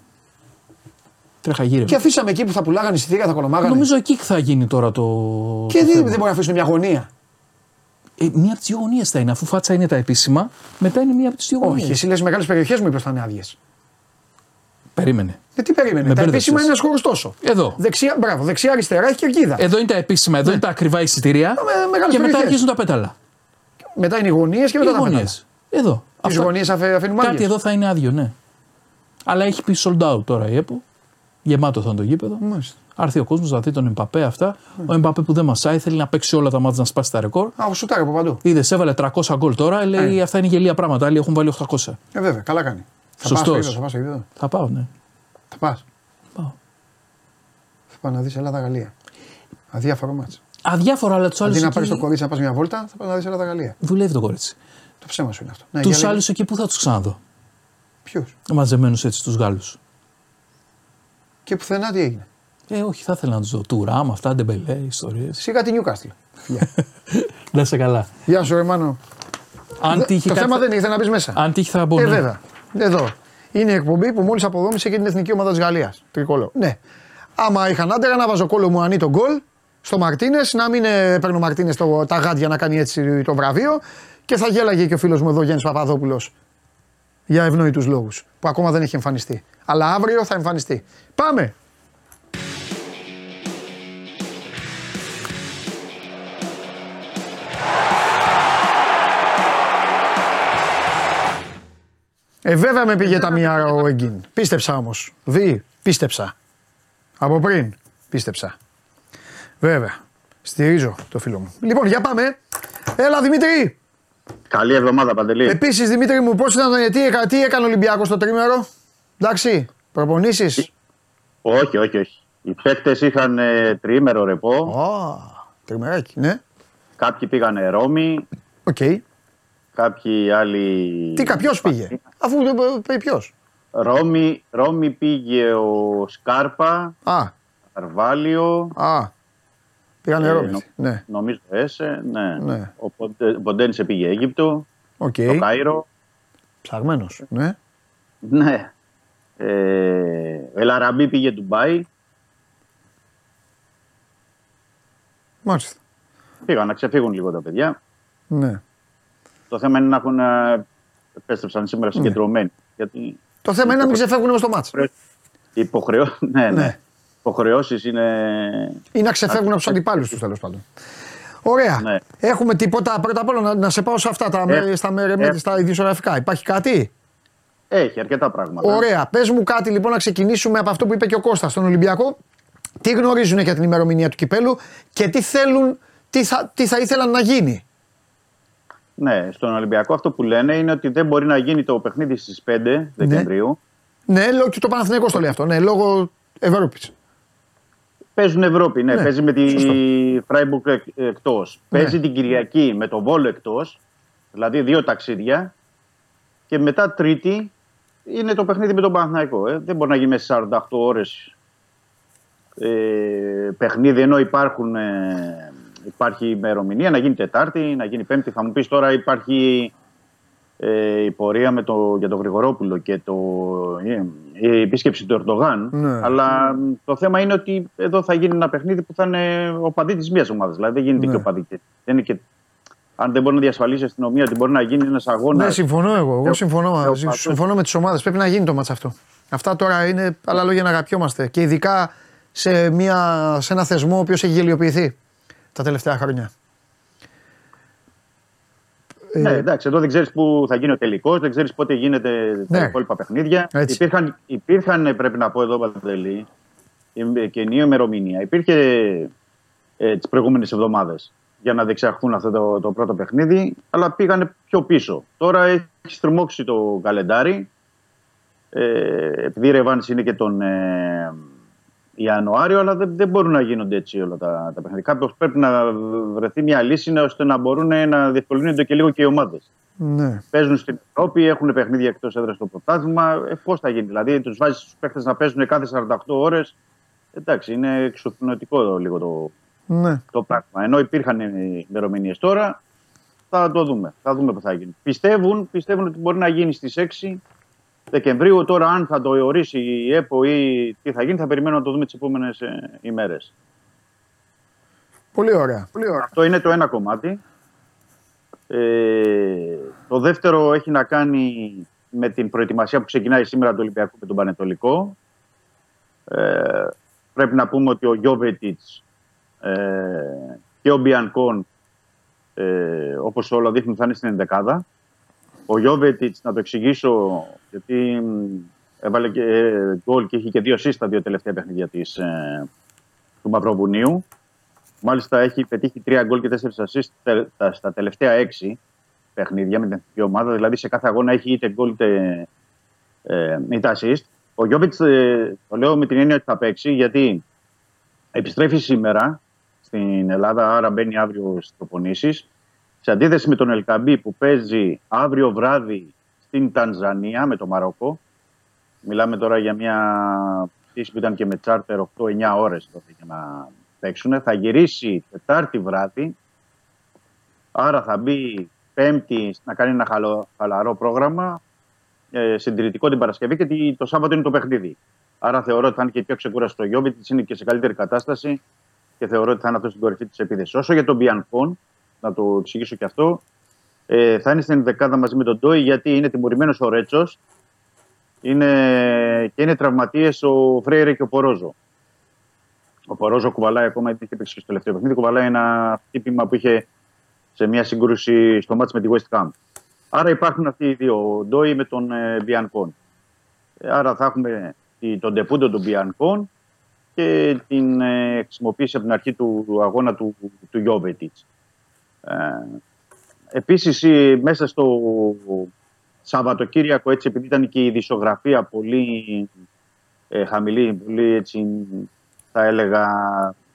Τρέχα γύρω. Και αφήσαμε εκεί που θα πουλάγανε εισιτήρια, θα κολομάγανε. Νομίζω εκεί θα γίνει τώρα το. Και το δεν, δεν μπορεί να αφήσουν μια γωνία. Ε, μία από τις δύο γωνίες θα είναι. Αφού φάτσα είναι τα επίσημα, μετά είναι μία από τις δύο γωνίες. Όχι, εσύ λες μεγάλες περιοχές μου είπες θα είναι άδειες. Περίμενε. Ε, τι περίμενε. Με τα πέρδεψες. Επίσημα είναι ένας χώρος τόσο. Εδώ. Δεξιά, μπράβο, δεξιά-αριστερά έχει κερκίδα. Εδώ είναι τα επίσημα, εδώ ναι. είναι τα ακριβά εισιτήρια. Με, και μετά αρχίζουν τα πέταλα. Μετά είναι οι γωνίες και μετά οι τα πέταλα. Εδώ. Τις γωνίες αφήνουμε. Κάτι εδώ θα είναι άδειο, ναι. Αλλά έχει πει sold out τώρα η ΕΠΟ. Γεμάτο θα είναι το γήπεδο. Μάλιστα. Άρθει ο κόσμος να δει τον Εμπαπέ αυτά. Mm. Ο Εμπαπέ που δεν μασάει, θέλει να παίξει όλα τα μάτια να σπάσει τα ρεκόρ. Α, σουτάρει από παντού. Είδες, έβαλε τριακόσια γκολ τώρα, λέει yeah. αυτά είναι γελία πράγματα. Άλλοι έχουν βάλει οκτακόσια. Ε, βέβαια, καλά κάνει. Σωστός. Θα, θα, θα, θα πάω, ναι. Θα πας. Πάω. Θα πάω να δεις Ελλάδα-Γαλλία. Αδιάφορο μάτς. Αδιάφορο, αλλά τους άλλους. Αντί να πάρεις εκεί... το κορίτσι να πας μια βόλτα, θα πάω να δεις Ελλάδα-Γαλλία. Δουλεύει το κορίτσι. Το ψέμα σου είναι αυτό. Τους άλλους εκεί που θα τους ξαναδώ. Ποιους. Μαζεμένους έτσι τους Γάλλους. Και πουθενά τι έγινε. Ε, όχι, θα ήθελα να του δω. Τουράμ, αυτά, ντεμπελέ, ιστορίες. Σιγά τη Νιούκαστλ. Να σε καλά. Γεια σου, Ερμάνο. Το κάτι... θέμα δεν ήρθε να μπει μέσα. Αν τύχει, θα μπω. Ε, βέβαια. Εδώ. Είναι η εκπομπή που μόλις αποδόμησε και την εθνική ομάδα της Γαλλίας. Τρικόλο. Ναι. Άμα είχαν άντερα να βάζω κόλλο μου ανή τον γκολ στο Μαρτίνες, να μην παίρνω Μαρτίνες τα γάντια να κάνει έτσι το βραβείο. Και θα γέλαγε και ο φίλος μου εδώ, Γιάννης Παπαδόπουλος. Για ευνόητους λόγους. Που ακόμα δεν έχει εμφανιστεί. Αλλά αύριο θα εμφανιστεί. Πάμε! Ε, βέβαια με πήγε τα μία ο Εγκίν. Πίστεψα όμως. Δι, πίστεψα. Από πριν, πίστεψα. Βέβαια. Στηρίζω το φίλο μου. Λοιπόν, για πάμε. Έλα, Δημήτρη. Καλή εβδομάδα, Παντελή. Επίσης, Δημήτρη μου, πώς ήταν, τι, τι έκανε ο Ολυμπιακός το τρίμερο. Εντάξει, προπονήσεις. Όχι, όχι, όχι. Οι παίκτες είχαν ε, τριήμερο ρεπό. Oh, τριμεράκι, ναι. Κάποιοι πήγανε Ρώμη. Οκ. Okay. Κάποιοι άλλοι... Τι, κάποιος πήγε. Αφού πήγε ποιος. Ρώμη, Ρώμη πήγε ο Σκάρπα, ah. Καρβάλιο. Α, ah. πήγανε ε, Ρώμη. Νο, ναι. Νομίζω Έσε, ναι. ναι. Ο Ποντε, Ποντένσε πήγε Αίγυπτο, okay. το Κάιρο. Ψαγμένος, ναι. Ναι. Ε, ο Ελαραμπή πήγε Ντουμπάι. Μάλιστα. Πήγαν να ξεφύγουν λίγο τα παιδιά. Ναι. Το θέμα είναι να έχουν. Επέστρεψαν σήμερα συγκεντρωμένοι. Ναι. Γιατί το θέμα είναι να μην ξεφεύγουν όμως το μάτς. Υποχρεώ... Ναι, ναι. ναι. Υποχρεώσεις είναι. Ή να ξεφεύγουν από του αντιπάλους τους τέλος πάντων. Ωραία. Ναι. Έχουμε τίποτα. Πρώτα απ' όλα να, να σε πάω σε αυτά τα μέρη, στα, μέρη, στα ειδησιογραφικά. Υπάρχει κάτι. Έχει αρκετά πράγματα. Ωραία. Πες μου κάτι λοιπόν να ξεκινήσουμε από αυτό που είπε και ο Κώστας στον Ολυμπιακό. Τι γνωρίζουν για την ημερομηνία του κυπέλου και τι θέλουν, τι θα, τι θα ήθελαν να γίνει. Ναι, στον Ολυμπιακό αυτό που λένε είναι ότι δεν μπορεί να γίνει το παιχνίδι στις πέντε Δεκεμβρίου. Ναι, ναι, και το Παναθηναϊκός το λέει αυτό. Ναι, λόγω Ευρώπης. Παίζουν Ευρώπη, ναι. ναι παίζει με τη Φράιμπουργκ εκτός. Ναι. Παίζει την Κυριακή με τον Βόλο εκτός. Δηλαδή δύο ταξίδια. Και μετά Τρίτη. Είναι το παιχνίδι με τον Παναθηναϊκό. Ε. Δεν μπορεί να γίνει μέσα σαράντα οκτώ ώρες ε, παιχνίδι, ενώ υπάρχουν, ε, υπάρχει ημερομηνία να γίνει Τετάρτη, να γίνει Πέμπτη. Θα μου πεις τώρα υπάρχει ε, η πορεία με το, για τον Γρηγορόπουλο και το, ε, η επίσκεψη του Ερντογάν. Ναι. Αλλά ναι. το θέμα είναι ότι εδώ θα γίνει ένα παιχνίδι που θα είναι οπαδί της μίας ομάδας. Δηλαδή δεν γίνεται ναι. και οπαδί. Δεν είναι και... Αν δεν μπορεί να διασφαλίσει η αστυνομία ότι μπορεί να γίνει ένας αγώνας. Ναι, συμφωνώ εγώ. Εγώ συμφωνώ, ε, συμφωνώ με τις ομάδες. Πρέπει να γίνει το μάτς αυτό. Αυτά τώρα είναι άλλα λόγια να αγαπιόμαστε. Και ειδικά σε, μια, σε ένα θεσμό ο οποίος έχει γελιοποιηθεί τα τελευταία χρόνια. Ναι, εντάξει, εδώ δεν ξέρεις πού θα γίνει ο τελικός, δεν ξέρεις πότε γίνεται ναι. τα υπόλοιπα παιχνίδια. Υπήρχαν, υπήρχαν, πρέπει να πω εδώ, Παντελή, καινή ημερομηνία. Υπήρχε ε, τις προηγούμενες εβδομάδες. για να διεξαχθούν αυτό το, το πρώτο παιχνίδι, αλλά πήγανε πιο πίσω. Τώρα έχει στριμώξει το καλεντάρι, ε, επειδή η ρεβάνς είναι και τον ε, Ιανουάριο, αλλά δεν, δεν μπορούν να γίνονται έτσι όλα τα, τα παιχνίδια. Κάποιος πρέπει να βρεθεί μια λύση ώστε να μπορούν να διευκολύνονται και λίγο και οι ομάδες. Ναι. Παίζουν στην Ευρώπη, έχουν παιχνίδια εκτός έδρας στο πρωτάθλημα. Ε, πώς θα γίνει, δηλαδή τους βάζεις τους παίχτες να παίζουν κάθε σαράντα οκτώ ώρες. Εντάξει, είναι εξωφρενωτικό λίγο το, ναι. το πράγμα. Ενώ υπήρχαν ημερομηνίες τώρα, θα το δούμε. Θα δούμε πώς θα γίνει. Πιστεύουν, πιστεύουν ότι μπορεί να γίνει στις έξι Δεκεμβρίου. Τώρα, αν θα το ορίσει η ΕΠΟ ή τι θα γίνει, θα περιμένουμε να το δούμε τις επόμενες ημέρες. Πολύ ωραία. Πολύ ωραία. Αυτό είναι το ένα κομμάτι. Ε, το δεύτερο έχει να κάνει με την προετοιμασία που ξεκινάει σήμερα του Ολυμπιακού με τον Πανετολικό. Ε, πρέπει να πούμε ότι ο Γιόβετιτς ε, και ο Μπιανκόν, ε, όπως όλα δείχνουν, θα είναι στην ενδεκάδα. Ο Γιόβετιτς, να το εξηγήσω, γιατί έβαλε και ε, γκολ και είχε και δύο ασίστα δύο τελευταία παιχνίδια της, ε, του Μαυροβουνίου. Μάλιστα έχει πετύχει τρία γκολ και τέσσερις ασίστ στα τελευταία έξι παιχνίδια με την εθνική ομάδα. Δηλαδή σε κάθε αγώνα έχει είτε γκολ είτε, ε, είτε ασίστ. Ο Γιόβιτς, ε, το λέω με την έννοια ότι θα παίξει, γιατί επιστρέφει σήμερα στην Ελλάδα, άρα μπαίνει αύριο στις προπονήσεις. Σε αντίθεση με τον Ελκαμπή που παίζει αύριο βράδυ στην Τανζανία με το Μαρόκο. Μιλάμε τώρα για μια πτήση που ήταν και με τσάρτερ οκτώ εννιά ώρες τότε για να παίξουν. Θα γυρίσει Τετάρτη βράδυ, άρα θα μπει Πέμπτη να κάνει ένα χαλο, χαλαρό πρόγραμμα, ε, συντηρητικό την Παρασκευή, και το Σάββατο είναι το παιχνίδι. Άρα θεωρώ ότι θα είναι και πιο ξεκούραστο ο Γιόβιτς, είναι και σε καλύτερη κατάσταση και θεωρώ ότι θα είναι αυτό στην κορυφή της επίθεσης. Όσο για τον Μπιανκόν, να το εξηγήσω και αυτό, ε, θα είναι στην δεκάδα μαζί με τον Ντόι, γιατί είναι τιμωρημένος ο Ρέτσος είναι, και είναι τραυματίες ο Φρέιρε και ο Πορόζο. Ο Πορόζο κουβαλάει ακόμα, είχε παίξει και στο τελευταίο παιχνίδι, κουβαλάει ένα χτύπημα που είχε σε μια σύγκρουση στο μάτς με τη West Ham. Άρα υπάρχουν αυτοί οι δύο, ο Ντόι με τον Μπιανκόν. Άρα θα έχουμε τον ντεπούντο του Μπιανκόν και την χρησιμοποίηση από την αρχή του αγώνα του, του Γιόβετιτς. Ε, επίσης, μέσα στο Σαββατοκύριακο, έτσι, επειδή ήταν και η ειδησιογραφία πολύ ε, χαμηλή, πολύ έτσι, θα έλεγα,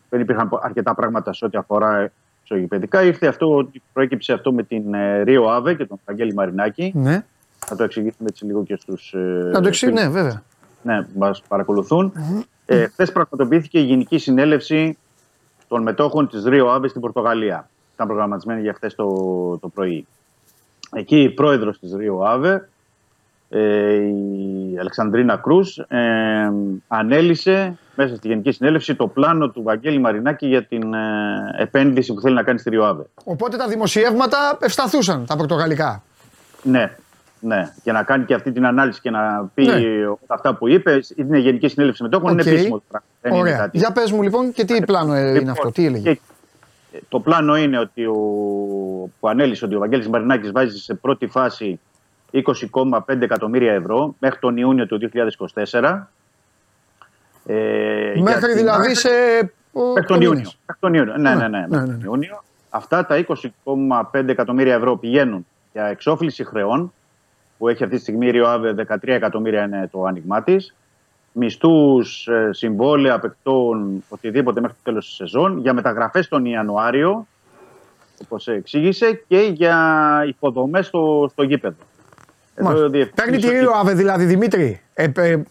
δεν υπήρχαν αρκετά πράγματα σε ό,τι αφορά εξωγηπαιδικά. Ήρθε αυτό, προέκυψε αυτό με την Ρίο Άβε και τον Βαγγέλη Μαρινάκη. Ναι. Θα το εξηγήσουμε έτσι λίγο και στους... Να το εξηγήσουμε, ναι, βέβαια. Ναι, μας παρακολουθούν. Mm-hmm. Ε, χθες πραγματοποιήθηκε η Γενική Συνέλευση των Μετόχων της Ρίο Άβε στην Πορτογαλία. Ήταν προγραμματισμένη για χθες το, το πρωί. Εκεί η πρόεδρος της Ρίο Άβε, Ε, η Αλεξανδρίνα Κρούς, ε, ανέλησε μέσα στη Γενική Συνέλευση το πλάνο του Βαγγέλη Μαρινάκη για την ε, επένδυση που θέλει να κάνει στη Ρίο Άβε. Οπότε τα δημοσιεύματα ευσταθούσαν τα πορτογαλικά. Ναι, ναι. Και να κάνει και αυτή την ανάλυση και να πει ναι. αυτά που είπε. Είναι η Γενική Συνέλευση Μετόχων, okay. είναι επίσημο το πράγμα. Ωραία. Κάτι. Για πες μου λοιπόν, και τι πλάνο είναι λοιπόν, αυτό, τι έλεγε. Και, το πλάνο είναι ότι ο, που ανέλησε ότι ο Βαγγέλης Μαρινάκης βάζει σε πρώτη φάση είκοσι κόμμα πέντε εκατομμύρια ευρώ μέχρι τον Ιούνιο του είκοσι είκοσι τέσσερα. Ε, μέχρι την... δηλαδή σε... Μέχρι τον Ιούνιο. Μέχρι τον Ιούνιο. Ναι, ναι, ναι. ναι, ναι, ναι. Ιούνιο. Αυτά τα είκοσι κόμμα πέντε εκατομμύρια ευρώ πηγαίνουν για εξόφληση χρεών, που έχει αυτή τη στιγμή η Ρίο Άβε, δεκατρία εκατομμύρια είναι το άνοιγμά της, μισθούς, συμβόλαια παικτών, οτιδήποτε μέχρι το τέλος της σεζόν, για μεταγραφές τον Ιανουάριο, όπως εξήγησε, και για υποδομές στο, στο γήπεδο. Παίρνει τη Ρίο Άβε δηλαδή, Δημήτρη. Ε, ε,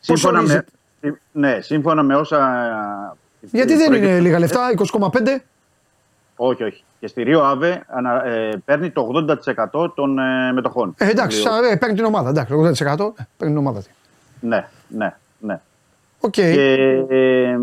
σύμφωνα, με, ναι, σύμφωνα με όσα... Γιατί δεν είναι λίγα λεφτά, είκοσι κόμμα πέντε. Όχι, όχι. Και στη Ρίο Άβε ε, παίρνει το ογδόντα τοις εκατό των ε, μετοχών. Ε, εντάξει, ε, παίρνει την ομάδα. Εντάξει, ογδόντα τοις εκατό παίρνει την ομάδα. Ναι, ναι, ναι. Okay. Και, ε, ε,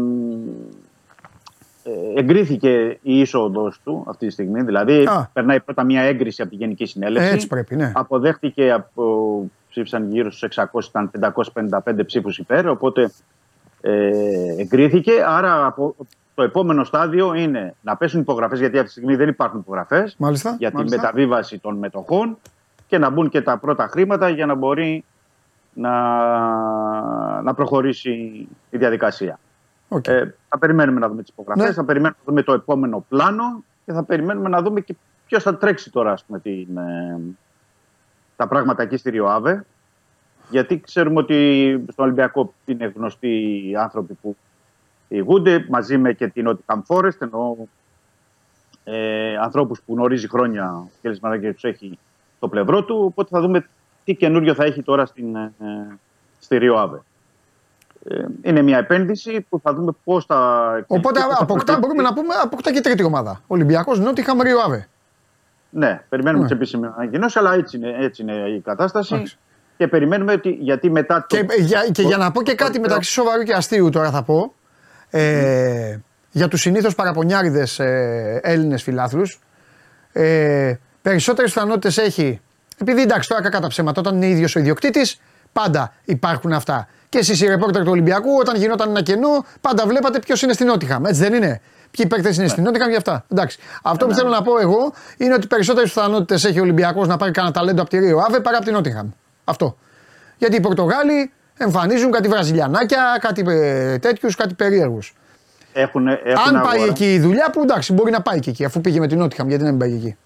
εγκρίθηκε η είσοδος του αυτή τη στιγμή, δηλαδή Α. περνάει πρώτα μια έγκριση από τη Γενική Συνέλευση. Έτσι πρέπει, ναι. Αποδέχτηκε, από, ψήφισαν γύρω στους εξακόσιους, ήταν πεντακόσιοι πενήντα πέντε ψήφους υπέρ, οπότε ε, εγκρίθηκε. Άρα από, το επόμενο στάδιο είναι να πέσουν υπογραφές, γιατί αυτή τη στιγμή δεν υπάρχουν υπογραφές, μάλιστα, για μάλιστα. την μεταβίβαση των μετοχών, και να μπουν και τα πρώτα χρήματα για να μπορεί να, να προχωρήσει η διαδικασία. Okay. Ε, θα περιμένουμε να δούμε τις υπογραφές, ναι. θα περιμένουμε να δούμε το επόμενο πλάνο και θα περιμένουμε να δούμε και ποιος θα τρέξει τώρα, ας πούμε, την, ε, τα πράγματα εκεί στη Ρίο Άβε. Γιατί ξέρουμε ότι στον Ολυμπιακό είναι γνωστοί οι άνθρωποι που ηγούνται, μαζί με και την Νότιγχαμ Φόρεστ, ενώ ε, ανθρώπους που γνωρίζει χρόνια ο Βαγγέλης Μαρινάκης τους έχει στο πλευρό του. Οπότε θα δούμε τι καινούριο θα έχει τώρα στην, ε, στη Ρίο Άβε. Ε, είναι μια επένδυση που θα δούμε πώς θα. Οπότε θα αποκτά, θα μπορούμε να πούμε, αποκτά και τρίτη ομάδα. Ολυμπιακός, Νότιγχαμ, Ρίο Άβε. Ναι, περιμένουμε ναι. τις επίσημες ανακοινώσεις, αλλά έτσι είναι, έτσι είναι η κατάσταση. Άξι. Και περιμένουμε ότι. Γιατί μετά το... και, για, και για να πω και κάτι μεταξύ σοβαρού και αστείου τώρα θα πω. Ε, mm. Για τους συνήθως παραπονιάριδες ε, Έλληνες φιλάθλους, ε, περισσότερες πιθανότητες έχει. Επειδή εντάξει, τώρα κακά τα ψέματα, όταν είναι ίδιος ο ιδιοκτήτης, πάντα υπάρχουν αυτά. Και εσείς οι ρεπόρτερ του Ολυμπιακού, όταν γινόταν ένα κενό, πάντα βλέπατε ποιος είναι στην Νότιγχαμ. Έτσι δεν είναι. Ποιοι παίκτες είναι yeah. στην Νότιγχαμ και αυτά. Εντάξει. Αυτό yeah. που θέλω να πω εγώ είναι ότι περισσότερες πιθανότητες έχει ο Ολυμπιακός να πάρει κανένα ταλέντο από τη Ρίο Άβε παρά από την Νότιγχαμ. Αυτό. Γιατί οι Πορτογάλοι εμφανίζουν κάτι βραζιλιανάκια, κάτι ε, τέτοιους, κάτι περίεργους. Έχουν, έχουν αν πάει αγορά. Εκεί η δουλειά που εντάξει, μπορεί να πάει και εκεί, αφού πήγε με την Νότιγχαμ, γιατί να μην πάει εκεί.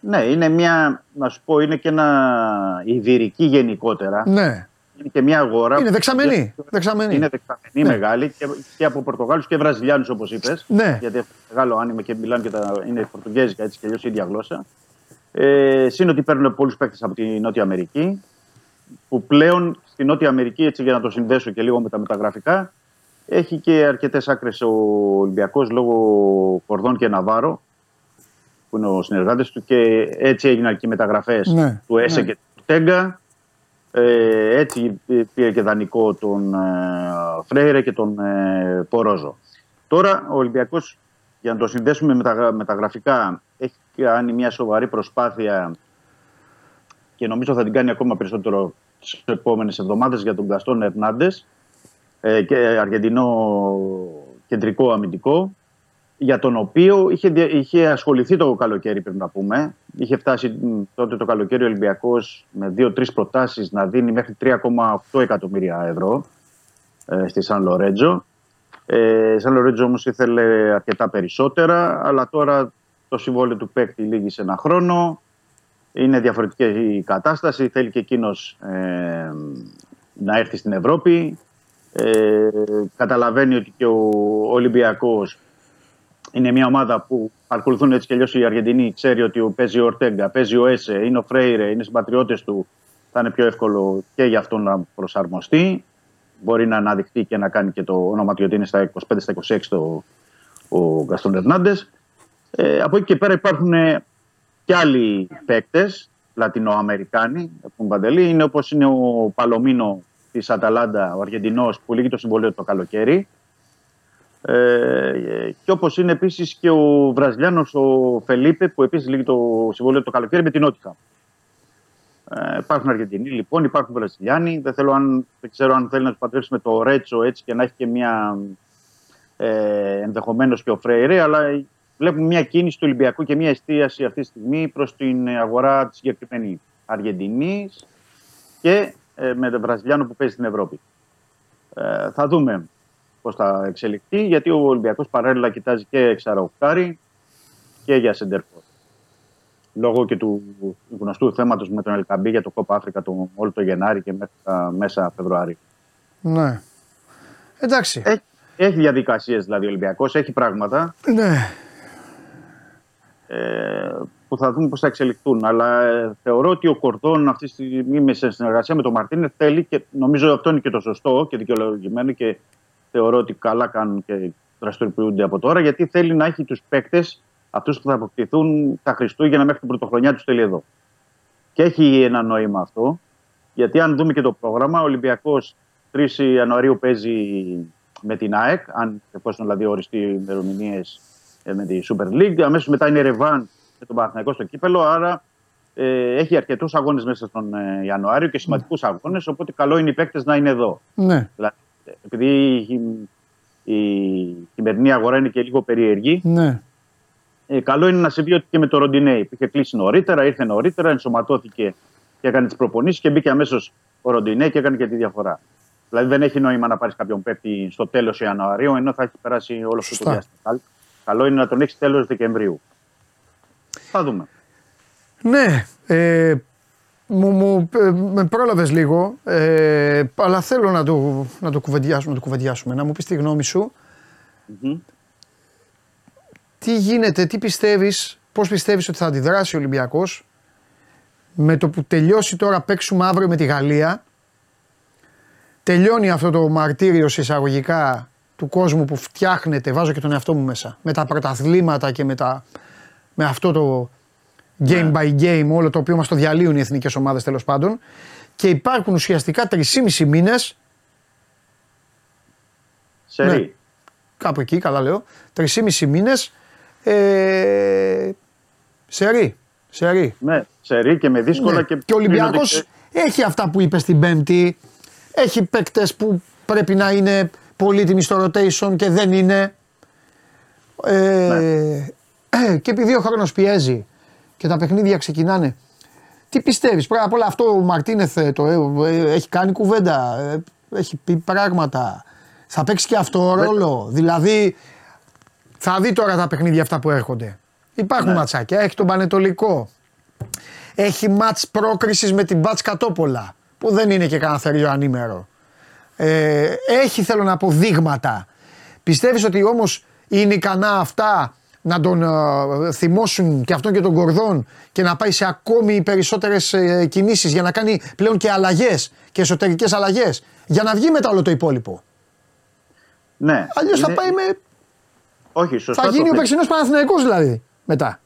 Ναι, είναι μια, να σου πω, είναι και ένα ιδηρική γενικότερα. Ναι. Είναι και μια αγορά. Είναι δεξαμενή. δεξαμενή. Είναι δεξαμενή ναι. μεγάλη και, και από Πορτογάλους και Βραζιλιάνους, όπως είπες. Ναι. Γιατί έχουν μεγάλο άνοιγμα και μιλάνε και τα, είναι πορτογέζικα έτσι και αλλιώς η ίδια γλώσσα. Ε, Συν ότι παίρνουν πολλούς παίκτες από τη Νότια Αμερική. Που πλέον στη Νότια Αμερική, έτσι για να το συνδέσω και λίγο με τα μεταγραφικά, έχει και αρκετές άκρες ο Ολυμπιακός λόγω Κορδόν και Ναβάρο, που είναι ο συνεργάτης του, και έτσι έγιναν και οι μεταγραφές ναι, του Έσε ναι. και του Τέγκα. Ε, έτσι πήρε και δανεικό τον ε, Φρέιρε και τον ε, Πορόζο. Τώρα ο Ολυμπιακός, για να το συνδέσουμε με τα, με τα γραφικά, έχει κάνει μια σοβαρή προσπάθεια και νομίζω θα την κάνει ακόμα περισσότερο τις επόμενες εβδομάδες για τον Γκαστόν Ερνάντες, ε, και Αργεντινό κεντρικό αμυντικό, για τον οποίο είχε, είχε ασχοληθεί το καλοκαίρι, πρέπει να πούμε. Είχε φτάσει τότε το καλοκαίρι ο Ολυμπιακός με δύο-τρεις προτάσεις να δίνει μέχρι τρία κόμμα οκτώ εκατομμύρια ευρώ ε, στη Σαν Λορέτζο. Ε, Σαν Λορέτζο όμως ήθελε αρκετά περισσότερα, αλλά τώρα το συμβόλαιο του παίκτη λήγει σε ένα χρόνο. Είναι διαφορετική η κατάσταση, θέλει και εκείνος ε, να έρθει στην Ευρώπη. Ε, καταλαβαίνει ότι και ο Ολυμπιακός είναι μια ομάδα που παρακολουθούν έτσι και αλλιώς οι Αργεντινοί. Ξέρει ότι παίζει ο Ορτέγκα, παίζει ο Έσε, είναι ο Φρέιρε, είναι συμπατριώτες του. Θα είναι πιο εύκολο και για αυτόν να προσαρμοστεί. Μπορεί να αναδειχθεί και να κάνει και το όνομα του, γιατί είναι στα είκοσι πέντε στα είκοσι έξι το, ο Γκαστόν Ερνάντες. Ε, από εκεί και πέρα υπάρχουν και άλλοι παίκτες, Λατινοαμερικάνοι, τον Παντελή, είναι όπως είναι ο Παλωμίνο της Αταλάντα, ο Αργεντινός, που λύγει το συμβολέο το καλοκαίρι. Ε, και όπως είναι επίσης και ο Βραζιλιάνος ο Φελίπε, που επίσης λύγει το συμβολέο το καλοκαίρι με την Νότιγχαμ. Ε, υπάρχουν Αργεντινοί, λοιπόν, υπάρχουν Βραζιλιάνοι. Δεν, θέλω, αν, δεν ξέρω αν θέλει να του παντρέψει με το Ρέτσο έτσι και να έχει και μια ε, ενδεχομένως και ο Φρέιρε, αλλά. Βλέπουμε μια κίνηση του Ολυμπιακού και μια εστίαση αυτή τη στιγμή προς την αγορά της συγκεκριμένη Αργεντινής και ε, με τον Βραζιλιάνο που παίζει στην Ευρώπη. Ε, θα δούμε πώς θα εξελιχθεί, γιατί ο Ολυμπιακός παράλληλα κοιτάζει και εξαραοχτάρι και για σεντερφόρ. Λόγω και του γνωστού θέματος με τον Ελκαμπή για το Κόπα Αφρικα τον όλο το Γενάρη και μέσα, μέσα Φεβρουάριο. Ναι. Εντάξει. Έχ, έχει διαδικασίες δηλαδή ο Ολυμπιακός, έχει πράγματα. Ναι. Που θα δούμε πώς θα εξελιχθούν. Αλλά θεωρώ ότι ο Κορδόν αυτή τη στιγμή σε συνεργασία με τον Μαρτίνε θέλει και νομίζω αυτό είναι και το σωστό και δικαιολογημένο και θεωρώ ότι καλά κάνουν και δραστηριοποιούνται από τώρα, γιατί θέλει να έχει τους παίκτες αυτούς που θα αποκτηθούν τα Χριστούγεννα μέχρι την πρωτοχρονιά τους τέλει εδώ. Και έχει ένα νόημα αυτό, γιατί αν δούμε και το πρόγραμμα, ο Ολυμπιακός τρεις Ιανουαρίου παίζει με την ΑΕΚ, αν εφόσον δηλαδή οριστεί οι ημερομηνίες με τη Super League. Αμέσως μετά είναι Ρεβάν με τον Παναθηναϊκό στο κύπελο. Άρα ε, έχει αρκετούς αγώνες μέσα στον ε, Ιανουάριο και σημαντικούς ναι. αγώνες. Οπότε καλό είναι οι παίκτες να είναι εδώ. Ναι. Δηλαδή, επειδή η, η, η χειμερινή αγορά είναι και λίγο περίεργη, ναι. ε, καλό είναι να συμβεί ότι και με το Ροντινέι που είχε κλείσει νωρίτερα, ήρθε νωρίτερα, ενσωματώθηκε και έκανε τις προπονήσεις και μπήκε αμέσως ο Ροντινέι και έκανε και τη διαφορά. Δηλαδή δεν έχει νόημα να πάρεις κάποιον παίκτη στο τέλος Ιανουαρίου, ενώ θα έχει περάσει όλο αυτό το διάστημα. Καλό είναι να τον έχεις τέλος Δεκεμβρίου. Θα δούμε. Ναι. Ε, μου, μου, με πρόλαβες λίγο, ε, αλλά θέλω να το, να το κουβεντιάσουμε, να, το κουβεντιάσουμε, να μου πεις τη γνώμη σου. Mm-hmm. Τι γίνεται, τι πιστεύεις, πώς πιστεύεις ότι θα αντιδράσει ο Ολυμπιακός με το που τελειώσει τώρα, παίξουμε αύριο με τη Γαλλία, τελειώνει αυτό το μαρτύριο σε εισαγωγικά του κόσμου που φτιάχνεται, βάζω και τον εαυτό μου μέσα, με τα πρωταθλήματα και με, τα, με αυτό το game by game, όλο το οποίο μας το διαλύουν οι εθνικές ομάδες τέλος πάντων, και υπάρχουν ουσιαστικά τρεισήμισι μήνες σε ναι, κάπου εκεί, καλά λέω, τρεισήμισι μήνες ε, σε ρί. Σερί. Ναι, σερί και με δύσκολα, ναι. Και, και ο Ολυμπιακός και... έχει αυτά που είπε στην Πέμπτη. Έχει παίκτες που πρέπει να είναι πολύτιμοι στο rotation και δεν είναι. Ε, ναι. Και επειδή ο χρόνος πιέζει και τα παιχνίδια ξεκινάνε. Τι πιστεύεις, πρώτα απ' όλα αυτό ο Μαρτίνεθ το έχει κάνει κουβέντα, έχει πει πράγματα. Θα παίξει και αυτό ρόλο. Ναι. Δηλαδή θα δει τώρα τα παιχνίδια αυτά που έρχονται. Υπάρχουν ναι. ματσάκια, έχει τον Πανετολικό, έχει μάτς πρόκρισης με την Μπάτς Κατόπολα, που δεν είναι και κανένα θεριό ανήμερο. Ε, έχει, θέλω να πω, δείγματα. Πιστεύεις ότι όμως είναι ικανά αυτά να τον ε, θυμώσουν και αυτόν και τον Γκορδόν και να πάει σε ακόμη περισσότερες ε, κινήσεις για να κάνει πλέον και αλλαγές και εσωτερικές αλλαγές, για να βγει μετά όλο το υπόλοιπο. Ναι. Αλλιώς είναι... θα πάει με... Όχι, σωστά θα γίνει το ο περσινός Παναθηναϊκός δηλαδή. Μετά.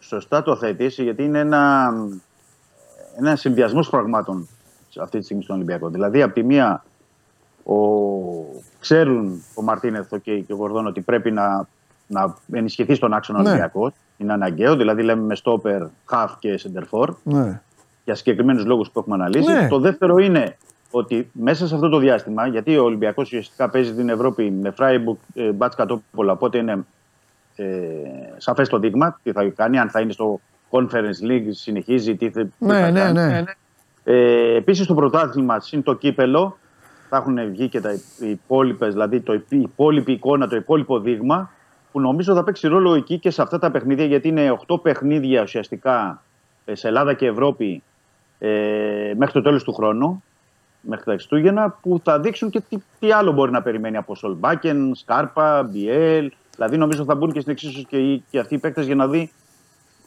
Σωστά το θέτεις, γιατί είναι ένα, ένα συνδυασμός πραγμάτων αυτή τη στιγμή στον Ολυμπιακό. Δηλαδή, από τη μία, ο, ξέρουν ο Μαρτίνεθ και, και ο Γορδόν ότι πρέπει να, να ενισχυθεί στον άξονα ναι. Ολυμπιακό. Είναι αναγκαίο, δηλαδή λέμε με στόπερ, χαφ και σεντερφόρ ναι. για συγκεκριμένους λόγους που έχουμε αναλύσει. Ναι. Το δεύτερο είναι ότι μέσα σε αυτό το διάστημα, γιατί ο Ολυμπιακός ουσιαστικά παίζει την Ευρώπη με Φράιμπουργκ, Μπάτς Κατόπολα, οπότε είναι. Ε, σαφές το δείγμα τι θα κάνει, αν θα είναι στο Conference League, συνεχίζει, τι, τι ναι, θα ναι, κάνει. Ναι, ναι. Ε, επίσης το πρωτάθλημα, συν το κύπελο, θα έχουν βγει και τα υπόλοιπες, δηλαδή το υπόλοιπη εικόνα, το υπόλοιπο δείγμα, που νομίζω θα παίξει ρόλο εκεί και σε αυτά τα παιχνίδια, γιατί είναι οκτώ παιχνίδια ουσιαστικά σε Ελλάδα και Ευρώπη ε, μέχρι το τέλος του χρόνου, μέχρι τα Χριστούγεννα, που θα δείξουν και τι, τι άλλο μπορεί να περιμένει από Σολμπάκεν, Σκάρπα, Μπιέλ. Δηλαδή, νομίζω θα μπουν και στην εξίσωση και, οι, και αυτοί οι παίκτες για να δει,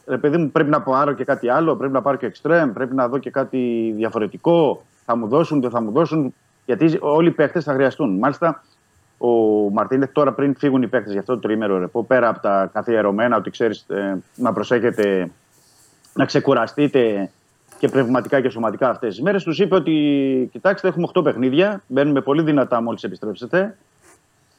ρε παιδί μου, πρέπει να πάρω και κάτι άλλο, πρέπει να πάρω και εξτρέμ, πρέπει να δω και κάτι διαφορετικό. Θα μου δώσουν, δεν θα μου δώσουν. Γιατί όλοι οι παίκτες θα χρειαστούν. Μάλιστα, ο Μαρτίνεθ τώρα πριν φύγουν οι παίκτες για αυτό το τριήμερο ρεπό, πέρα από τα καθιερωμένα, ότι ξέρεις ε, να προσέχετε, να ξεκουραστείτε και πνευματικά και σωματικά αυτές τις μέρες, τους είπε ότι κοιτάξτε, έχουμε οκτώ παιχνίδια, μπαίνουμε πολύ δυνατά μόλις επιστρέψετε.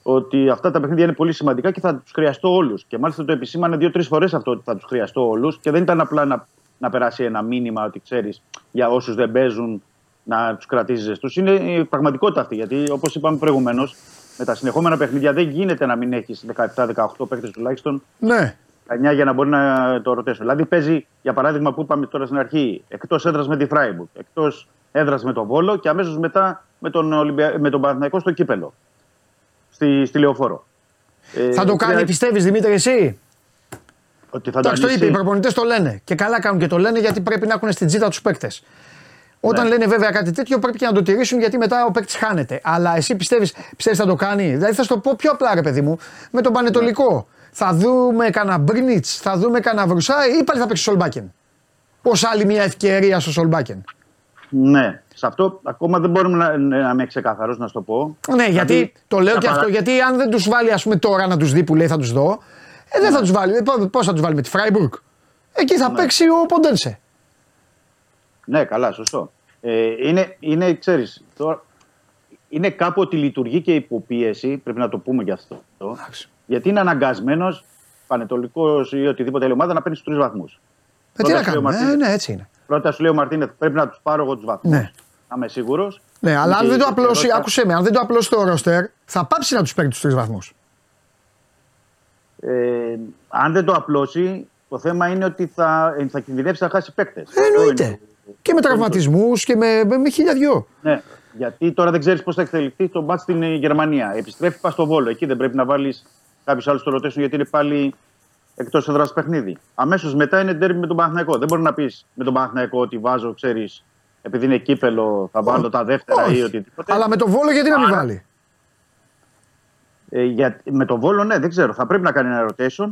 Ότι αυτά τα παιχνίδια είναι πολύ σημαντικά και θα τους χρειαστώ όλους. Και μάλιστα το επισήμανε δύο-τρεις φορές αυτό, ότι θα τους χρειαστώ όλους. Και δεν ήταν απλά να, να περάσει ένα μήνυμα ότι ξέρεις για όσους δεν παίζουν να τους κρατήσεις. Τους είναι η πραγματικότητα αυτή. Γιατί όπως είπαμε προηγουμένως, με τα συνεχόμενα παιχνίδια δεν γίνεται να μην έχεις δεκαεπτά δεκαοκτώ παίκτες τουλάχιστον. Ναι. εννιά για να μπορεί να το ρωτήσω. Δηλαδή παίζει, για παράδειγμα, που είπαμε τώρα στην αρχή, εκτός έδρας με τη Φράιμπουργκ, εκτός έδρας με τον Βόλο και αμέσως μετά με τον, Ολυμπια... με τον Παναθηναϊκό στο κύπελο. Στη, στη Λεωφόρο. Θα ε, το κάνει, και... πιστεύεις Δημήτρη, εσύ. Ότι θα το κάνει. Το είπε, οι προπονητές το λένε. Και καλά κάνουν και το λένε, γιατί πρέπει να έχουν στην τσίτα τους παίκτες. Ναι. Όταν λένε βέβαια κάτι τέτοιο, πρέπει και να το τηρήσουν, γιατί μετά ο παίκτης χάνεται. Αλλά εσύ πιστεύεις, πιστεύεις θα το κάνει. Δηλαδή θα σου το πω πιο απλά, ρε παιδί μου, με τον Πανετολικό. Ναι. Θα δούμε κανένα Μπρίνιτς, θα δούμε κανένα Βρουσάι ή πάλι θα παίξει Σολμπάκεν. Ως άλλη μια ευκαιρία στο Σολμπάκεν. Ναι. Σε αυτό ακόμα δεν μπορούμε να, να είμαι ξεκαθαρός να σου το πω. Ναι, γιατί δηλαδή, το λέω και παρά... αυτό. Γιατί αν δεν τους βάλει, ας πούμε, τώρα να τους δει που λέει θα τους δω, ε, δεν ναι. θα τους βάλει. Πώς θα τους βάλει με τη Φράιμπουργκ. Εκεί θα ναι. παίξει ο Ποντένσε. Ναι, καλά, σωστό. Ε, είναι, είναι, ξέρεις, τώρα, είναι κάπου ότι λειτουργεί και υποπίεση, πρέπει να το πούμε γι' αυτό. Άξι. Γιατί είναι αναγκασμένος Πανετολικός ή οτιδήποτε άλλη ομάδα να παίρνει στους τρεις βαθμούς. Ε, τι να κάνουμε, ε, ναι, έτσι είναι. Πρώτα σου λέει ο Μαρτίνεθ, πρέπει να τους πάρω εγώ τους βαθμούς. Ναι. Να είμαι σίγουρος. Ναι, αλλά αν δεν το απλώσει, θα... άκουσε με, αν δεν το απλώσει το ρόστερ, θα πάψει να τους παίρνει τους τρεις βαθμούς. Ε, αν δεν το απλώσει, το θέμα είναι ότι θα, θα κινδυνεύσει να χάσει παίκτες. Ε, εννοείται. Είναι... Και με τραυματισμούς και με, με, με χίλια δυο. Ναι, γιατί τώρα δεν ξέρεις πώς θα εξελιχθεί το μπάτς στην Γερμανία. Επιστρέφει, πας στο Βόλο. Εκεί δεν πρέπει να βάλεις Κάποιο άλλο το ρωτήσουν γιατί είναι πάλι εκτός έδρας παιχνίδι. Αμέσως μετά είναι ντέρμπι με τον Παναθηναϊκό. Δεν μπορεί να πεις με τον Παναθηναϊκό ότι βάζω, ξέρεις, επειδή είναι κύπελο, θα βάλω τα δεύτερα Όχι. ή οτιδήποτε. Αλλά με τον Βόλο, γιατί να μην βάλει. Ε, για, με τον Βόλο, ναι, δεν ξέρω. Θα πρέπει να κάνει ένα rotation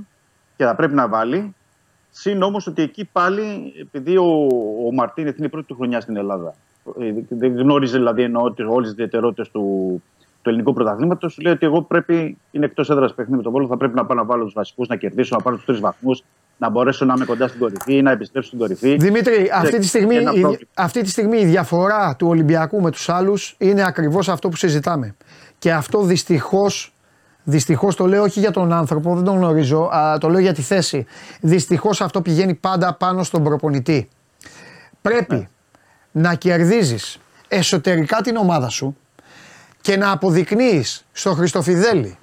και θα πρέπει να βάλει. Συν όμως ότι εκεί πάλι, επειδή ο, ο Μαρτίνεθ είναι η πρώτη του χρονιά στην Ελλάδα, δεν γνώριζε δηλαδή εννοώ όλες τις ιδιαιτερότητες του, του ελληνικού πρωταθλήματος, λέει ότι εγώ πρέπει, είναι εκτός έδρας παιχνίδι με τον Βόλο, θα πρέπει να πάω να βάλω τους βασικούς, να κερδίσω, να πάρω τους τρεις βαθμούς, να μπορέσω να είμαι κοντά στην κορυφή, να επιστρέψω στην κορυφή. Δημήτρη, αυτή τη, στιγμή, η, αυτή τη στιγμή η διαφορά του Ολυμπιακού με τους άλλους είναι ακριβώς αυτό που συζητάμε. Και αυτό δυστυχώς. Δυστυχώς το λέω όχι για τον άνθρωπο, δεν τον γνωρίζω, α, το λέω για τη θέση. Δυστυχώς αυτό πηγαίνει πάντα πάνω στον προπονητή. Πρέπει ναι. να κερδίζεις εσωτερικά την ομάδα σου και να αποδεικνύεις στον Χριστοφιδέλη,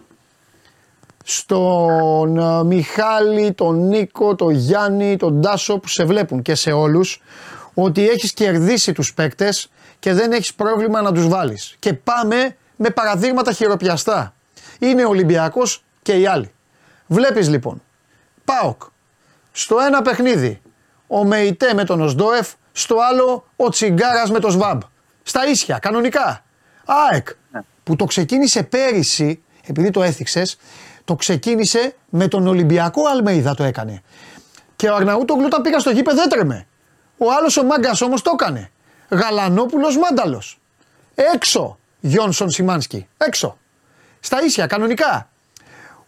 στον Μιχάλη, τον Νίκο, τον Γιάννη, τον Τάσο που σε βλέπουν και σε όλους, ότι έχεις κερδίσει τους παίκτες και δεν έχεις πρόβλημα να τους βάλεις. Και πάμε με παραδείγματα χειροπιαστά. Είναι ο Ολυμπιακός και οι άλλοι. Βλέπεις λοιπόν, ΠΑΟΚ, στο ένα παιχνίδι ο Μεϊτέ με τον Οσδόεφ, στο άλλο ο Τσιγκάρας με τον Σβάμπ. Στα ίσια, κανονικά. ΑΕΚ, ναι. που το ξεκίνησε πέρυσι, επειδή το έθιξες, το ξεκίνησε με τον Ολυμπιακό Αλμέιδα το έκανε. Και ο Αρναούτογλου όταν πήγα στο γήπεδο έτρεμε. Ο άλλος ο Μάγκας όμως το έκανε. Γαλανόπουλος Μάνταλος. Έξω Γιόνσον Σιμάνσκι, έξω. Στα ίσια, κανονικά.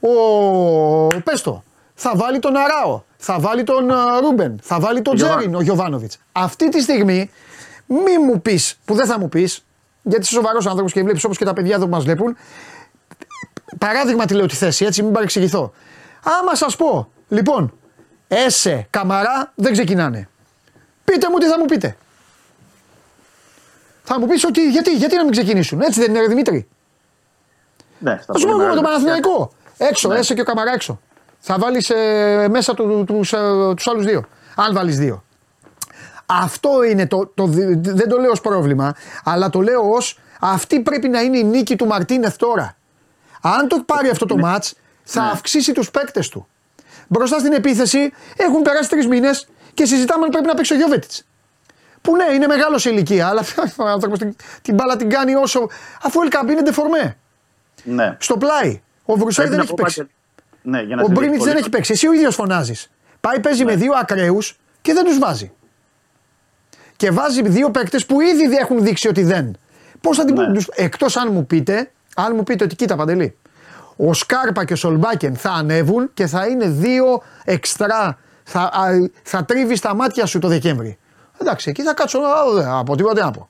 Ο... Πες το. Θα βάλει τον Αράο, θα βάλει τον Ρούμπεν, θα βάλει τον Τζέριν, ο Γιοβάνοβιτς. Αυτή τη στιγμή, μη μου πεις, που δεν θα μου πεις, γιατί είσαι σοβαρός άνθρωπος και βλέπεις όπως και τα παιδιά εδώ που μας βλέπουν. Παράδειγμα τη λέω τη θέση, έτσι, μην παρεξηγηθώ. Άμα σας πω, λοιπόν, Έσε, Καμαρά, δεν ξεκινάνε. Πείτε μου τι θα μου πείτε. Θα μου πεις ότι γιατί, γιατί να μην ξεκινήσουν, έτσι δεν είναι ρε Δημήτρη. Ναι, ας πούμε εγώ με τον Παναθηναϊκό. Έξω, ναι. Έσε και ο Καμαρά έξω. Θα βάλεις ε, μέσα του, τους, ε, τους άλλους δύο. Αν βάλεις δύο. Αυτό είναι το, το. Δεν το λέω ως πρόβλημα, αλλά το λέω ως αυτή πρέπει να είναι η νίκη του Μαρτίνεθ τώρα. Αν το πάρει αυτό το μάτς, θα ναι. αυξήσει τους παίκτες του. Μπροστά στην επίθεση έχουν περάσει τρεις μήνες και συζητάμε αν πρέπει να παίξει ο Γιώβετιτς. Που ναι, είναι μεγάλο σε ηλικία, αλλά ο άνθρωπος την, την μπάλα την κάνει όσο. Αφού Ελκαμπή είναι ντεφορμέ. Ναι. Στο πλάι. Ο Βρουσέι δεν έχει παίξει. Πάτε... Ναι, για να ο Μπρίνιτς δεν έχει παίξει. Εσύ ο ίδιος φωνάζεις. Πάει, παίζει ναι. με δύο ακραίους και δεν τους βάζει. Και βάζει δύο παίκτες που ήδη έχουν δείξει ότι δεν. Πώς θα την ναι. τους... Εκτός αν μου πείτε, αν μου πείτε ότι κοίτα Παντελή, ο Σκάρπα και ο Σολμπάκεν θα ανέβουν και θα είναι δύο εξτρά. Θα, α, θα τρίβει στα μάτια σου το Δεκέμβρη. Εντάξει, εκεί θα κάτσω α, από τίποτα να πω.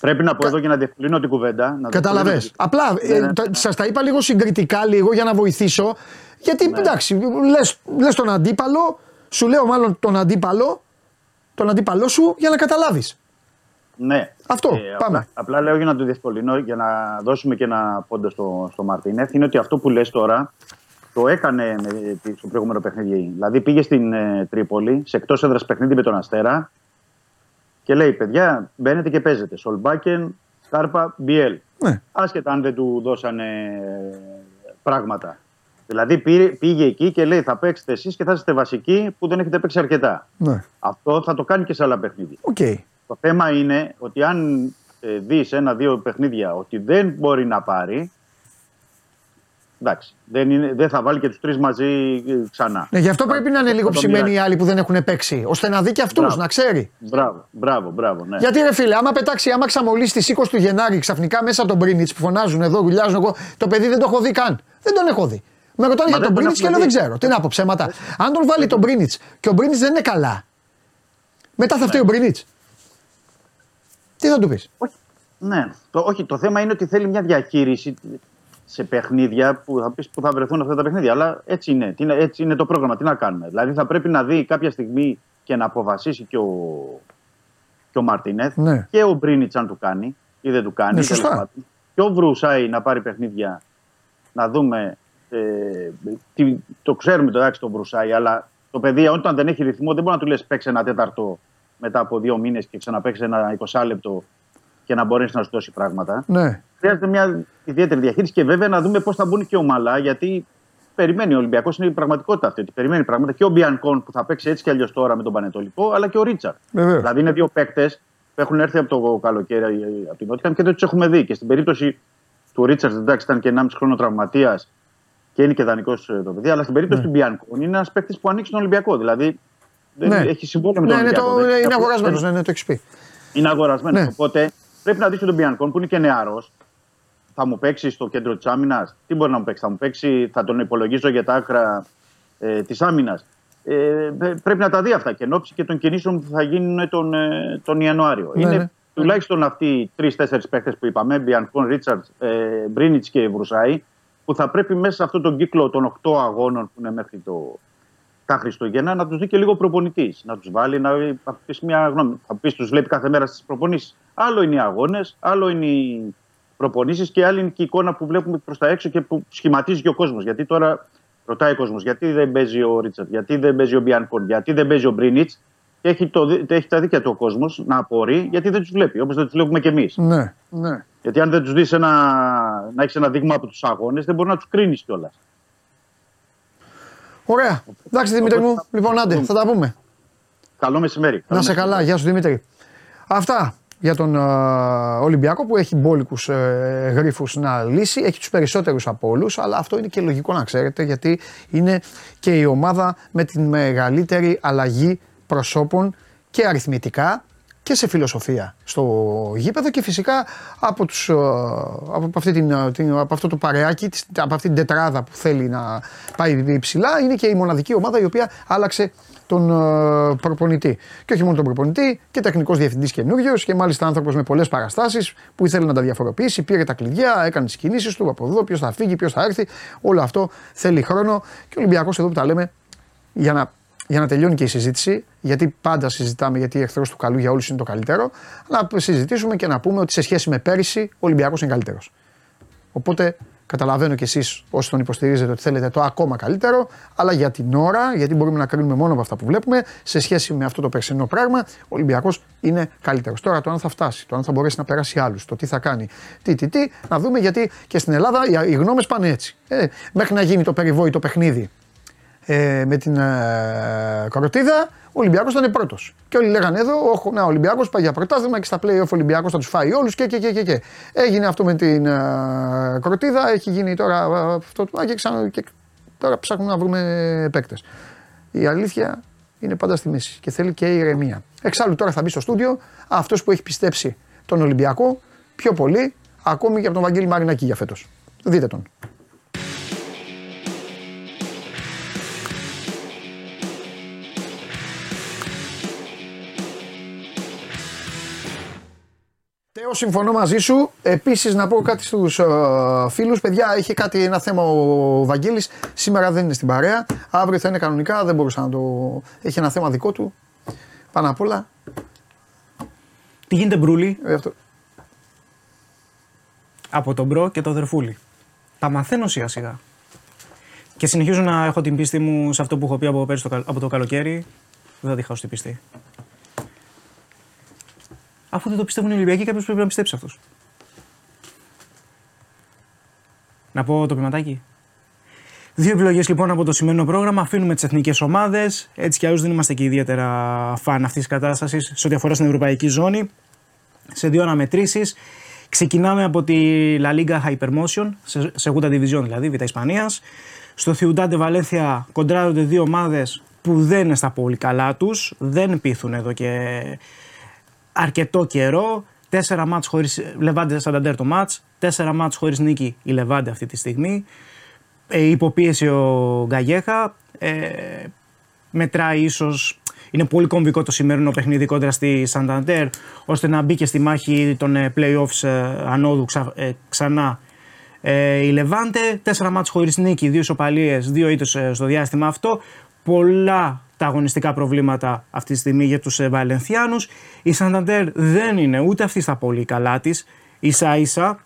Πρέπει να πω Κα... εδώ και να διευκολύνω την κουβέντα. Καταλαβες. Απλά ναι, ε, ναι, ναι. σας τα είπα λίγο συγκριτικά, λίγο για να βοηθήσω. Γιατί ναι. εντάξει, λες, λες τον αντίπαλο, σου λέω μάλλον τον αντίπαλο, τον αντίπαλο σου για να καταλάβεις. Ναι. Αυτό. Ε, Πάμε. Απλά, απλά λέω για να το διευκολύνω, για να δώσουμε και ένα πόντο στο, στο Μαρτίνεθ. Είναι ότι αυτό που λες τώρα το έκανε με, στο προηγούμενο παιχνίδι. Δηλαδή πήγε στην ε, Τρίπολη, σε εκτός έδρας παιχνίδι με τον Αστέρα. Και λέει, παιδιά, μπαίνετε και παίζετε. Σολμπάκεν, Σκάρπα, Μπιέλ. Ναι. Άσχετα αν δεν του δώσανε πράγματα. Δηλαδή πήγε, πήγε εκεί και λέει, θα παίξετε εσείς και θα είστε βασικοί που δεν έχετε παίξει αρκετά. Ναι. Αυτό θα το κάνει και σε άλλα παιχνίδια. Okay. Το θέμα είναι ότι αν ε, δεις ένα-δύο παιχνίδια ότι δεν μπορεί να πάρει, εντάξει, δεν, είναι, δεν θα βάλει και τους τρεις μαζί ξανά. Ναι, γι' αυτό πρέπει να είναι λίγο ψημένοι οι άλλοι που δεν έχουν παίξει, ώστε να δει και αυτούς, να ξέρει. Μπράβο, μπράβο, μπράβο. Ναι. Γιατί ρε φίλε, άμα πετάξει, άμα ξαμολύσει στις είκοσι του Γενάρη ξαφνικά μέσα τον Μπρίνιτς που φωνάζουν εδώ, γουλιάζουν εγώ, το παιδί δεν το έχω δει καν. Δεν τον έχω δει. Με ρωτάνε για τον Μπρίνιτς και λέω δεν ξέρω. Τι να πω ψέματα. Αν τον βάλει τον Μπρίνιτς και ο Μπρίνιτς δεν είναι καλά, μετά θα φταίει ο Μπρίνιτς. Τι θα του πει. Ναι, το, όχι, το θέμα είναι ότι θέλει μια διαχείριση. Σε παιχνίδια που θα, πεις, που θα βρεθούν αυτά τα παιχνίδια. Αλλά έτσι είναι, έτσι είναι το πρόγραμμα. Τι να κάνουμε. Δηλαδή θα πρέπει να δει κάποια στιγμή και να αποφασίσει και ο, και ο Μαρτίνεθ ναι. και ο Μπρίνιτς αν του κάνει ή δεν του κάνει. Ναι, σωστά. Και ο Βρουσάι να πάρει παιχνίδια να δούμε. Ε, τι, το ξέρουμε το εντάξει τον Βρουσάι, αλλά το παιδί όταν δεν έχει ρυθμό δεν μπορεί να του λες παίξε ένα τέταρτο μετά από δύο μήνες και ξαναπαίξε ένα εικοσάλεπτο. και να μπορέσει να σου δώσει πράγματα. Ναι. Χρειάζεται μια ιδιαίτερη διαχείριση και βέβαια να δούμε πώς θα μπουν και ομαλά, γιατί περιμένει ο Ολυμπιακός, είναι η πραγματικότητα αυτή. Ότι περιμένει πράγματα και ο Μπιανκόν που θα παίξει έτσι κι αλλιώς τώρα με τον Πανετολικό, αλλά και ο Ρίτσαρντ. Δηλαδή είναι δύο παίκτες που έχουν έρθει από το καλοκαίρι από την Νότιγχαμ και δεν τους έχουμε δει. Και στην περίπτωση του Ρίτσαρντ, εντάξει, ήταν και ενάμιση χρόνο τραυματίας και είναι και δανεικός το παιδί, αλλά στην περίπτωση ναι. του Μπιανκόν είναι ένας παίκτης που ανοίξει τον Ολυμπιακό. Δηλαδή ναι. έχει συμβόλαιο με τον Ολυμπιακό. Ναι, είναι αγορασμένος, ναι, το εξ πι. Είναι αγορασμένος. Οπότε πρέπει να δεις τον Μπιανκόν που είναι και νεαρός. Θα μου παίξει στο κέντρο της άμυνας. Τι μπορεί να μου παίξει, θα μου παίξει, θα τον υπολογίζω για τα άκρα ε, της άμυνας. Ε, πρέπει να τα δει αυτά και εν ώψη και των κινήσεων που θα γίνουν τον, ε, τον Ιανουάριο. Ναι, είναι ναι. τουλάχιστον αυτοί οι τρεις-τέσσερις παίχτες που είπαμε, Μπιανκόν, Ρίτσαρντς, ε, Μπρίνιτς και Βρουσάη, που θα πρέπει μέσα σε αυτόν τον κύκλο των οκτώ αγώνων που είναι μέχρι το, τα Χριστούγεννα να τους δει και λίγο προπονητής. Να τους βάλει, να πει μια γνώμη. Θα πει, τους βλέπει κάθε μέρα στις προπονήσεις. Άλλο είναι οι αγώνες, άλλο είναι οι προπονήσεις και άλλη είναι και η εικόνα που βλέπουμε προς τα έξω και που σχηματίζει και ο κόσμος. Γιατί τώρα ρωτάει ο κόσμος, γιατί δεν παίζει ο Ρίτσαρντ, γιατί δεν παίζει ο Μπιανκόν, γιατί δεν παίζει ο Μπρίνιτς. Και έχει, το, έχει τα δίκαια του ο κόσμος να απορεί, γιατί δεν τους βλέπει, όπως δεν τους βλέπουμε κι εμείς. Ναι, ναι. Γιατί αν δεν τους δεις ένα, να έχεις ένα δείγμα από τους αγώνες, δεν μπορεί να τους κρίνεις κιόλας. Ωραία. Εντάξει, Δημήτρη μου, λοιπόν, άντε, θα τα πούμε. Καλό μεσημέρι. Να σε καλά, γεια σου Δημήτρη. Αυτά. Για τον uh, Ολυμπιακό που έχει μπόλικους uh, γρίφους να λύσει, έχει τους περισσότερους από όλους, αλλά αυτό είναι και λογικό να ξέρετε, γιατί είναι και η ομάδα με την μεγαλύτερη αλλαγή προσώπων και αριθμητικά και σε φιλοσοφία στο γήπεδο και φυσικά από, τους, uh, από, αυτή την, την, από αυτό το παρεάκι, από αυτή την τετράδα που θέλει να πάει υψηλά, είναι και η μοναδική ομάδα η οποία άλλαξε τον προπονητή. Και όχι μόνο τον προπονητή, και τεχνικός διευθυντής καινούριος και μάλιστα άνθρωπος με πολλές παραστάσεις που ήθελε να τα διαφοροποιήσει. Πήρε τα κλειδιά, έκανε τις κινήσεις του από εδώ, ποιος θα φύγει, ποιος θα έρθει. Όλο αυτό θέλει χρόνο. Και ο Ολυμπιακός εδώ που τα λέμε, για να, για να τελειώνει και η συζήτηση, γιατί πάντα συζητάμε, γιατί εχθρός του καλού για όλους είναι το καλύτερο, να συζητήσουμε και να πούμε ότι σε σχέση με πέρυσι ο Ολυμπιακός είναι καλύτερος. Οπότε. Καταλαβαίνω κι εσείς όσοι τον υποστηρίζετε ότι θέλετε το ακόμα καλύτερο, αλλά για την ώρα, γιατί μπορούμε να κρίνουμε μόνο από αυτά που βλέπουμε, σε σχέση με αυτό το περσινό πράγμα, ο Ολυμπιακός είναι καλύτερος. Τώρα το αν θα φτάσει, το αν θα μπορέσει να περάσει άλλους, το τι θα κάνει, τι, τι, τι, να δούμε, γιατί και στην Ελλάδα οι γνώμες πάνε έτσι. Ε, μέχρι να γίνει το περιβόητο παιχνίδι ε, με την ε, Κοροτίδα, ο Ολυμπιακός ήταν πρώτος. Και όλοι λέγανε εδώ, όχι, να, ο Ολυμπιακός πάει για πρωτάθλημα και στα play-off ο Ολυμπιακός θα τους φάει όλους και, και, και, και, και. Έγινε αυτό με την uh, Κροτίδα, έχει γίνει τώρα uh, αυτό του Άκη, ξανά, και τώρα ψάχνουμε να βρούμε παίκτες. Η αλήθεια είναι πάντα στη μέση και θέλει και ηρεμία. Εξάλλου τώρα θα μπει στο στούντιο αυτός που έχει πιστέψει τον Ολυμπιακό πιο πολύ, ακόμη και από τον Βαγγέλη Μαρινάκη για φέτος. Δείτε τον. Συμφωνώ μαζί σου. Επίσης να πω κάτι στους uh, φίλους. Παιδιά, είχε κάτι, ένα θέμα ο Βαγγέλης. Σήμερα δεν είναι στην παρέα. Αύριο θα είναι κανονικά. Δεν μπορούσα να το... Έχει ένα θέμα δικό του. Πάνω απ' όλα. Τι γίνεται Μπρούλη. Ε, αυτό. Από τον Μπρο και τον Δερφούλη. Τα μαθαίνω σιγά σιγά. Και συνεχίζω να έχω την πίστη μου σε αυτό που έχω πει από, πέρυσι, από το καλοκαίρι. Δεν θα τη χάσω την πίστη. Αφού δεν το πιστεύουν οι Ολυμπιακοί, κάποιος πρέπει να πιστέψει αυτούς. Να πω το ποιηματάκι. Δύο επιλογές λοιπόν από το σημερινό πρόγραμμα. Αφήνουμε τις εθνικές ομάδες. Έτσι κι αλλιώς δεν είμαστε και ιδιαίτερα φαν αυτής της κατάστασης σε ό,τι αφορά στην ευρωπαϊκή ζώνη. Σε δύο αναμετρήσεις. Ξεκινάμε από τη La Liga Hypermotion, σε Segunda Division δηλαδή, Β' Ισπανίας. Στο Ciudad de Valencia κοντράρονται δύο ομάδες που δεν είναι στα πολύ καλά τους. Δεν πείθουν εδώ και αρκετό καιρό, τέσσερα μάτς χωρίς Λεβάντε Σανταντέρ το μάτς, τέσσερα μάτς χωρίς νίκη η Λεβάντε αυτή τη στιγμή, ε, υποπίεση ο Γκαγέχα, ε, μετράει ίσως, είναι πολύ κομβικό το σημερινό παιχνίδι κόντρα στη Σανταντέρ, ώστε να μπει και στη μάχη των ε, play-offs ε, ανόδου ξα, ε, ξανά ε, η Λεβάντε, τέσσερα μάτς χωρίς νίκη, δύο ισοπαλίες, δύο ήττες ε, στο διάστημα αυτό, πολλά τα αγωνιστικά προβλήματα αυτή τη στιγμή για τους Βαλενθιάνους. Η Σανταντέρ δεν είναι ούτε αυτή στα πολύ καλά της, ίσα ίσα.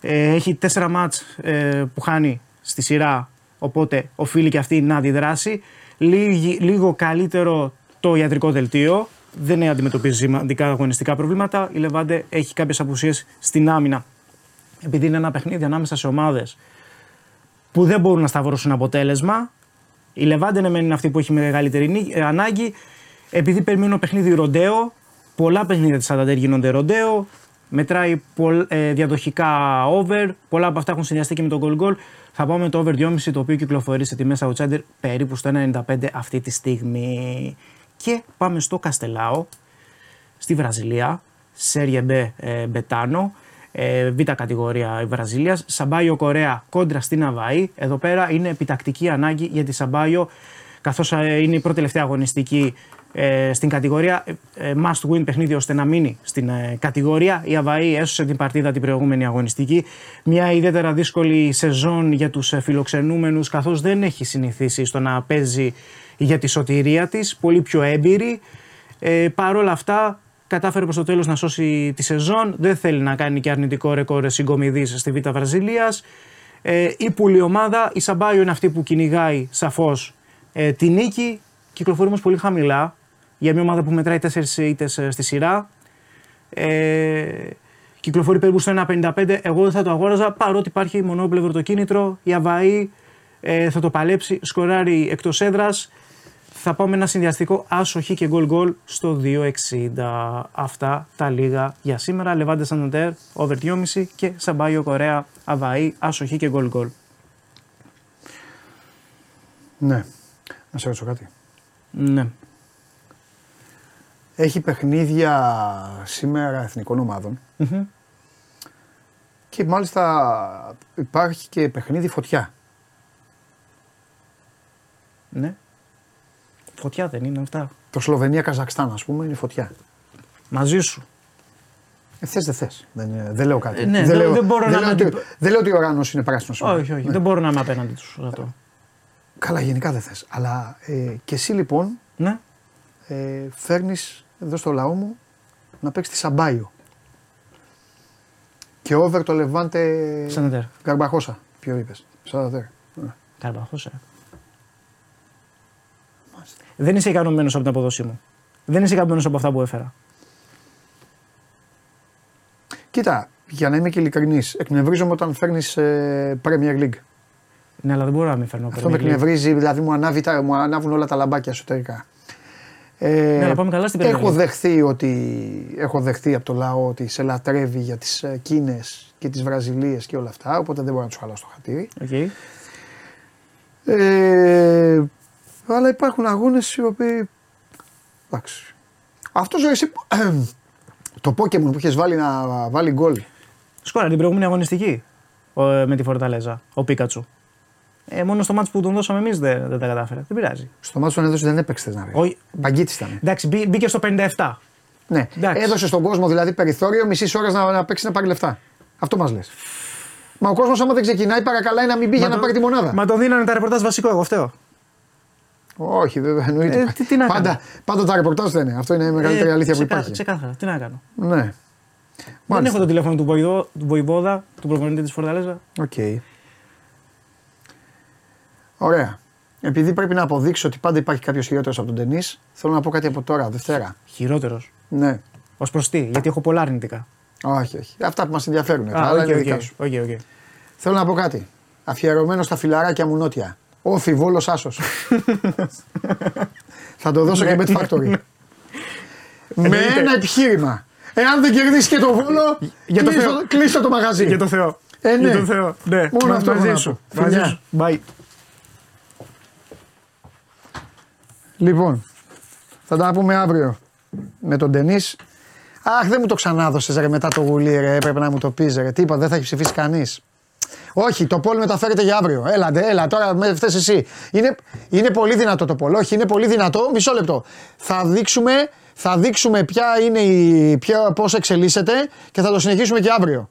Ε, έχει τέσσερα μάτς ε, που χάνει στη σειρά, οπότε οφείλει και αυτή να αντιδράσει. Λίγη, λίγο καλύτερο το ιατρικό δελτίο, δεν αντιμετωπίζει σημαντικά αγωνιστικά προβλήματα. Η Λεβάντε έχει κάποιες απουσίες στην άμυνα. Επειδή είναι ένα παιχνίδι ανάμεσα σε ομάδες που δεν μπορούν να σταυρώσουν αποτέλεσμα, η Λεβάντε ναι, είναι αυτή που έχει μεγαλύτερη ανάγκη. Επειδή περιμένουν παιχνίδι ροντέο, πολλά παιχνίδια της Σανταντέρ γίνονται ροντέο, μετράει πολλ, ε, διαδοχικά over, πολλά από αυτά έχουν συνδυαστεί και με τον goal goal. Θα πάμε με το over δυόμισι, το οποίο κυκλοφορεί σε τιμές outsider περίπου στο ένα κόμμα ενενήντα πέντε αυτή τη στιγμή. Και πάμε στο Καστελάο, στη Βραζιλία, Σέριε Μπε Μπετάνο, β' κατηγορία Βραζιλίας. Σαμπάιο Κορέα κόντρα στην Αβαΐ. Εδώ πέρα είναι επιτακτική ανάγκη για τη Σαμπάιο, καθώς είναι η πρώτη τελευταία αγωνιστική ε, στην κατηγορία. Ε, must win παιχνίδι ώστε να μείνει στην ε, κατηγορία. Η Αβαΐ έσωσε την παρτίδα την προηγούμενη αγωνιστική. Μια ιδιαίτερα δύσκολη σεζόν για τους φιλοξενούμενους, καθώς δεν έχει συνηθίσει στο να παίζει για τη σωτηρία της, πολύ πιο έμπειρη. Ε, Παρ' όλα αυτά, κατάφερε προς το τέλος να σώσει τη σεζόν. Δεν θέλει να κάνει και αρνητικό ρεκόρ συγκομιδής στη Β' Βραζιλίας. Ε, η πουλιομάδα, η Σαμπάιο είναι αυτή που κυνηγάει σαφώς ε, τη νίκη. Κυκλοφορεί όμως πολύ χαμηλά για μια ομάδα που μετράει τέσσερις ήττες στη σειρά. Ε, κυκλοφορεί περίπου στο ένα κόμμα πενήντα πέντε. Εγώ δεν θα το αγόραζα, παρότι υπάρχει μονόπλευρο το κίνητρο. Η Αβαΐ ε, θα το παλέψει, σκοράρει εκτός έδρας. Θα πάω με ένα συνδυαστικό άσοχη και γκολ γκολ στο δύο εξήντα. Αυτά τα λίγα για σήμερα. Λεβάντε Σανταντέρ, over δυόμισι και Σαμπάιο Κορέα Αβαΐ, άσοχη και γκολ γκολ. Ναι. Να σε ρωτήσω κάτι. Ναι. Έχει παιχνίδια σήμερα εθνικών ομάδων. Mm-hmm. Και μάλιστα υπάρχει και παιχνίδι φωτιά. Ναι. Φωτιά δεν είναι αυτά. Το Σλοβενία-Καζακστάν, ας πούμε, είναι φωτιά. Μαζί σου. Ε, θες, δεν θες. Δεν, δεν λέω κάτι. Ε, ναι, δεν, λέω, δεν, δεν, λέω, να... ότι, δεν λέω ότι ο Ράνος είναι πράσινος. Όχι, όχι. Ναι. Δεν μπορώ να είμαι απέναντι τους. Αυτό. Καλά, γενικά δεν θες. Αλλά ε, και εσύ λοιπόν ναι. ε, φέρνεις εδώ στο λαό μου να παίξεις τη Σαμπάιο. Και over το Λεβάντε. Σανταντέρ. Καρμπαχώσα. Ποιο είπες. Σανταντέρ. Καρμπαχώσα. Δεν είσαι ικανοποιημένος από την αποδοσή μου. Δεν είσαι ικανοποιημένος από αυτά που έφερα. Κοίτα, για να είμαι και ειλικρινής, εκνευρίζομαι όταν φέρνεις ε, Premier League. Ναι, αλλά δεν μπορώ να μην φέρνω Premier League. Αυτό με εκνευρίζει, δηλαδή μου, ανάβει, μου ανάβουν όλα τα λαμπάκια εσωτερικά. Ε, ναι, αλλά πάμε καλά στην Premier League. Έχω δεχθεί, ότι, έχω δεχθεί από το λαό ότι σε λατρεύει για τις Κίνες και τις Βραζιλίες και όλα αυτά, οπότε δεν μπορώ να τους χαλάσω το χατήρι. Okay. Ε, Αλλά υπάρχουν αγώνες οι οποίοι. Εντάξει. Αυτό εσύ. Το Pokémon που είχε βάλει να βάλει γκολ. Σκόρα την προηγούμενη αγωνιστική με τη Φορταλέζα. Ο Πίκατσου. Ε, μόνο στο μάτσο που τον δώσαμε εμείς δεν, δεν τα κατάφερε. Δεν πειράζει. Στο μάτσο που τον έδωσε δεν έπαιξε να βγει. Μπαγκίτης ήταν. Εντάξει, μπήκε στο πενήντα εφτά. Ναι. Εντάξει. Έδωσε στον κόσμο δηλαδή περιθώριο μισή ώρα να, να παίξει να πάρει λεφτά. Αυτό μας λες. Μα ο κόσμος άμα δεν ξεκινάει, παρακαλάει να μην πήγε να το, πάρει τη μονάδα. Μα τον δίνανε τα ρεπορτάζ βασικό, εγώ φταίω. Όχι, βέβαια εννοείται. Ε, τι, τι να πάντα, πάντα τα ρεπορτάζ δεν είναι. Αυτό είναι η μεγαλύτερη ε, αλήθεια που υπάρχει. Ξεκάθαρα. Τι να κάνω. Ναι. Δεν Μάλιστα. έχω το τηλέφωνο του, Βοηδό, του Βοηβόδα, του προπονητή της Φορταλέζα. Οκ. Okay. Ωραία. Επειδή πρέπει να αποδείξω ότι πάντα υπάρχει κάποιος χειρότερος από τον τενής, θέλω να πω κάτι από τώρα, Δευτέρα. Χειρότερος. Ναι. Ως προς τι, γιατί έχω πολλά αρνητικά. Όχι, όχι. Αυτά που μας ενδιαφέρουν. Α, αλλά okay, είναι okay, δικά σου. Okay, okay. Θέλω να πω κάτι. Αφιερωμένο στα φιλαράκια μου νότια. Όφι, Βόλος, Άσος. Θα το δώσω και Bet Factory. Με ένα επιχείρημα. Εάν δεν κερδίσει και το Βόλο, κλείστε το μαγαζί. Για το Θεό. Ε, ναι. Μόνο αυτό μαζί σου. Φιλιά. Bye. Λοιπόν, θα τα πούμε αύριο με τον Ντενής. Αχ, δεν μου το ξανάδωσες ρε μετά το γουλί ρε, έπρεπε να μου το πεις ρε. Τι είπα, δεν θα έχει ψηφίσει κανείς. Όχι, το πόλ μεταφέρεται για αύριο. Έλα, έλα, τώρα με φταίς εσύ. Είναι, είναι πολύ δυνατό το πόλ. Όχι, είναι πολύ δυνατό. Μισό λεπτό. Θα δείξουμε, θα δείξουμε ποια είναι η, ποια, πώς εξελίσσεται και θα το συνεχίσουμε και αύριο.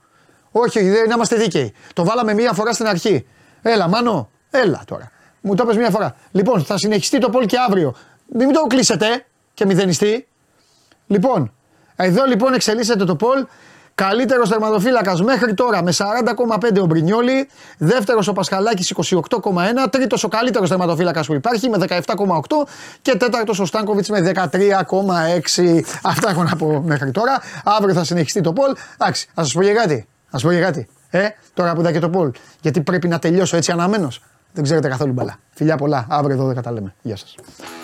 Όχι, δεν είμαστε δίκαιοι. Το βάλαμε μία φορά στην αρχή. Έλα, Μάνο, έλα τώρα. Μου το έπες μία φορά. Λοιπόν, θα συνεχιστεί το πόλ και αύριο. Μην το κλείσετε και μηδενιστεί. Λοιπόν, εδώ λοιπόν εξελίσσεται το πόλ. Καλύτερος τερματοφύλακας μέχρι τώρα με σαράντα κόμμα πέντε ο Μπρινιόλι, δεύτερος ο Πασχαλάκης είκοσι οκτώ κόμμα ένα, τρίτος ο καλύτερος τερματοφύλακας που υπάρχει με δεκαεπτά κόμμα οκτώ και τέταρτος ο Στάνκοβιτς με δεκατρία κόμμα έξι. Αυτά έχω να πω μέχρι τώρα. Αύριο θα συνεχιστεί το poll. Εντάξει, ας σας πω για κάτι. Ας πω για κάτι. Ε, τώρα που ήταν και το poll. Γιατί πρέπει να τελειώσω έτσι αναμένος. Δεν ξέρετε καθόλου μπαλά. Φιλιά πολλά. Αύριο δώδεκα τα λέμε. Γεια σας.